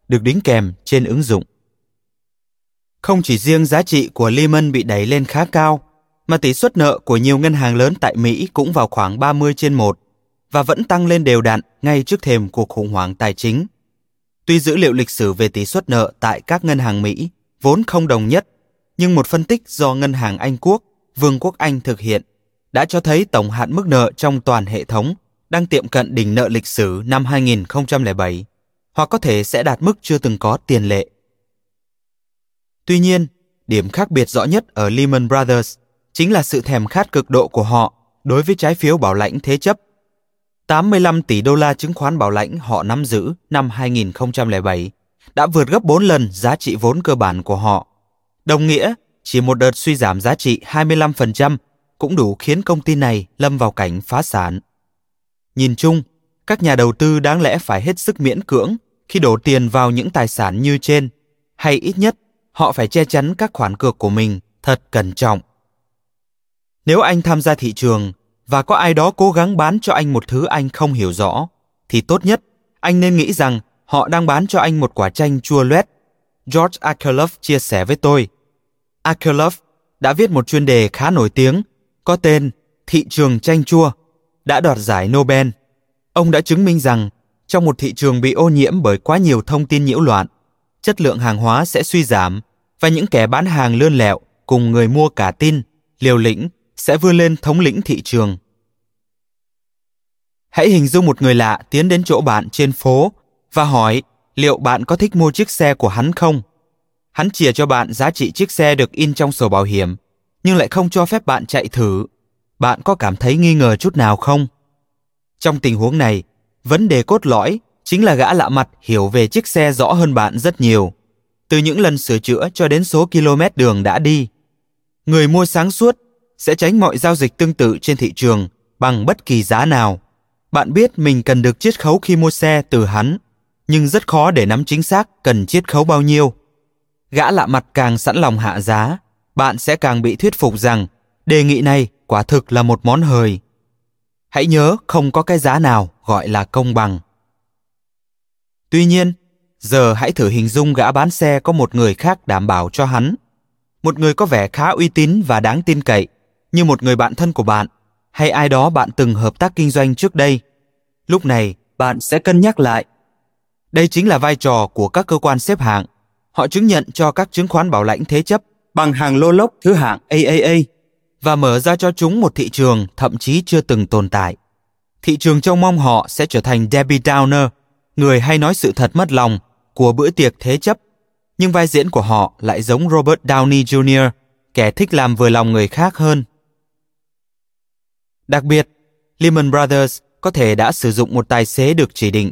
được đính kèm trên ứng dụng. Không chỉ riêng giá trị của Lehman bị đẩy lên khá cao, mà tỷ suất nợ của nhiều ngân hàng lớn tại Mỹ cũng vào khoảng ba mươi trên một và vẫn tăng lên đều đặn ngay trước thềm cuộc khủng hoảng tài chính. Tuy dữ liệu lịch sử về tỷ suất nợ tại các ngân hàng Mỹ vốn không đồng nhất, nhưng một phân tích do Ngân hàng Anh Quốc, Vương quốc Anh thực hiện đã cho thấy tổng hạn mức nợ trong toàn hệ thống đang tiệm cận đỉnh nợ lịch sử năm hai nghìn không trăm lẻ bảy, hoặc có thể sẽ đạt mức chưa từng có tiền lệ. Tuy nhiên, điểm khác biệt rõ nhất ở Lehman Brothers chính là sự thèm khát cực độ của họ đối với trái phiếu bảo lãnh thế chấp. tám mươi lăm tỷ đô la chứng khoán bảo lãnh họ nắm giữ năm hai nghìn không trăm lẻ bảy đã vượt gấp bốn lần giá trị vốn cơ bản của họ. Đồng nghĩa, chỉ một đợt suy giảm giá trị hai mươi lăm phần trăm cũng đủ khiến công ty này lâm vào cảnh phá sản. Nhìn chung, các nhà đầu tư đáng lẽ phải hết sức miễn cưỡng khi đổ tiền vào những tài sản như trên, hay ít nhất họ phải che chắn các khoản cược của mình thật cẩn trọng. Nếu anh tham gia thị trường và có ai đó cố gắng bán cho anh một thứ anh không hiểu rõ, thì tốt nhất anh nên nghĩ rằng họ đang bán cho anh một quả chanh chua loét. George Akerlof chia sẻ với tôi. Akerlof đã viết một chuyên đề khá nổi tiếng có tên Thị trường chanh chua, đã đoạt giải Nobel. Ông đã chứng minh rằng trong một thị trường bị ô nhiễm bởi quá nhiều thông tin nhiễu loạn, chất lượng hàng hóa sẽ suy giảm và những kẻ bán hàng lươn lẹo cùng người mua cả tin, liều lĩnh sẽ vươn lên thống lĩnh thị trường. Hãy hình dung một người lạ tiến đến chỗ bạn trên phố và hỏi liệu bạn có thích mua chiếc xe của hắn không. Hắn chìa cho bạn giá trị chiếc xe được in trong sổ bảo hiểm, nhưng lại không cho phép bạn chạy thử. Bạn có cảm thấy nghi ngờ chút nào không? Trong tình huống này, vấn đề cốt lõi chính là gã lạ mặt hiểu về chiếc xe rõ hơn bạn rất nhiều, từ những lần sửa chữa cho đến số km đường đã đi. Người mua sáng suốt sẽ tránh mọi giao dịch tương tự trên thị trường bằng bất kỳ giá nào. Bạn biết mình cần được chiết khấu khi mua xe từ hắn, nhưng rất khó để nắm chính xác cần chiết khấu bao nhiêu. Gã lạ mặt càng sẵn lòng hạ giá, bạn sẽ càng bị thuyết phục rằng đề nghị này quả thực là một món hời. Hãy nhớ không có cái giá nào gọi là công bằng. Tuy nhiên, giờ hãy thử hình dung gã bán xe có một người khác đảm bảo cho hắn. Một người có vẻ khá uy tín và đáng tin cậy, như một người bạn thân của bạn, hay ai đó bạn từng hợp tác kinh doanh trước đây. Lúc này, bạn sẽ cân nhắc lại. Đây chính là vai trò của các cơ quan xếp hạng. Họ chứng nhận cho các chứng khoán bảo lãnh thế chấp bằng hàng lô lốc thứ hạng A A A và mở ra cho chúng một thị trường thậm chí chưa từng tồn tại. Thị trường trông mong họ sẽ trở thành Debbie Downer, người hay nói sự thật mất lòng của bữa tiệc thế chấp, nhưng vai diễn của họ lại giống Robert Downey Junior, kẻ thích làm vừa lòng người khác hơn. Đặc biệt, Lehman Brothers có thể đã sử dụng một tài xế được chỉ định.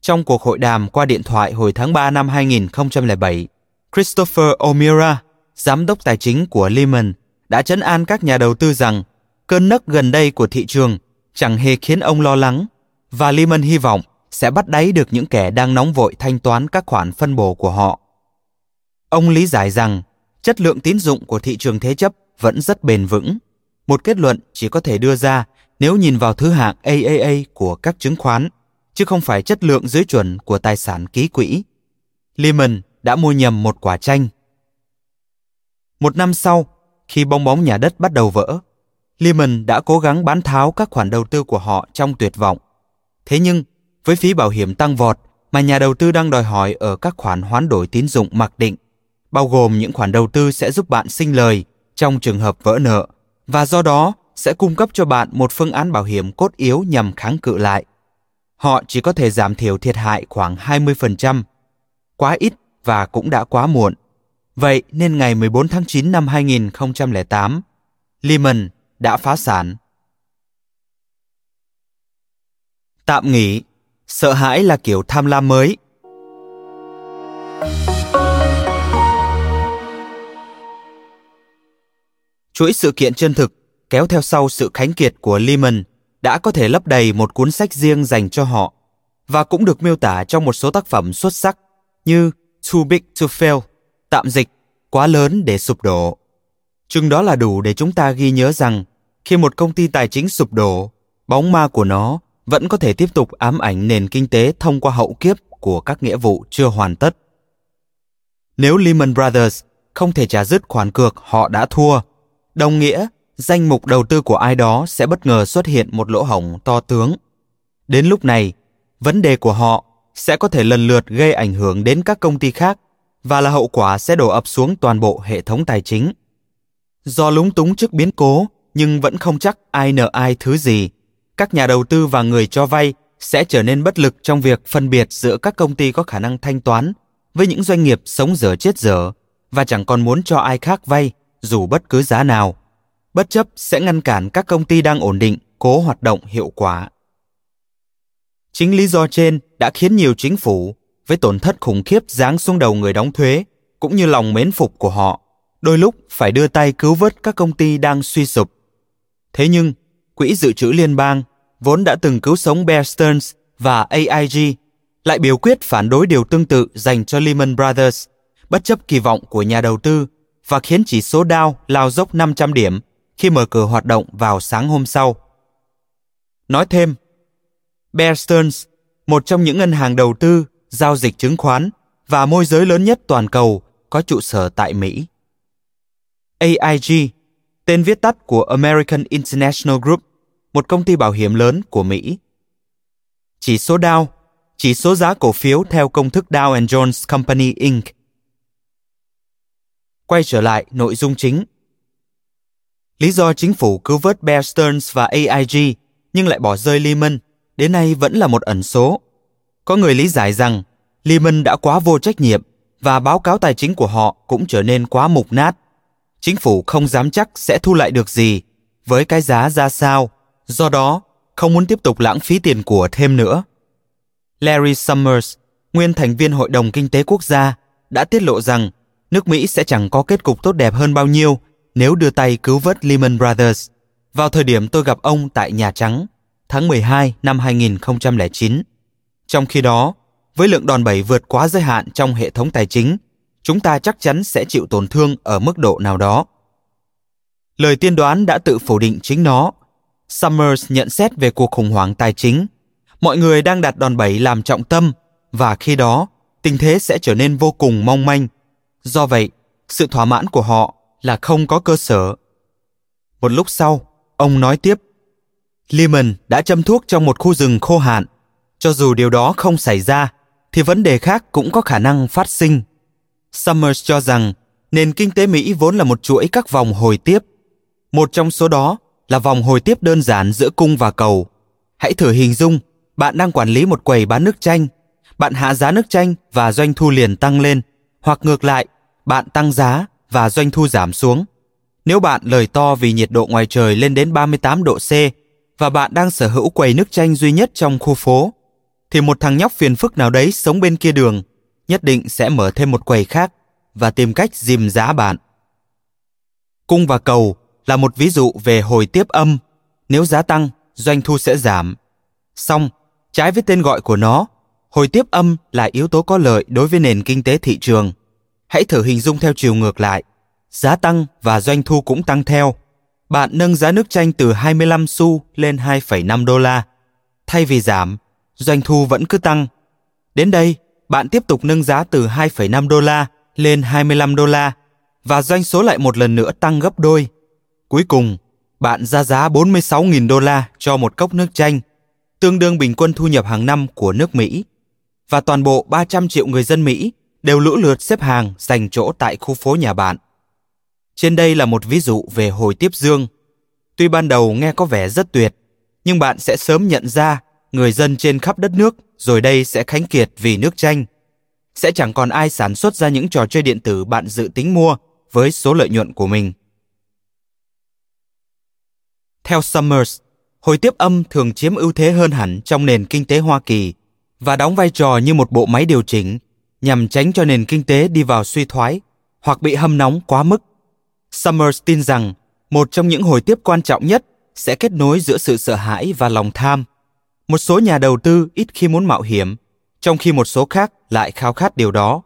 Trong cuộc hội đàm qua điện thoại hồi tháng ba năm hai nghìn không trăm lẻ bảy, Christopher O'Meara, giám đốc tài chính của Lehman, đã trấn an các nhà đầu tư rằng cơn nấc gần đây của thị trường chẳng hề khiến ông lo lắng, và Lehman hy vọng sẽ bắt đáy được những kẻ đang nóng vội thanh toán các khoản phân bổ của họ. Ông lý giải rằng chất lượng tín dụng của thị trường thế chấp vẫn rất bền vững, một kết luận chỉ có thể đưa ra nếu nhìn vào thứ hạng A A A của các chứng khoán, chứ không phải chất lượng dưới chuẩn của tài sản ký quỹ. Lehman đã mua nhầm một quả chanh. Một năm sau, khi bong bóng nhà đất bắt đầu vỡ, Lehman đã cố gắng bán tháo các khoản đầu tư của họ trong tuyệt vọng. Thế nhưng, với phí bảo hiểm tăng vọt mà nhà đầu tư đang đòi hỏi ở các khoản hoán đổi tín dụng mặc định, bao gồm những khoản đầu tư sẽ giúp bạn sinh lời trong trường hợp vỡ nợ và do đó sẽ cung cấp cho bạn một phương án bảo hiểm cốt yếu nhằm kháng cự lại, họ chỉ có thể giảm thiểu thiệt hại khoảng hai mươi phần trăm. Quá ít và cũng đã quá muộn. Vậy nên ngày mười bốn tháng chín năm hai nghìn không trăm lẻ tám, Lehman đã phá sản. Tạm nghỉ. Sợ hãi là kiểu tham lam mới. Chuỗi sự kiện chân thực kéo theo sau sự khánh kiệt của Lehman đã có thể lấp đầy một cuốn sách riêng dành cho họ, và cũng được miêu tả trong một số tác phẩm xuất sắc như Too Big to Fail, tạm dịch quá lớn để sụp đổ. Chừng đó là đủ để chúng ta ghi nhớ rằng khi một công ty tài chính sụp đổ, bóng ma của nó vẫn có thể tiếp tục ám ảnh nền kinh tế thông qua hậu kiếp của các nghĩa vụ chưa hoàn tất. Nếu Lehman Brothers không thể trả dứt khoản cược họ đã thua, đồng nghĩa danh mục đầu tư của ai đó sẽ bất ngờ xuất hiện một lỗ hổng to tướng. Đến lúc này, vấn đề của họ sẽ có thể lần lượt gây ảnh hưởng đến các công ty khác và là hậu quả sẽ đổ ập xuống toàn bộ hệ thống tài chính. Do lúng túng trước biến cố nhưng vẫn không chắc ai nợ ai thứ gì, các nhà đầu tư và người cho vay sẽ trở nên bất lực trong việc phân biệt giữa các công ty có khả năng thanh toán với những doanh nghiệp sống dở chết dở và chẳng còn muốn cho ai khác vay dù bất cứ giá nào, bất chấp sẽ ngăn cản các công ty đang ổn định cố hoạt động hiệu quả. Chính lý do trên đã khiến nhiều chính phủ, với tổn thất khủng khiếp giáng xuống đầu người đóng thuế cũng như lòng mến phục của họ, đôi lúc phải đưa tay cứu vớt các công ty đang suy sụp. Thế nhưng, Quỹ Dự trữ Liên bang, vốn đã từng cứu sống Bear Stearns và A I G, lại biểu quyết phản đối điều tương tự dành cho Lehman Brothers, bất chấp kỳ vọng của nhà đầu tư, và khiến chỉ số Dow lao dốc năm trăm điểm khi mở cửa hoạt động vào sáng hôm sau. Nói thêm, Bear Stearns, một trong những ngân hàng đầu tư, giao dịch chứng khoán và môi giới lớn nhất toàn cầu, có trụ sở tại Mỹ. A I G, tên viết tắt của American International Group, một công ty bảo hiểm lớn của Mỹ. Chỉ số Dow, chỉ số giá cổ phiếu theo công thức Dow and Jones Company Incorporated. Quay trở lại nội dung chính. Lý do chính phủ cứu vớt Bear Stearns và A I G nhưng lại bỏ rơi Lehman đến nay vẫn là một ẩn số. Có người lý giải rằng Lehman đã quá vô trách nhiệm và báo cáo tài chính của họ cũng trở nên quá mục nát. Chính phủ không dám chắc sẽ thu lại được gì, với cái giá ra sao, do đó không muốn tiếp tục lãng phí tiền của thêm nữa. Larry Summers, nguyên thành viên Hội đồng Kinh tế Quốc gia, đã tiết lộ rằng nước Mỹ sẽ chẳng có kết cục tốt đẹp hơn bao nhiêu nếu đưa tay cứu vớt Lehman Brothers vào thời điểm tôi gặp ông tại Nhà Trắng, tháng mười hai năm hai nghìn không trăm lẻ chín. Trong khi đó, với lượng đòn bẩy vượt quá giới hạn trong hệ thống tài chính, chúng ta chắc chắn sẽ chịu tổn thương ở mức độ nào đó. Lời tiên đoán đã tự phủ định chính nó. Summers nhận xét về cuộc khủng hoảng tài chính. Mọi người đang đặt đòn bẩy làm trọng tâm, và khi đó, tình thế sẽ trở nên vô cùng mong manh. Do vậy, sự thỏa mãn của họ là không có cơ sở. Một lúc sau, ông nói tiếp, Lehman đã châm thuốc trong một khu rừng khô hạn. Cho dù điều đó không xảy ra, thì vấn đề khác cũng có khả năng phát sinh. Summers cho rằng nền kinh tế Mỹ vốn là một chuỗi các vòng hồi tiếp. Một trong số đó là vòng hồi tiếp đơn giản giữa cung và cầu. Hãy thử hình dung, bạn đang quản lý một quầy bán nước chanh. Bạn hạ giá nước chanh và doanh thu liền tăng lên, hoặc ngược lại, bạn tăng giá và doanh thu giảm xuống. Nếu bạn lời to vì nhiệt độ ngoài trời lên đến ba mươi tám độ C và bạn đang sở hữu quầy nước chanh duy nhất trong khu phố, thì một thằng nhóc phiền phức nào đấy sống bên kia đường nhất định sẽ mở thêm một quầy khác và tìm cách dìm giá bạn. Cung và cầu là một ví dụ về hồi tiếp âm. Nếu giá tăng, doanh thu sẽ giảm. Song, trái với tên gọi của nó, hồi tiếp âm là yếu tố có lợi đối với nền kinh tế thị trường. Hãy thử hình dung theo chiều ngược lại. Giá tăng và doanh thu cũng tăng theo. Bạn nâng giá nước chanh từ hai mươi lăm xu lên hai phẩy năm đô la. Thay vì giảm, doanh thu vẫn cứ tăng. Đến đây, bạn tiếp tục nâng giá từ hai phẩy năm đô la lên hai mươi lăm đô la và doanh số lại một lần nữa tăng gấp đôi. Cuối cùng, bạn ra giá bốn mươi sáu nghìn đô la cho một cốc nước chanh, tương đương bình quân thu nhập hàng năm của nước Mỹ. Và toàn bộ ba trăm triệu người dân Mỹ đều lũ lượt xếp hàng giành chỗ tại khu phố nhà bạn. Trên đây là một ví dụ về hồi tiếp dương. Tuy ban đầu nghe có vẻ rất tuyệt, nhưng bạn sẽ sớm nhận ra người dân trên khắp đất nước rồi đây sẽ khánh kiệt vì nước chanh. Sẽ chẳng còn ai sản xuất ra những trò chơi điện tử bạn dự tính mua với số lợi nhuận của mình. Theo Summers, hồi tiếp âm thường chiếm ưu thế hơn hẳn trong nền kinh tế Hoa Kỳ và đóng vai trò như một bộ máy điều chỉnh nhằm tránh cho nền kinh tế đi vào suy thoái hoặc bị hâm nóng quá mức. Summers tin rằng một trong những hồi tiếp quan trọng nhất sẽ kết nối giữa sự sợ hãi và lòng tham. Một số nhà đầu tư ít khi muốn mạo hiểm, trong khi một số khác lại khao khát điều đó.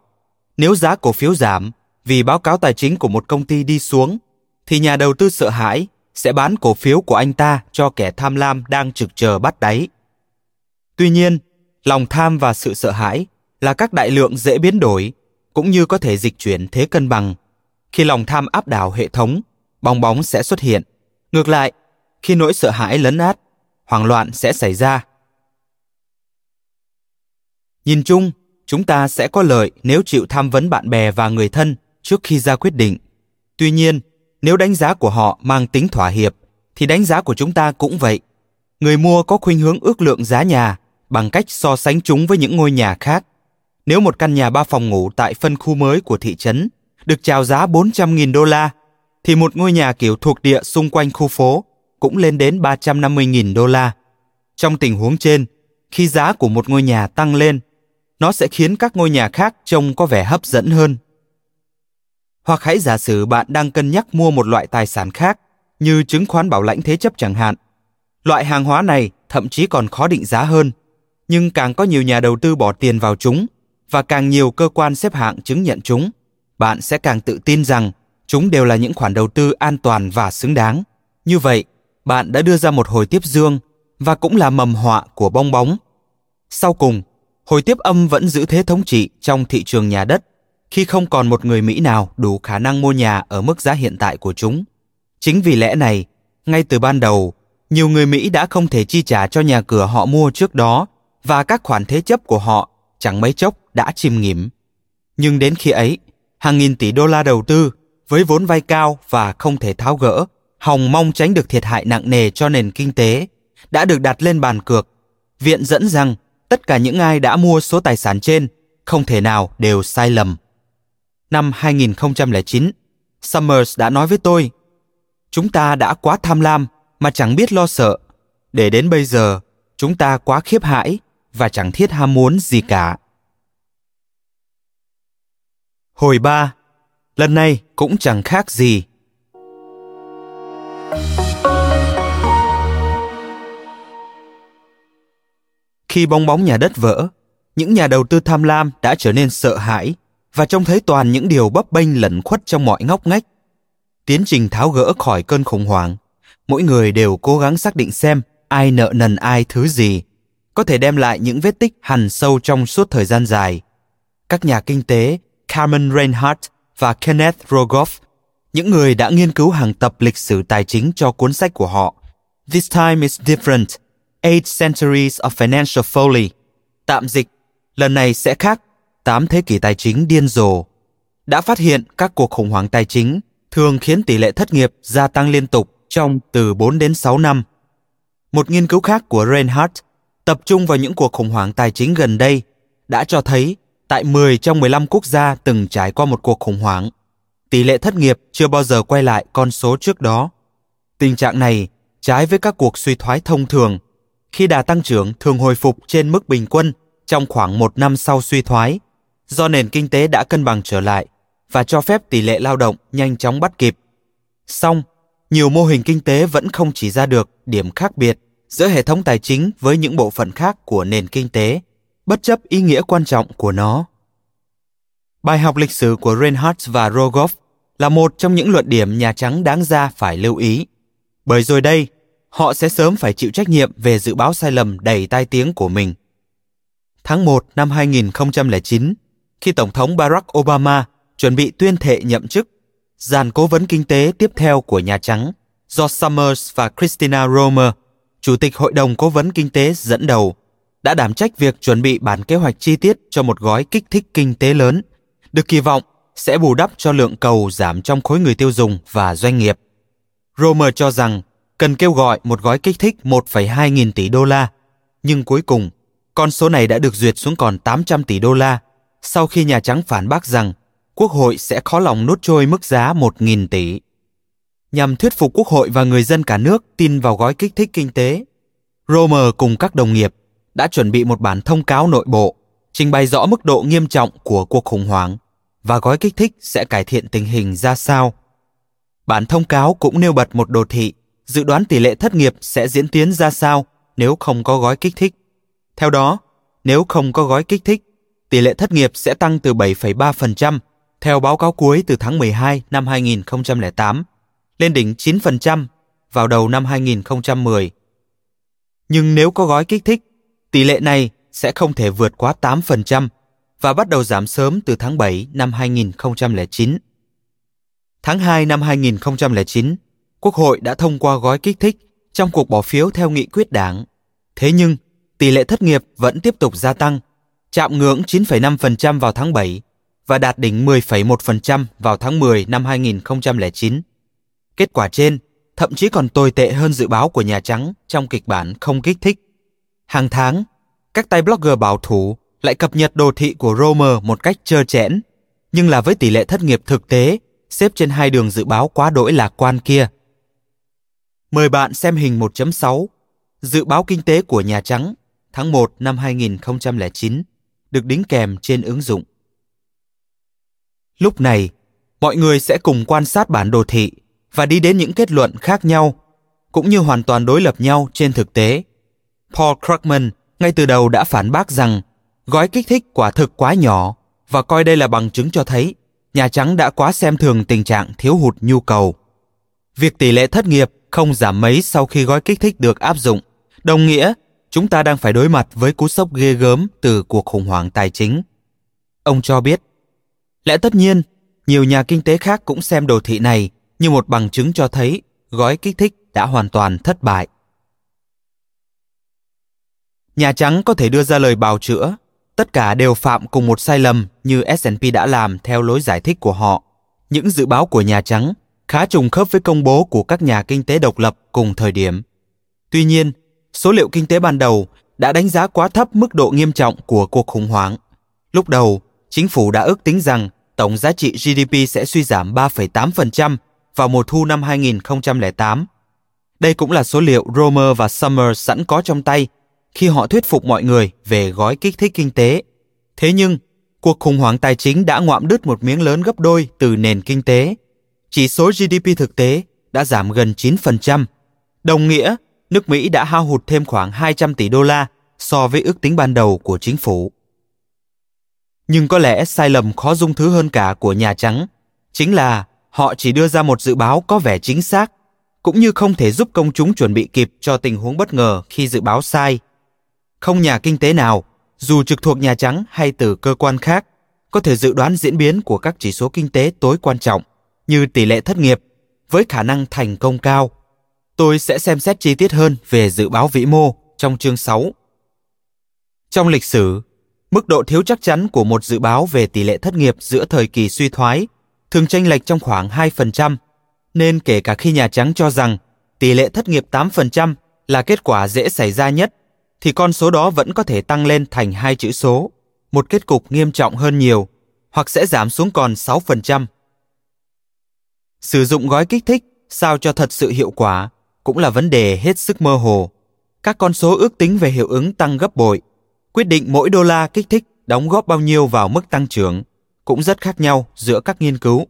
Nếu giá cổ phiếu giảm vì báo cáo tài chính của một công ty đi xuống, thì nhà đầu tư sợ hãi sẽ bán cổ phiếu của anh ta cho kẻ tham lam đang trực chờ bắt đáy. Tuy nhiên, lòng tham và sự sợ hãi là các đại lượng dễ biến đổi, cũng như có thể dịch chuyển thế cân bằng. Khi lòng tham áp đảo hệ thống, bong bóng sẽ xuất hiện. Ngược lại, khi nỗi sợ hãi lấn át, hoảng loạn sẽ xảy ra. Nhìn chung, chúng ta sẽ có lợi nếu chịu tham vấn bạn bè và người thân trước khi ra quyết định. Tuy nhiên, nếu đánh giá của họ mang tính thỏa hiệp, thì đánh giá của chúng ta cũng vậy. Người mua có khuynh hướng ước lượng giá nhà bằng cách so sánh chúng với những ngôi nhà khác. Nếu một căn nhà ba phòng ngủ tại phân khu mới của thị trấn được chào giá bốn trăm nghìn đô la, thì một ngôi nhà kiểu thuộc địa xung quanh khu phố cũng lên đến ba trăm năm mươi nghìn đô la. Trong tình huống trên, khi giá của một ngôi nhà tăng lên, nó sẽ khiến các ngôi nhà khác trông có vẻ hấp dẫn hơn. Hoặc hãy giả sử bạn đang cân nhắc mua một loại tài sản khác, như chứng khoán bảo lãnh thế chấp chẳng hạn. Loại hàng hóa này thậm chí còn khó định giá hơn, nhưng càng có nhiều nhà đầu tư bỏ tiền vào chúng và càng nhiều cơ quan xếp hạng chứng nhận chúng, bạn sẽ càng tự tin rằng chúng đều là những khoản đầu tư an toàn và xứng đáng. Như vậy, bạn đã đưa ra một hồi tiếp dương và cũng là mầm họa của bong bóng. Sau cùng, hồi tiếp âm vẫn giữ thế thống trị trong thị trường nhà đất khi không còn một người Mỹ nào đủ khả năng mua nhà ở mức giá hiện tại của chúng. Chính vì lẽ này, ngay từ ban đầu, nhiều người Mỹ đã không thể chi trả cho nhà cửa họ mua trước đó và các khoản thế chấp của họ chẳng mấy chốc đã chìm nghỉm. Nhưng đến khi ấy, hàng nghìn tỷ đô la đầu tư với vốn vay cao và không thể tháo gỡ, hòng mong tránh được thiệt hại nặng nề cho nền kinh tế, đã được đặt lên bàn cược, viện dẫn rằng tất cả những ai đã mua số tài sản trên không thể nào đều sai lầm. Năm hai nghìn không trăm lẻ chín, Summers đã nói với tôi, chúng ta đã quá tham lam mà chẳng biết lo sợ, để đến bây giờ chúng ta quá khiếp hãi và chẳng thiết ham muốn gì cả. Hồi ba, lần này cũng chẳng khác gì. Khi bong bóng nhà đất vỡ, những nhà đầu tư tham lam đã trở nên sợ hãi và trông thấy toàn những điều bấp bênh lẩn khuất trong mọi ngóc ngách. Tiến trình tháo gỡ khỏi cơn khủng hoảng, mỗi người đều cố gắng xác định xem ai nợ nần ai thứ gì, có thể đem lại những vết tích hằn sâu trong suốt thời gian dài. Các nhà kinh tế Carmen Reinhart và Kenneth Rogoff, những người đã nghiên cứu hàng tập lịch sử tài chính cho cuốn sách của họ This Time is Different, Eight Centuries of Financial Folly, tạm dịch, lần này sẽ khác, tám thế kỷ tài chính điên rồ, đã phát hiện các cuộc khủng hoảng tài chính thường khiến tỷ lệ thất nghiệp gia tăng liên tục trong từ bốn đến sáu năm. Một nghiên cứu khác của Reinhart tập trung vào những cuộc khủng hoảng tài chính gần đây đã cho thấy tại mười trong mười lăm quốc gia từng trải qua một cuộc khủng hoảng, tỷ lệ thất nghiệp chưa bao giờ quay lại con số trước đó. Tình trạng này trái với các cuộc suy thoái thông thường, khi đà tăng trưởng thường hồi phục trên mức bình quân trong khoảng một năm sau suy thoái, do nền kinh tế đã cân bằng trở lại và cho phép tỷ lệ lao động nhanh chóng bắt kịp. Song, nhiều mô hình kinh tế vẫn không chỉ ra được điểm khác biệt giữa hệ thống tài chính với những bộ phận khác của nền kinh tế, bất chấp ý nghĩa quan trọng của nó. Bài học lịch sử của Reinhart và Rogoff là một trong những luận điểm Nhà Trắng đáng ra phải lưu ý, bởi rồi đây, họ sẽ sớm phải chịu trách nhiệm về dự báo sai lầm đầy tai tiếng của mình. Tháng một năm hai nghìn không trăm lẻ chín, khi Tổng thống Barack Obama chuẩn bị tuyên thệ nhậm chức, dàn cố vấn kinh tế tiếp theo của Nhà Trắng do Summers và Christina Romer, Chủ tịch Hội đồng Cố vấn Kinh tế dẫn đầu, đã đảm trách việc chuẩn bị bản kế hoạch chi tiết cho một gói kích thích kinh tế lớn, được kỳ vọng sẽ bù đắp cho lượng cầu giảm trong khối người tiêu dùng và doanh nghiệp. Romer cho rằng cần kêu gọi một gói kích thích một phẩy hai nghìn tỷ đô la, nhưng cuối cùng, con số này đã được duyệt xuống còn tám trăm tỷ đô la, sau khi Nhà Trắng phản bác rằng Quốc hội sẽ khó lòng nuốt trôi mức giá một nghìn tỷ. Nhằm thuyết phục Quốc hội và người dân cả nước tin vào gói kích thích kinh tế, Romer cùng các đồng nghiệp đã chuẩn bị một bản thông cáo nội bộ, trình bày rõ mức độ nghiêm trọng của cuộc khủng hoảng và gói kích thích sẽ cải thiện tình hình ra sao. Bản thông cáo cũng nêu bật một đồ thị dự đoán tỷ lệ thất nghiệp sẽ diễn tiến ra sao nếu không có gói kích thích. Theo đó, nếu không có gói kích thích, tỷ lệ thất nghiệp sẽ tăng từ bảy phẩy ba phần trăm theo báo cáo cuối từ tháng mười hai năm hai nghìn không trăm lẻ tám lên đỉnh chín phần trăm vào đầu năm hai nghìn không trăm mười. Nhưng nếu có gói kích thích, tỷ lệ này sẽ không thể vượt quá tám phần trăm và bắt đầu giảm sớm từ tháng bảy năm hai nghìn không trăm lẻ chín. Tháng hai năm hai nghìn không trăm lẻ chín, Quốc hội đã thông qua gói kích thích trong cuộc bỏ phiếu theo nghị quyết đảng. Thế nhưng, tỷ lệ thất nghiệp vẫn tiếp tục gia tăng chạm ngưỡng chín phẩy năm phần trăm vào tháng bảy và đạt đỉnh mười phẩy một phần trăm vào tháng mười năm hai nghìn không trăm lẻ chín. Kết quả trên thậm chí còn tồi tệ hơn dự báo của Nhà Trắng trong kịch bản không kích thích. Hàng tháng, các tay blogger bảo thủ lại cập nhật đồ thị của Romer một cách trơ trẽn, nhưng là với tỷ lệ thất nghiệp thực tế xếp trên hai đường dự báo quá đỗi lạc quan kia. Mời bạn xem hình một chấm sáu, dự báo kinh tế của Nhà Trắng tháng một năm hai nghìn không trăm lẻ chín, được đính kèm trên ứng dụng. Lúc này, mọi người sẽ cùng quan sát bản đồ thị và đi đến những kết luận khác nhau, cũng như hoàn toàn đối lập nhau trên thực tế. Paul Krugman ngay từ đầu đã phản bác rằng gói kích thích quả thực quá nhỏ và coi đây là bằng chứng cho thấy Nhà Trắng đã quá xem thường tình trạng thiếu hụt nhu cầu. Việc tỷ lệ thất nghiệp không giảm mấy sau khi gói kích thích được áp dụng, đồng nghĩa chúng ta đang phải đối mặt với cú sốc ghê gớm từ cuộc khủng hoảng tài chính. Ông cho biết, lẽ tất nhiên, nhiều nhà kinh tế khác cũng xem đồ thị này như một bằng chứng cho thấy gói kích thích đã hoàn toàn thất bại. Nhà Trắng có thể đưa ra lời bào chữa, tất cả đều phạm cùng một sai lầm như ét và pê đã làm theo lối giải thích của họ. Những dự báo của Nhà Trắng khá trùng khớp với công bố của các nhà kinh tế độc lập cùng thời điểm. Tuy nhiên, số liệu kinh tế ban đầu đã đánh giá quá thấp mức độ nghiêm trọng của cuộc khủng hoảng. Lúc đầu, chính phủ đã ước tính rằng tổng giá trị giê đê pê sẽ suy giảm ba phẩy tám phần trăm vào mùa thu năm hai nghìn không trăm lẻ tám. Đây cũng là số liệu Romer và Summers sẵn có trong tay khi họ thuyết phục mọi người về gói kích thích kinh tế. Thế nhưng, cuộc khủng hoảng tài chính đã ngoạm đứt một miếng lớn gấp đôi từ nền kinh tế. Chỉ số giê đê pê thực tế đã giảm gần chín phần trăm, đồng nghĩa nước Mỹ đã hao hụt thêm khoảng hai trăm tỷ đô la so với ước tính ban đầu của chính phủ. Nhưng có lẽ sai lầm khó dung thứ hơn cả của Nhà Trắng chính là họ chỉ đưa ra một dự báo có vẻ chính xác, cũng như không thể giúp công chúng chuẩn bị kịp cho tình huống bất ngờ khi dự báo sai. Không nhà kinh tế nào, dù trực thuộc Nhà Trắng hay từ cơ quan khác, có thể dự đoán diễn biến của các chỉ số kinh tế tối quan trọng, như tỷ lệ thất nghiệp, với khả năng thành công cao. Tôi sẽ xem xét chi tiết hơn về dự báo vĩ mô trong chương sáu. Trong lịch sử, mức độ thiếu chắc chắn của một dự báo về tỷ lệ thất nghiệp giữa thời kỳ suy thoái thường chênh lệch trong khoảng hai phần trăm, nên kể cả khi Nhà Trắng cho rằng tỷ lệ thất nghiệp tám phần trăm là kết quả dễ xảy ra nhất, thì con số đó vẫn có thể tăng lên thành hai chữ số, một kết cục nghiêm trọng hơn nhiều, hoặc sẽ giảm xuống còn sáu phần trăm. Sử dụng gói kích thích sao cho thật sự hiệu quả cũng là vấn đề hết sức mơ hồ. Các con số ước tính về hiệu ứng tăng gấp bội, quyết định mỗi đô la kích thích đóng góp bao nhiêu vào mức tăng trưởng, cũng rất khác nhau giữa các nghiên cứu.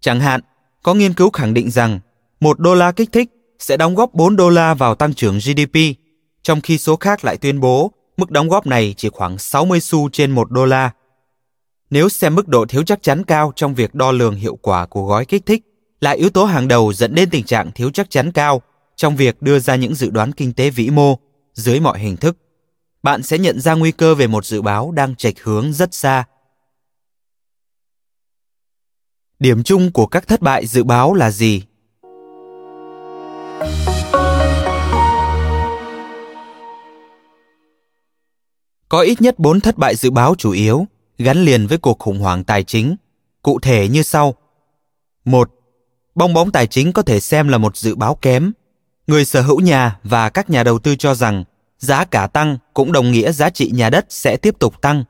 Chẳng hạn, có nghiên cứu khẳng định rằng một đô la kích thích sẽ đóng góp bốn đô la vào tăng trưởng giê đê pê, trong khi số khác lại tuyên bố mức đóng góp này chỉ khoảng sáu mươi xu trên một đô la. Nếu xem mức độ thiếu chắc chắn cao trong việc đo lường hiệu quả của gói kích thích là yếu tố hàng đầu dẫn đến tình trạng thiếu chắc chắn cao trong việc đưa ra những dự đoán kinh tế vĩ mô dưới mọi hình thức, bạn sẽ nhận ra nguy cơ về một dự báo đang chệch hướng rất xa. Điểm chung của các thất bại dự báo là gì? Có ít nhất bốn thất bại dự báo chủ yếu gắn liền với cuộc khủng hoảng tài chính, cụ thể như sau. một. Bong bóng tài chính có thể xem là một dự báo kém. Người sở hữu nhà và các nhà đầu tư cho rằng giá cả tăng cũng đồng nghĩa giá trị nhà đất sẽ tiếp tục tăng,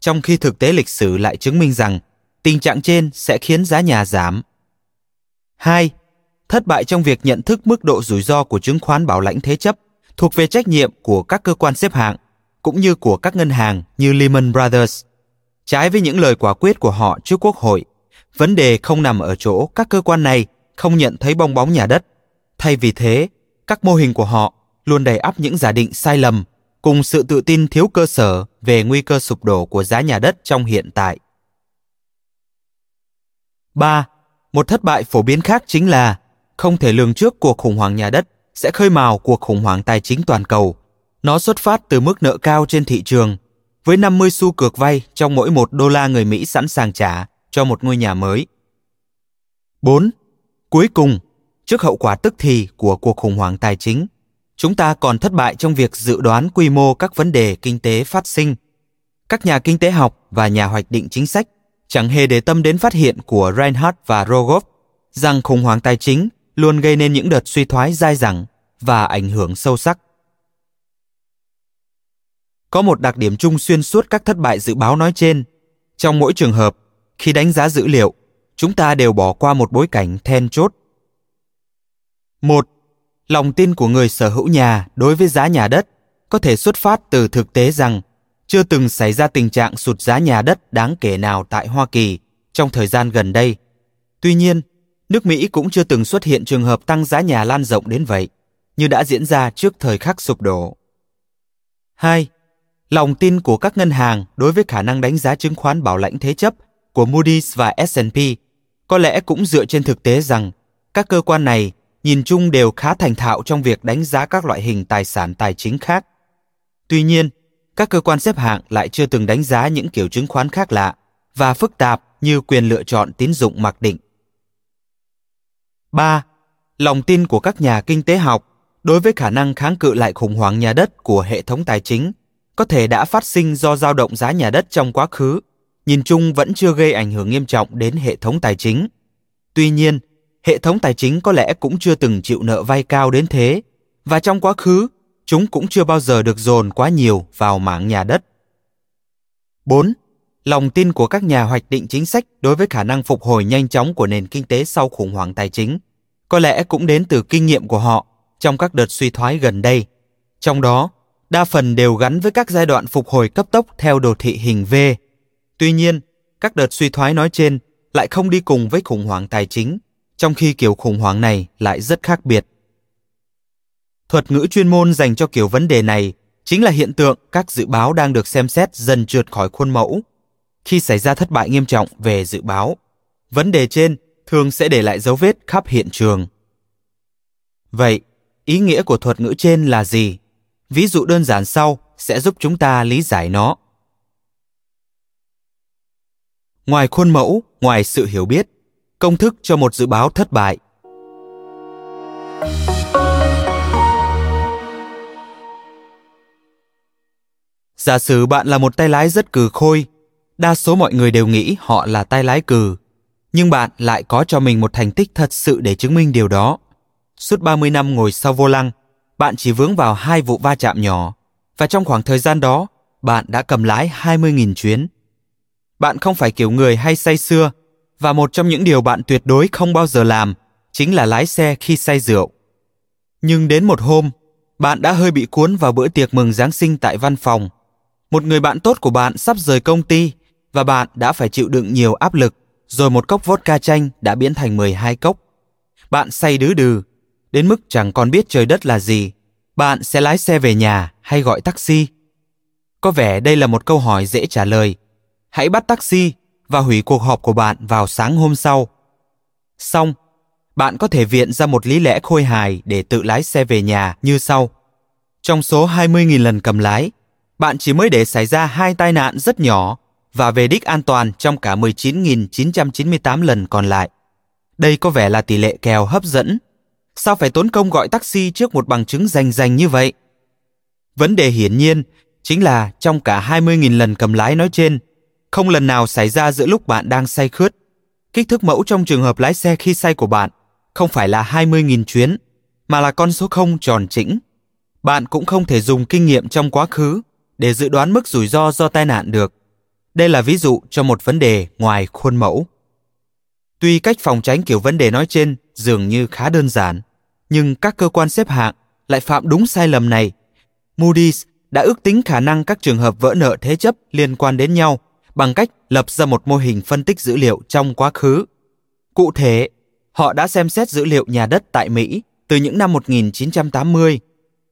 trong khi thực tế lịch sử lại chứng minh rằng tình trạng trên sẽ khiến giá nhà giảm. hai. Thất bại trong việc nhận thức mức độ rủi ro của chứng khoán bảo lãnh thế chấp thuộc về trách nhiệm của các cơ quan xếp hạng, cũng như của các ngân hàng như Lehman Brothers. Trái với những lời quả quyết của họ trước Quốc hội, vấn đề không nằm ở chỗ các cơ quan này không nhận thấy bong bóng nhà đất. Thay vì thế, các mô hình của họ luôn đầy ắp những giả định sai lầm cùng sự tự tin thiếu cơ sở về nguy cơ sụp đổ của giá nhà đất trong hiện tại. ba. Một thất bại phổ biến khác chính là không thể lường trước cuộc khủng hoảng nhà đất sẽ khơi mào cuộc khủng hoảng tài chính toàn cầu. Nó xuất phát từ mức nợ cao trên thị trường, với năm mươi xu cược vay trong mỗi một đô la người Mỹ sẵn sàng trả cho một ngôi nhà mới. bốn. Cuối cùng, trước hậu quả tức thì của cuộc khủng hoảng tài chính, chúng ta còn thất bại trong việc dự đoán quy mô các vấn đề kinh tế phát sinh. các nhà kinh tế học và nhà hoạch định chính sách chẳng hề để tâm đến phát hiện của Reinhart và Rogoff rằng khủng hoảng tài chính luôn gây nên những đợt suy thoái dai dẳng và ảnh hưởng sâu sắc. Có một đặc điểm chung xuyên suốt các thất bại dự báo nói trên. Trong mỗi trường hợp, khi đánh giá dữ liệu, chúng ta đều bỏ qua một bối cảnh then chốt. một. Lòng tin của người sở hữu nhà đối với giá nhà đất có thể xuất phát từ thực tế rằng chưa từng xảy ra tình trạng sụt giá nhà đất đáng kể nào tại Hoa Kỳ trong thời gian gần đây. Tuy nhiên, nước Mỹ cũng chưa từng xuất hiện trường hợp tăng giá nhà lan rộng đến vậy, như đã diễn ra trước thời khắc sụp đổ. hai. Lòng tin của các ngân hàng đối với khả năng đánh giá chứng khoán bảo lãnh thế chấp của Moody's và ét and pê có lẽ cũng dựa trên thực tế rằng các cơ quan này nhìn chung đều khá thành thạo trong việc đánh giá các loại hình tài sản tài chính khác. Tuy nhiên, các cơ quan xếp hạng lại chưa từng đánh giá những kiểu chứng khoán khác lạ và phức tạp như quyền lựa chọn tín dụng mặc định. ba. Lòng tin của các nhà kinh tế học đối với khả năng kháng cự lại khủng hoảng nhà đất của hệ thống tài chính có thể đã phát sinh do dao động giá nhà đất trong quá khứ, nhìn chung vẫn chưa gây ảnh hưởng nghiêm trọng đến hệ thống tài chính. Tuy nhiên, hệ thống tài chính có lẽ cũng chưa từng chịu nợ vay cao đến thế, và trong quá khứ, chúng cũng chưa bao giờ được dồn quá nhiều vào mảng nhà đất. bốn. Lòng tin của các nhà hoạch định chính sách đối với khả năng phục hồi nhanh chóng của nền kinh tế sau khủng hoảng tài chính có lẽ cũng đến từ kinh nghiệm của họ trong các đợt suy thoái gần đây. Trong đó, đa phần đều gắn với các giai đoạn phục hồi cấp tốc theo đồ thị hình V. Tuy nhiên, các đợt suy thoái nói trên lại không đi cùng với khủng hoảng tài chính, trong khi kiểu khủng hoảng này lại rất khác biệt. Thuật ngữ chuyên môn dành cho kiểu vấn đề này chính là hiện tượng các dự báo đang được xem xét dần trượt khỏi khuôn mẫu. Khi xảy ra thất bại nghiêm trọng về dự báo, vấn đề trên thường sẽ để lại dấu vết khắp hiện trường. Vậy, ý nghĩa của thuật ngữ trên là gì? Ví dụ đơn giản sau sẽ giúp chúng ta lý giải nó. Ngoài khuôn mẫu, ngoài sự hiểu biết, công thức cho một dự báo thất bại. Giả sử bạn là một tay lái rất cừ khôi, đa số mọi người đều nghĩ họ là tay lái cừ, nhưng bạn lại có cho mình một thành tích thật sự để chứng minh điều đó. Suốt ba mươi năm ngồi sau vô lăng, bạn chỉ vướng vào hai vụ va chạm nhỏ, và trong khoảng thời gian đó, bạn đã cầm lái hai mươi nghìn chuyến. Bạn không phải kiểu người hay say sưa, và một trong những điều bạn tuyệt đối không bao giờ làm chính là lái xe khi say rượu. Nhưng đến một hôm, bạn đã hơi bị cuốn vào bữa tiệc mừng Giáng sinh tại văn phòng. Một người bạn tốt của bạn sắp rời công ty, và bạn đã phải chịu đựng nhiều áp lực, rồi một cốc vodka chanh đã biến thành mười hai cốc. Bạn say đứ đừ, đến mức chẳng còn biết trời đất là gì. Bạn sẽ lái xe về nhà hay gọi taxi? Có vẻ đây là một câu hỏi dễ trả lời. Hãy bắt taxi và hủy cuộc họp của bạn vào sáng hôm sau. Xong, bạn có thể viện ra một lý lẽ khôi hài để tự lái xe về nhà như sau. Trong số hai mươi nghìn lần cầm lái, bạn chỉ mới để xảy ra hai tai nạn rất nhỏ và về đích an toàn trong cả mười chín nghìn chín trăm chín mươi tám lần còn lại. Đây có vẻ là tỷ lệ kèo hấp dẫn. Sao phải tốn công gọi taxi trước một bằng chứng rành rành như vậy? Vấn đề hiển nhiên chính là trong cả hai mươi nghìn lần cầm lái nói trên, không lần nào xảy ra giữa lúc bạn đang say khướt. Kích thước mẫu trong trường hợp lái xe khi say của bạn không phải là hai mươi nghìn chuyến, mà là con số không tròn chỉnh. Bạn cũng không thể dùng kinh nghiệm trong quá khứ để dự đoán mức rủi ro do tai nạn được. Đây là ví dụ cho một vấn đề ngoài khuôn mẫu. Tuy cách phòng tránh kiểu vấn đề nói trên dường như khá đơn giản, nhưng các cơ quan xếp hạng lại phạm đúng sai lầm này. Moody's đã ước tính khả năng các trường hợp vỡ nợ thế chấp liên quan đến nhau bằng cách lập ra một mô hình phân tích dữ liệu trong quá khứ. Cụ thể, họ đã xem xét dữ liệu nhà đất tại Mỹ từ những năm một nghìn chín trăm tám mươi.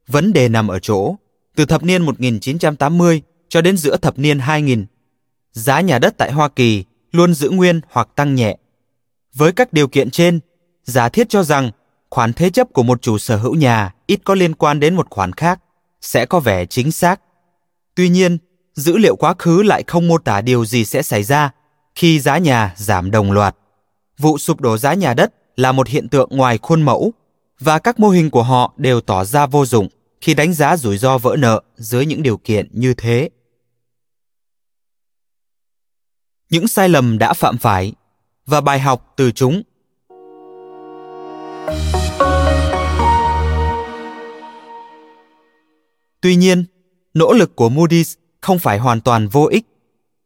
Vấn đề nằm ở chỗ, từ thập niên một nghìn chín trăm tám mươi cho đến giữa thập niên hai nghìn, giá nhà đất tại Hoa Kỳ luôn giữ nguyên hoặc tăng nhẹ. Với các điều kiện trên, giả thiết cho rằng khoản thế chấp của một chủ sở hữu nhà ít có liên quan đến một khoản khác sẽ có vẻ chính xác. Tuy nhiên, dữ liệu quá khứ lại không mô tả điều gì sẽ xảy ra khi giá nhà giảm đồng loạt. Vụ sụp đổ giá nhà đất là một hiện tượng ngoài khuôn mẫu, và các mô hình của họ đều tỏ ra vô dụng khi đánh giá rủi ro vỡ nợ dưới những điều kiện như thế. những sai lầm đã phạm phải và bài học từ chúng. Tuy nhiên, nỗ lực của Moody's không phải hoàn toàn vô ích.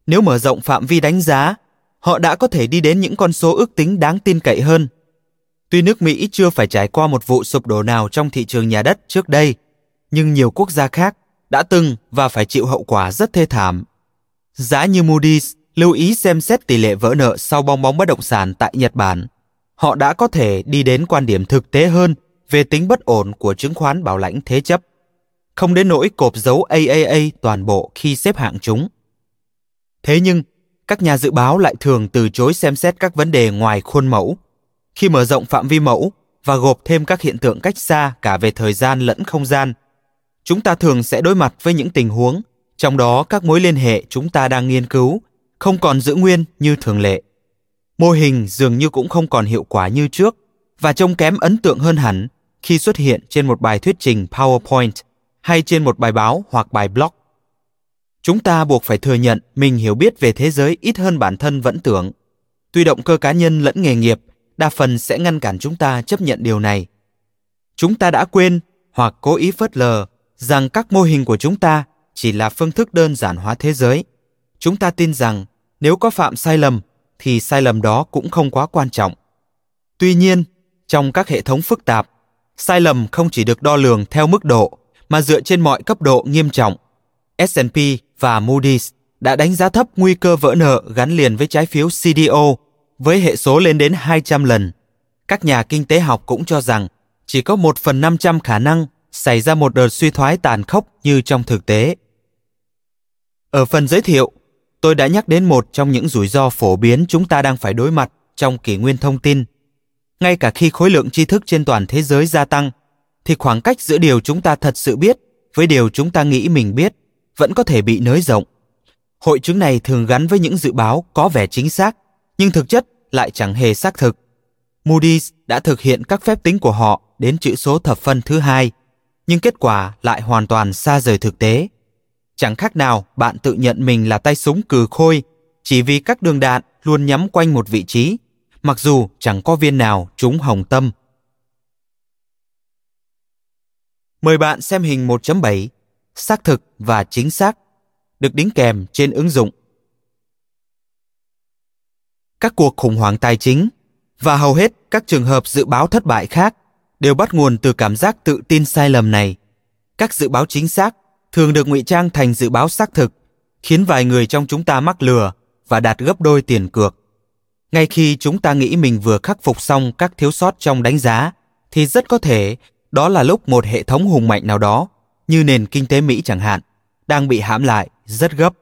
Nếu mở rộng phạm vi đánh giá, họ đã có thể đi đến những con số ước tính đáng tin cậy hơn. Tuy nước Mỹ chưa phải trải qua một vụ sụp đổ nào trong thị trường nhà đất trước đây, nhưng nhiều quốc gia khác đã từng và phải chịu hậu quả rất thê thảm. Giá như Moody's lưu ý xem xét tỷ lệ vỡ nợ sau bong bóng bất động sản tại Nhật Bản, họ đã có thể đi đến quan điểm thực tế hơn về tính bất ổn của chứng khoán bảo lãnh thế chấp, không đến nỗi cộp dấu A A A toàn bộ khi xếp hạng chúng. Thế nhưng, các nhà dự báo lại thường từ chối xem xét các vấn đề ngoài khuôn mẫu. Khi mở rộng phạm vi mẫu và gộp thêm các hiện tượng cách xa cả về thời gian lẫn không gian, chúng ta thường sẽ đối mặt với những tình huống, trong đó các mối liên hệ chúng ta đang nghiên cứu không còn giữ nguyên như thường lệ. Mô hình dường như cũng không còn hiệu quả như trước và trông kém ấn tượng hơn hẳn khi xuất hiện trên một bài thuyết trình PowerPoint hay trên một bài báo hoặc bài blog. Chúng ta buộc phải thừa nhận mình hiểu biết về thế giới ít hơn bản thân vẫn tưởng. Tuy động cơ cá nhân lẫn nghề nghiệp đa phần sẽ ngăn cản chúng ta chấp nhận điều này. Chúng ta đã quên hoặc cố ý phớt lờ rằng các mô hình của chúng ta chỉ là phương thức đơn giản hóa thế giới. Chúng ta tin rằng nếu có phạm sai lầm thì sai lầm đó cũng không quá quan trọng. Tuy nhiên, trong các hệ thống phức tạp, sai lầm không chỉ được đo lường theo mức độ mà dựa trên mọi cấp độ nghiêm trọng. ét and pê và Moody's đã đánh giá thấp nguy cơ vỡ nợ gắn liền với trái phiếu xê đê ô với hệ số lên đến hai trăm lần. Các nhà kinh tế học cũng cho rằng chỉ có một phần năm trăm khả năng xảy ra một đợt suy thoái tàn khốc như trong thực tế. Ở phần giới thiệu, tôi đã nhắc đến một trong những rủi ro phổ biến chúng ta đang phải đối mặt trong kỷ nguyên thông tin. Ngay cả khi khối lượng tri thức trên toàn thế giới gia tăng, thì khoảng cách giữa điều chúng ta thật sự biết với điều chúng ta nghĩ mình biết vẫn có thể bị nới rộng. Hội chứng này thường gắn với những dự báo có vẻ chính xác, nhưng thực chất lại chẳng hề xác thực. Moody's đã thực hiện các phép tính của họ đến chữ số thập phân thứ hai, nhưng kết quả lại hoàn toàn xa rời thực tế. Chẳng khác nào bạn tự nhận mình là tay súng cừ khôi chỉ vì các đường đạn luôn nhắm quanh một vị trí, mặc dù chẳng có viên nào trúng hồng tâm. Mời bạn xem hình một chấm bảy, xác thực và chính xác, được đính kèm trên ứng dụng. Các cuộc khủng hoảng tài chính và hầu hết các trường hợp dự báo thất bại khác đều bắt nguồn từ cảm giác tự tin sai lầm này. Các dự báo chính xác thường được ngụy trang thành dự báo xác thực, khiến vài người trong chúng ta mắc lừa và đạt gấp đôi tiền cược. Ngay khi chúng ta nghĩ mình vừa khắc phục xong các thiếu sót trong đánh giá, thì rất có thể đó là lúc một hệ thống hùng mạnh nào đó, như nền kinh tế Mỹ chẳng hạn, đang bị hãm lại rất gấp.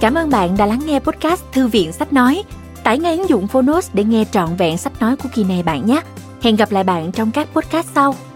Cảm ơn bạn đã lắng nghe podcast Thư viện Sách Nói. Tải ngay ứng dụng Phonos để nghe trọn vẹn sách nói của kỳ này bạn nhé. Hẹn gặp lại bạn trong các podcast sau.